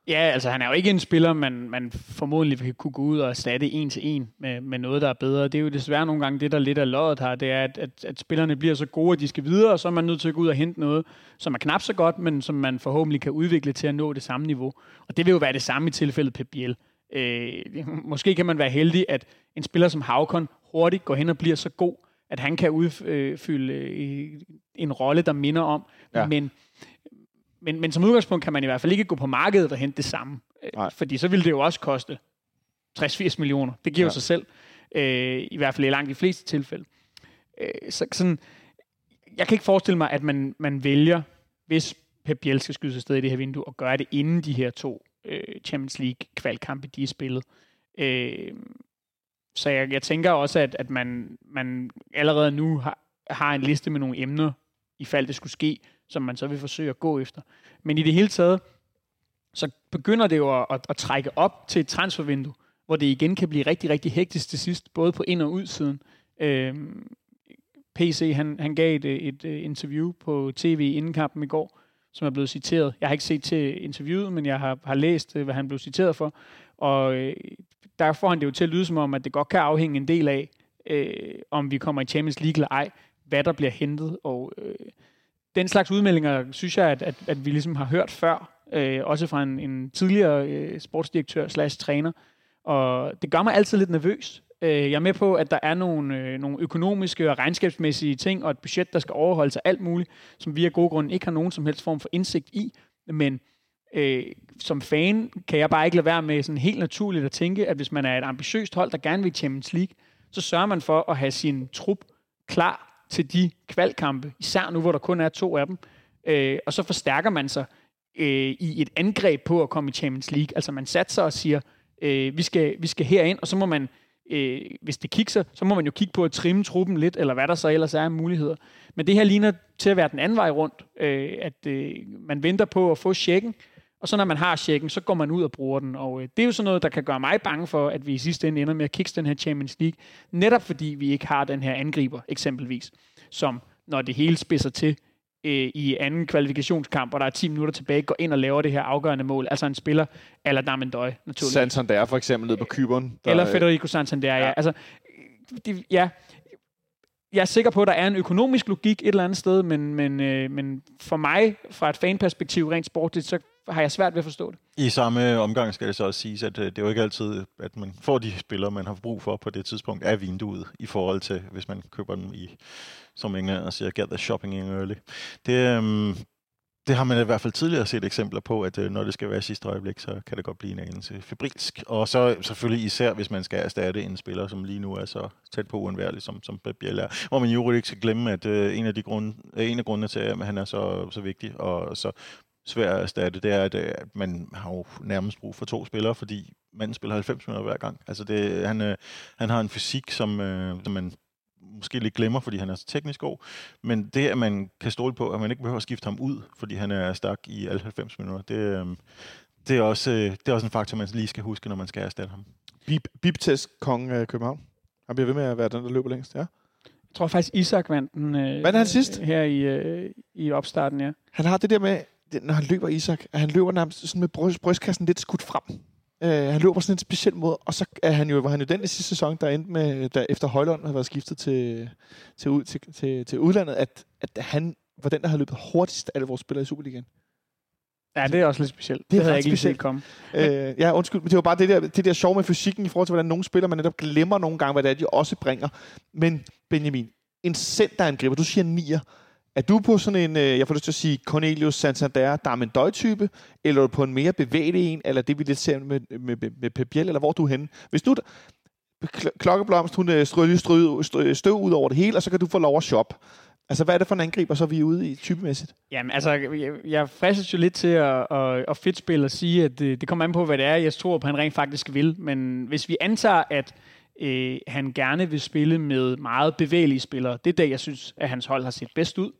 Ja, altså han er jo ikke en spiller, man formodentlig kan kunne gå ud og erstatte en til en med noget, der er bedre. Det er jo desværre nogle gange det, der lidt er løjet her, det er, at spillerne bliver så gode, at de skal videre, og så er man nødt til at gå ud og hente noget, som er knap så godt, men som man forhåbentlig kan udvikle til at nå det samme niveau. Og det vil jo være det samme i tilfældet Pep Biel. Måske kan man være heldig, at en spiller som Hákon hurtigt går hen og bliver så god, at han kan udfylde en rolle, der minder om, ja. Men som udgangspunkt kan man i hvert fald ikke gå på markedet og hente det samme. Nej. Fordi så ville det jo også koste 60-80 millioner. Det giver jo sig selv. I hvert fald i langt de fleste tilfælde. Så sådan, jeg kan ikke forestille mig, at man vælger, hvis Pep Biel skal skyde sig sted i det her vindue, og gøre det inden de her to Champions League-kvalkampe, de er spillet. Så jeg tænker også, at man allerede nu har en liste med nogle emner, ifald det skulle ske, som man så vil forsøge at gå efter. Men i det hele taget, så begynder det jo at trække op til et transfervindue, hvor det igen kan blive rigtig, rigtig hektisk til sidst, både på ind- og udsiden. PC, han gav et interview på tv inden kampen i går, som er blevet citeret. Jeg har ikke set til interviewet, men jeg har læst, hvad han blev citeret for. Og der får han det jo til at lyde som om, at det godt kan afhænge en del af, om vi kommer i Champions League eller ej, hvad der bliver hentet, og den slags udmeldinger, synes jeg, at vi ligesom har hørt før, også fra en tidligere sportsdirektør/træner, og det gør mig altid lidt nervøs. Jeg er med på, at der er nogle økonomiske og regnskabsmæssige ting, og et budget, der skal overholde sig alt muligt, som vi af gode grunde ikke har nogen som helst form for indsigt i, men som fan kan jeg bare ikke lade være med sådan helt naturligt at tænke, at hvis man er et ambitiøst hold, der gerne vil i Champions League, så sørger man for at have sin trup klar til de kvalkampe, især nu, hvor der kun er to af dem. Og så forstærker man sig i et angreb på at komme i Champions League. Altså man satser og siger, vi skal herind, og så må man, hvis det kikser, så må man jo kigge på at trimme truppen lidt, eller hvad der så ellers er af muligheder. Men det her ligner til at være den anden vej rundt, at man venter på at få checken, og så når man har checken, så går man ud og bruger den. Og det er jo sådan noget, der kan gøre mig bange for, at vi i sidste ende ender med at kikse den her Champions League. Netop fordi vi ikke har den her angriber, eksempelvis. Som, når det hele spidser til i anden kvalifikationskamp, og der er 10 minutter tilbage, går ind og laver det her afgørende mål. Altså en spiller, eller Damendøj, naturligvis. Santander for eksempel, nede på Cypern. Eller Federico Santander, ja. Altså, ja. Jeg er sikker på, at der er en økonomisk logik et eller andet sted, men for mig, fra et fanperspektiv, rent sportligt, så har jeg svært ved at forstå det. I samme omgang skal det så også siges, at det er jo ikke altid, at man får de spillere, man har brug for på det tidspunkt, af vinduet, i forhold til, hvis man køber dem i, som englænder siger, get the shopping in early. Det har man i hvert fald tidligere set eksempler på, at når det skal være sidste øjeblik, så kan det godt blive en anelse febrilsk. Og så selvfølgelig især, hvis man skal erstatte en spiller, som lige nu er så tæt på uundværlig, som Pep Biel er. Hvor man jo ikke skal glemme, at en af grundene til, at han er så vigtig og så svært at erstatte, det er, at man har jo nærmest brug for to spillere, fordi manden spiller 90 minutter hver gang. Altså han har en fysik, som man måske lidt glemmer, fordi han er så teknisk god, men det, at man kan stole på, at man ikke behøver at skifte ham ud, fordi han er stærk i alle 90 minutter, det er også en faktor, man lige skal huske, når man skal erstatte ham. Bip-test kong København. Han bliver ved med at være den, der løber længst, ja. Jeg tror faktisk, Isaac vandt den han sidst? Her i opstarten, ja. Han har det der med, når han løber Isak, at han løber nærmest sådan med brystkassen lidt skudt frem. Han løber på sådan en speciel måde, og så var han jo den i sidste sæson, der endte med, der efter Højlund havde været skiftet til udlandet, at han var den, der havde løbet hurtigst af alle vores spillere i Superligaen. Ja, det er også lidt specielt. Det havde jeg ikke lige set komme. Ja, undskyld, men det var bare det der sjov med fysikken i forhold til, hvordan nogle spillere, man netop glemmer nogle gange, hvad det er, de også bringer. Men Benjamin, en centerangriber, du siger 9'er, er du på sådan en, jeg får lyst til at sige, Cornelius Santander, der er en døj-type, eller på en mere bevægelig en, eller det vi lidt ser med Pep Biel, eller hvor er du henne? Hvis du Klokkeblomst, hun stryger støv ud over det hele, og så kan du få lov at shoppe. Altså, hvad er det for en angriber, så vi er ude i typemæssigt? Jamen, altså, jeg fristes jo lidt til at fedtspille og sige, at det kommer an på, hvad det er, jeg tror på, han rent faktisk vil. Men hvis vi antager, at han gerne vil spille med meget bevægelige spillere, det er der, jeg synes, at hans hold har set bedst ud.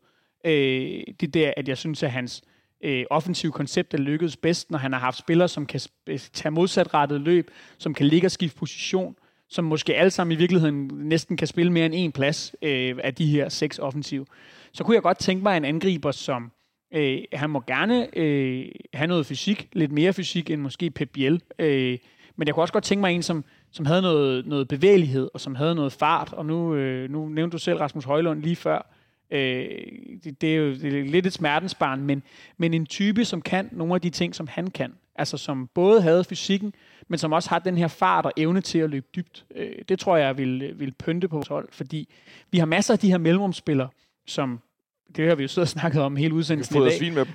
Det der, at jeg synes, at hans offensive koncept er lykkedes bedst, når han har haft spillere, som kan tage modsatrettet løb, som kan ligge og skifte position, som måske alle sammen i virkeligheden næsten kan spille mere end en plads af de her 6 offensive. Så kunne jeg godt tænke mig en angriber, som Han må gerne have noget fysik, lidt mere fysik end måske Pep Biel. Men jeg kunne også godt tænke mig en, som havde noget bevægelighed, og som havde noget fart. Og nu nævnte du selv Rasmus Højlund lige før. Det er jo lidt et smertensbarn, men en type, som kan nogle af de ting, som han kan. Altså som både havde fysikken, men som også har den her fart og evne til at løbe dybt. Det tror jeg vil pynte på vores hold, fordi vi har masser af de her mellemrumsspillere, som... Det har vi jo siddet og snakket om hele udsendelsen i dag. Med.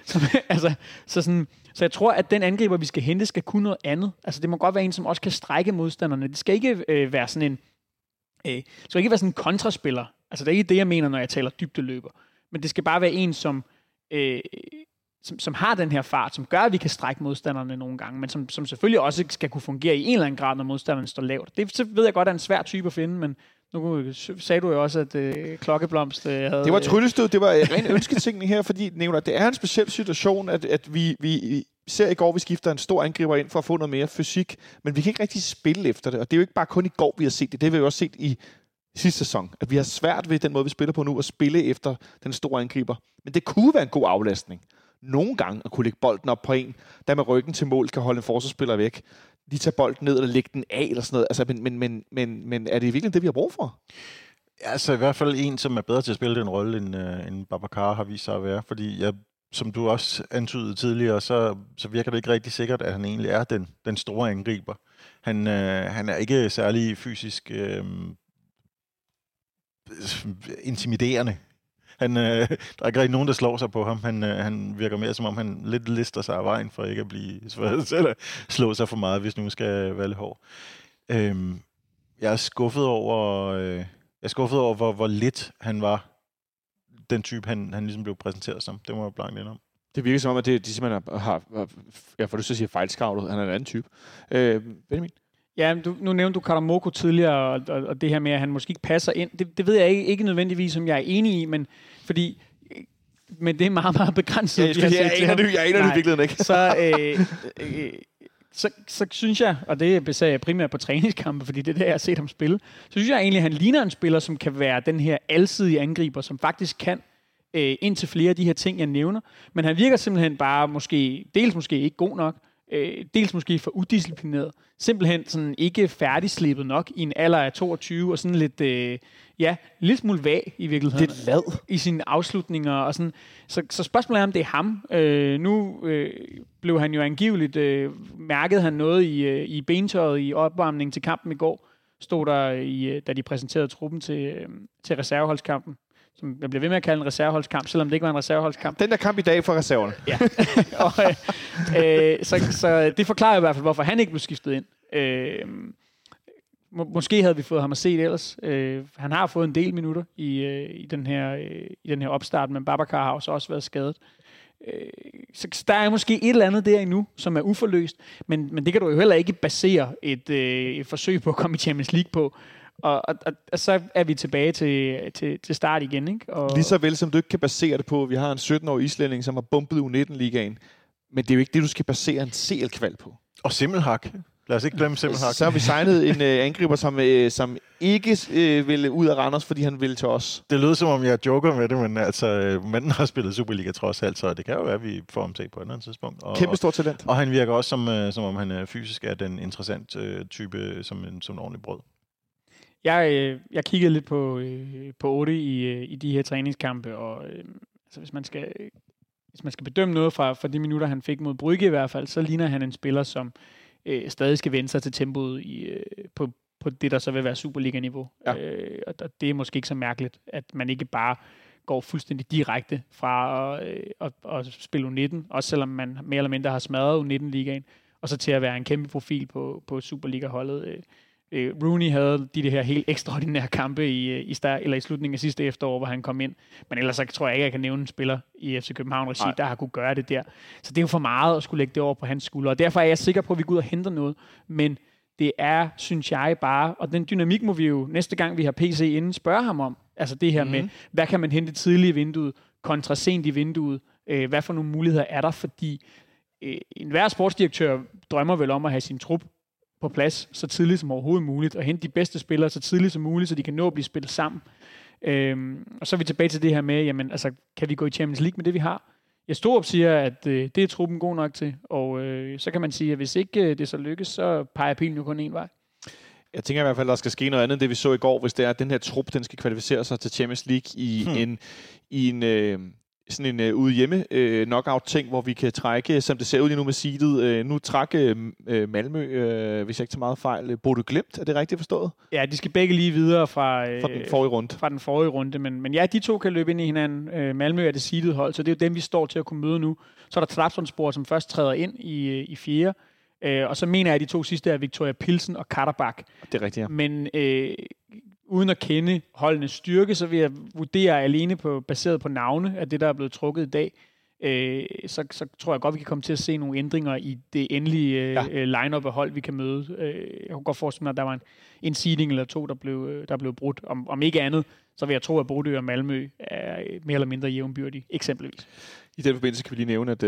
Så jeg tror, at den angriber, vi skal hente, skal kunne noget andet. Altså, det må godt være en, som også kan strække modstanderne. Det skal ikke være sådan en... det skal ikke være sådan en kontraspiller. Altså, det er ikke det, jeg mener, når jeg taler dybdeløber. Men det skal bare være en, som har den her fart, som gør, at vi kan strække modstanderne nogle gange, men som selvfølgelig også skal kunne fungere i en eller anden grad, når modstanderne står lavt. Det ved jeg godt er en svær type at finde, men... Nu sagde du jo også, at Klokkeblomst havde... Det var tryllestød, det var ren ønsketingene her, fordi Nicolaj, det er en speciel situation, at vi ser i går, vi skifter en stor angriber ind for at få noget mere fysik, men vi kan ikke rigtig spille efter det, og det er jo ikke bare kun i går, vi har set det, det har vi jo også set i sidste sæson, at vi har svært ved den måde, vi spiller på nu, at spille efter den store angriber. Men det kunne være en god aflastning. Nogle gange at kunne lægge bolden op på en, der med ryggen til mål skal holde en forsvarsspiller væk. De tager bolden ned eller lægge den af eller sådan noget. Altså, men er det virkelig det, vi har brug for? Altså i hvert fald en, som er bedre til at spille den rolle, end Babacar har vist sig at være. Fordi som du også antydede tidligere, så virker det ikke rigtig sikkert, at han egentlig er den store angriber. Han er ikke særlig fysisk intimiderende. Der er ikke rigtig nogen, der slår sig på ham. Han virker mere, som om han lidt lister sig af vejen for ikke at blive eller slå sig for meget, hvis nu skal være lidt hård. Jeg er skuffet over, hvor lidt han var, den type, han ligesom blev præsenteret som. Det må jeg blankt ind om. Det virker som om, at de simpelthen har jeg får lyst til at sige fejlskravlet. Han er en anden type. Benjamin? Ja, nu nævnte du Karamoko tidligere, og det her med, at han måske ikke passer ind. Det ved jeg ikke nødvendigvis, som jeg er enig i, men fordi men det er meget, meget begrænset. Jeg aner det i virkeligheden ikke. Så synes jeg, og det baserer jeg primært på træningskampe, fordi det er der, jeg har set ham spille, så synes jeg egentlig, at han ligner en spiller, som kan være den her alsidige angriber, som faktisk kan ind til flere af de her ting, jeg nævner. Men han virker simpelthen bare måske ikke god nok, dels måske for udisciplineret, simpelthen sådan ikke færdigslippet nok i en alder af 22, og sådan lidt, lidt smule vag i virkeligheden. Lidt lad. I sine afslutninger og sådan. Så spørgsmålet er, om det er ham. Nu blev han jo angiveligt, mærkede han noget i bentøjet i opvarmningen til kampen i går, stod der, da de præsenterede truppen til reserveholdskampen. Som jeg bliver ved med at kalde en reserveholdskamp, selvom det ikke var en reserveholdskamp. Den der kamp i dag for reserverne. Ja. Så det forklarer i hvert fald, hvorfor han ikke blev skiftet ind. Måske havde vi fået ham at se det ellers. Han har fået en del minutter i den her opstart, men Babacar har også været skadet. Så der er måske et eller andet der endnu, som er uforløst, men det kan du jo heller ikke basere et forsøg på at komme i Champions League på. Og så er vi tilbage til start igen, ikke? Lige så vel som du ikke kan basere det på, at vi har en 17-årig islænding, som har bumpet U19-ligaen. Men det er jo ikke det, du skal basere en CL-kval på. Og Simmelhak. Lad os ikke glemme Simmelhak. Så har vi signet en angriber, som ikke ville ud af Randers, fordi han ville til os. Det lød som om, jeg joker med det, men altså, manden har spillet Superliga trods alt, så det kan jo være, at vi får ham til på et andet tidspunkt. Kæmpe stor talent. Og han virker også, som om han fysisk er den interessant type, som en ordentlig brød. Jeg kiggede lidt på 8 i de her træningskampe, og altså hvis man skal bedømme noget fra de minutter, han fik mod Brygge i hvert fald, så ligner han en spiller, som stadig skal vende sig til tempoet på det, der så vil være Superliga-niveau. Ja. Og det er måske ikke så mærkeligt, at man ikke bare går fuldstændig direkte fra at spille U19, også selvom man mere eller mindre har smadret U19-ligaen, og så til at være en kæmpe profil på Superliga-holdet. Roony havde de her helt ekstraordinære kampe i slutningen af sidste efterår, hvor han kom ind. Men ellers så tror jeg ikke, at jeg kan nævne en spiller i FC København-regi, der har kunne gøre det der. Så det er jo for meget at skulle lægge det over på hans skuldre. Og derfor er jeg sikker på, at vi går ud og henter noget. Men det er, synes jeg, bare... Og den dynamik må vi jo næste gang, vi har PC inden, spørge ham om. Altså det her med, hvad kan man hente tidligt i vinduet, kontra sent i vinduet? Hvad for nogle muligheder er der? Fordi enhver sportsdirektør drømmer vel om at have sin trup på plads så tidligt som overhovedet muligt, og hente de bedste spillere så tidligt som muligt, så de kan nå at blive spillet sammen. Og så er vi tilbage til det her med, jamen, altså, kan vi gå i Champions League med det, vi har? Storup siger, at det er truppen god nok til, og så kan man sige, at hvis ikke det så lykkes, så peger pilen jo kun én vej. Jeg tænker i hvert fald, at der skal ske noget andet end det, vi så i går, hvis det er, at den her trup, den skal kvalificere sig til Champions League i en ude-hjemme knockout-ting, hvor vi kan trække, som det ser ud lige nu med seedet, nu trække Malmø, hvis jeg ikke tager meget fejl. Bodø Glimt, er det rigtigt forstået? Ja, de skal begge lige videre fra den forrige runde. Men ja, de to kan løbe ind i hinanden. Malmø er det seedet hold, så det er jo dem, vi står til at kunne møde nu. Så er der Trabzonspor, som først træder ind i fjerde. Og så mener jeg, at de to sidste er Victoria Pilsen og Karabakh. Det er rigtigt, ja. Men uden at kende holdenes styrke, så vil jeg vurdere alene baseret på navne af det, der er blevet trukket i dag. Så tror jeg godt, vi kan komme til at se nogle ændringer i det endelige line-up af hold, vi kan møde. Jeg kunne godt forestille mig, at der var en seeding eller to, der blev brudt. Om ikke andet, så vil jeg tro, at Bodø og Malmø er mere eller mindre jævnbyrdige, eksempelvis. I den forbindelse kan vi lige nævne, at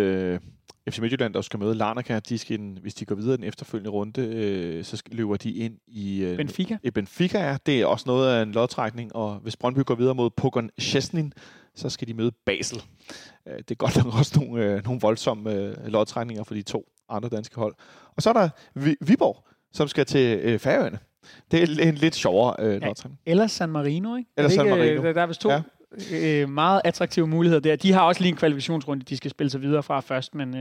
FC Midtjylland også skal møde Larnaca. De skal ind, hvis de går videre i den efterfølgende runde, så løber de ind i Benfica. Benfica, ja. Det er også noget af en lodtrækning, og hvis Brøndby går videre mod Pogoń Szczecin, så skal de møde Basel. Det er godt nok også nogle voldsomme lodtrækninger for de to andre danske hold. Og så er der Viborg, som skal til Færøerne. Det er en lidt sjovere lodtrækning. Eller San Marino, ikke? Eller San Marino. Der er vist to. Ja. Meget attraktive muligheder der. De har også lige en kvalifikationsrunde, de skal spille sig videre fra først, men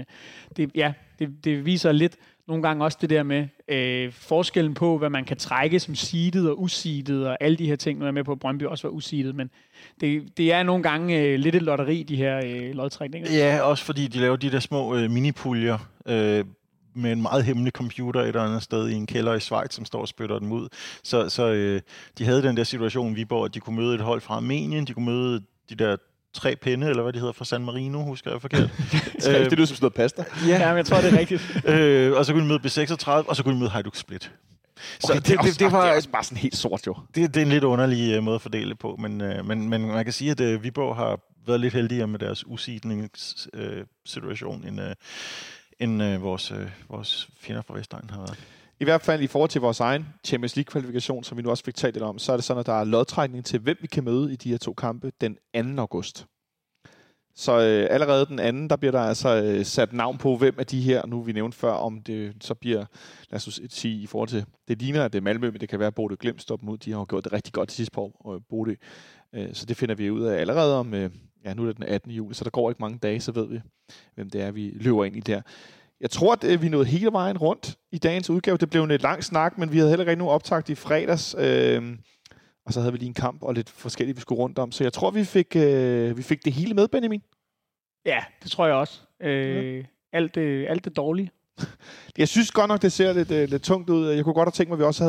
det viser lidt nogle gange også det der med forskellen på, hvad man kan trække som seedet og useedet og alle de her ting. Nu er jeg med på, at Brøndby også var useedet, men det er nogle gange lidt et lotteri, de her lodtrækninger. Ja, også fordi de laver de der små minipuljer med en meget hemmelig computer et eller andet sted i en kælder i Schweiz, som står og spytter dem ud. Så de havde den der situation i Viborg, at de kunne møde et hold fra Armenien, de kunne møde de der 3 pinde, eller hvad de hedder, fra San Marino, husker jeg forkert. Det lyder som sådan noget pasta. Ja, men jeg tror, det er rigtigt. Og så kunne de møde B36, og så kunne de møde Hajduk Split. Okay, så det var også bare sådan helt sort, jo. Det er en lidt underlig måde at fordele på, men man kan sige, at Viborg har været lidt heldigere med deres usidningssituation end vores fjender fra Vestegnen har været. I hvert fald i forhold til vores egen Champions League-kvalifikation, som vi nu også fik talt lidt om, så er det sådan, at der er lodtrækning til, hvem vi kan møde i de her to kampe den 2. august. Så allerede den anden, der bliver der altså sat navn på, hvem af de her, nu vi nævnte før, om det så bliver, lad os sige, i forhold til, det ligner, at det er Malmø, men det kan være, at Bodø Glimt står dem ud. De har jo gjort det rigtig godt de sidste par år, Bodø. Så det finder vi ud af allerede om, nu er det den 18. juli, så der går ikke mange dage, så ved vi, hvem det er, vi løber ind i der. Jeg tror, at vi nåede hele vejen rundt i dagens udgave. Det blev en lidt lang snak, men vi havde heller ikke nogen optakt i fredags. Og så havde vi lige en kamp og lidt forskellige, vi skulle rundt om. Så jeg tror, vi fik det hele med, Benjamin. Ja, det tror jeg også. Alt det dårlige. Jeg synes godt nok, det ser lidt tungt ud. Jeg kunne godt have tænkt mig, at vi også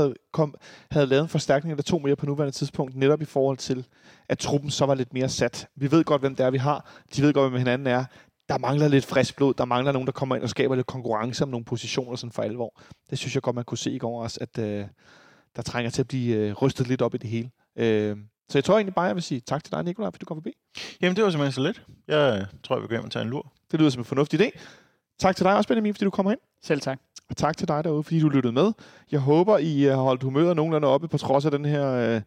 havde lavet en forstærkning, eller to mere på nuværende tidspunkt, netop i forhold til, at truppen så var lidt mere sat. Vi ved godt, hvem det er, vi har. De ved godt, hvem hinanden er. Der mangler lidt frisk blod. Der mangler nogen, der kommer ind og skaber lidt konkurrence om nogle positioner sådan for alvor. Det synes jeg godt, man kunne se i går også, at der trænger til at blive rystet lidt op i det hele. Så jeg tror egentlig bare, jeg vil sige tak til dig, Nicolaj, fordi du kom forbi. Jamen, det var simpelthen så lidt. Jeg tror, jeg vil gå hjem og tage en lur. Det lyder som en fornuftig idé. Tak til dig også, Benjamin, fordi du kommer hen. Selv tak. Og tak til dig derude, fordi du lyttede med. Jeg håber, I har holdt humøret nogenlunde oppe på trods af den her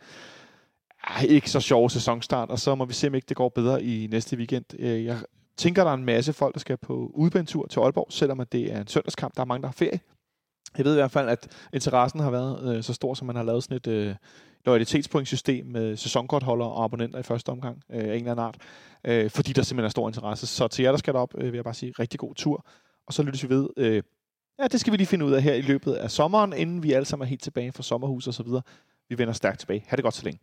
ikke så sjove sæsonstart. Og så må vi se, om ikke det går bedre i næste weekend. Jeg tænker, der er en masse folk, der skal på udbanetur til Aalborg, selvom at det er en søndagskamp. Der er mange, der har ferie. Jeg ved i hvert fald, at interessen har været så stor, som man har lavet sådan et loyalitetspointsystem med sæsonkortholdere og abonnenter i første omgang af en eller anden art, fordi der simpelthen er stor interesse. Så til jer, der skal derop, vil jeg bare sige rigtig god tur. Og så lyttes vi ved. Det skal vi lige finde ud af her i løbet af sommeren, inden vi alle sammen er helt tilbage fra sommerhus og så videre. Vi vender stærkt tilbage. Ha' det godt så længe.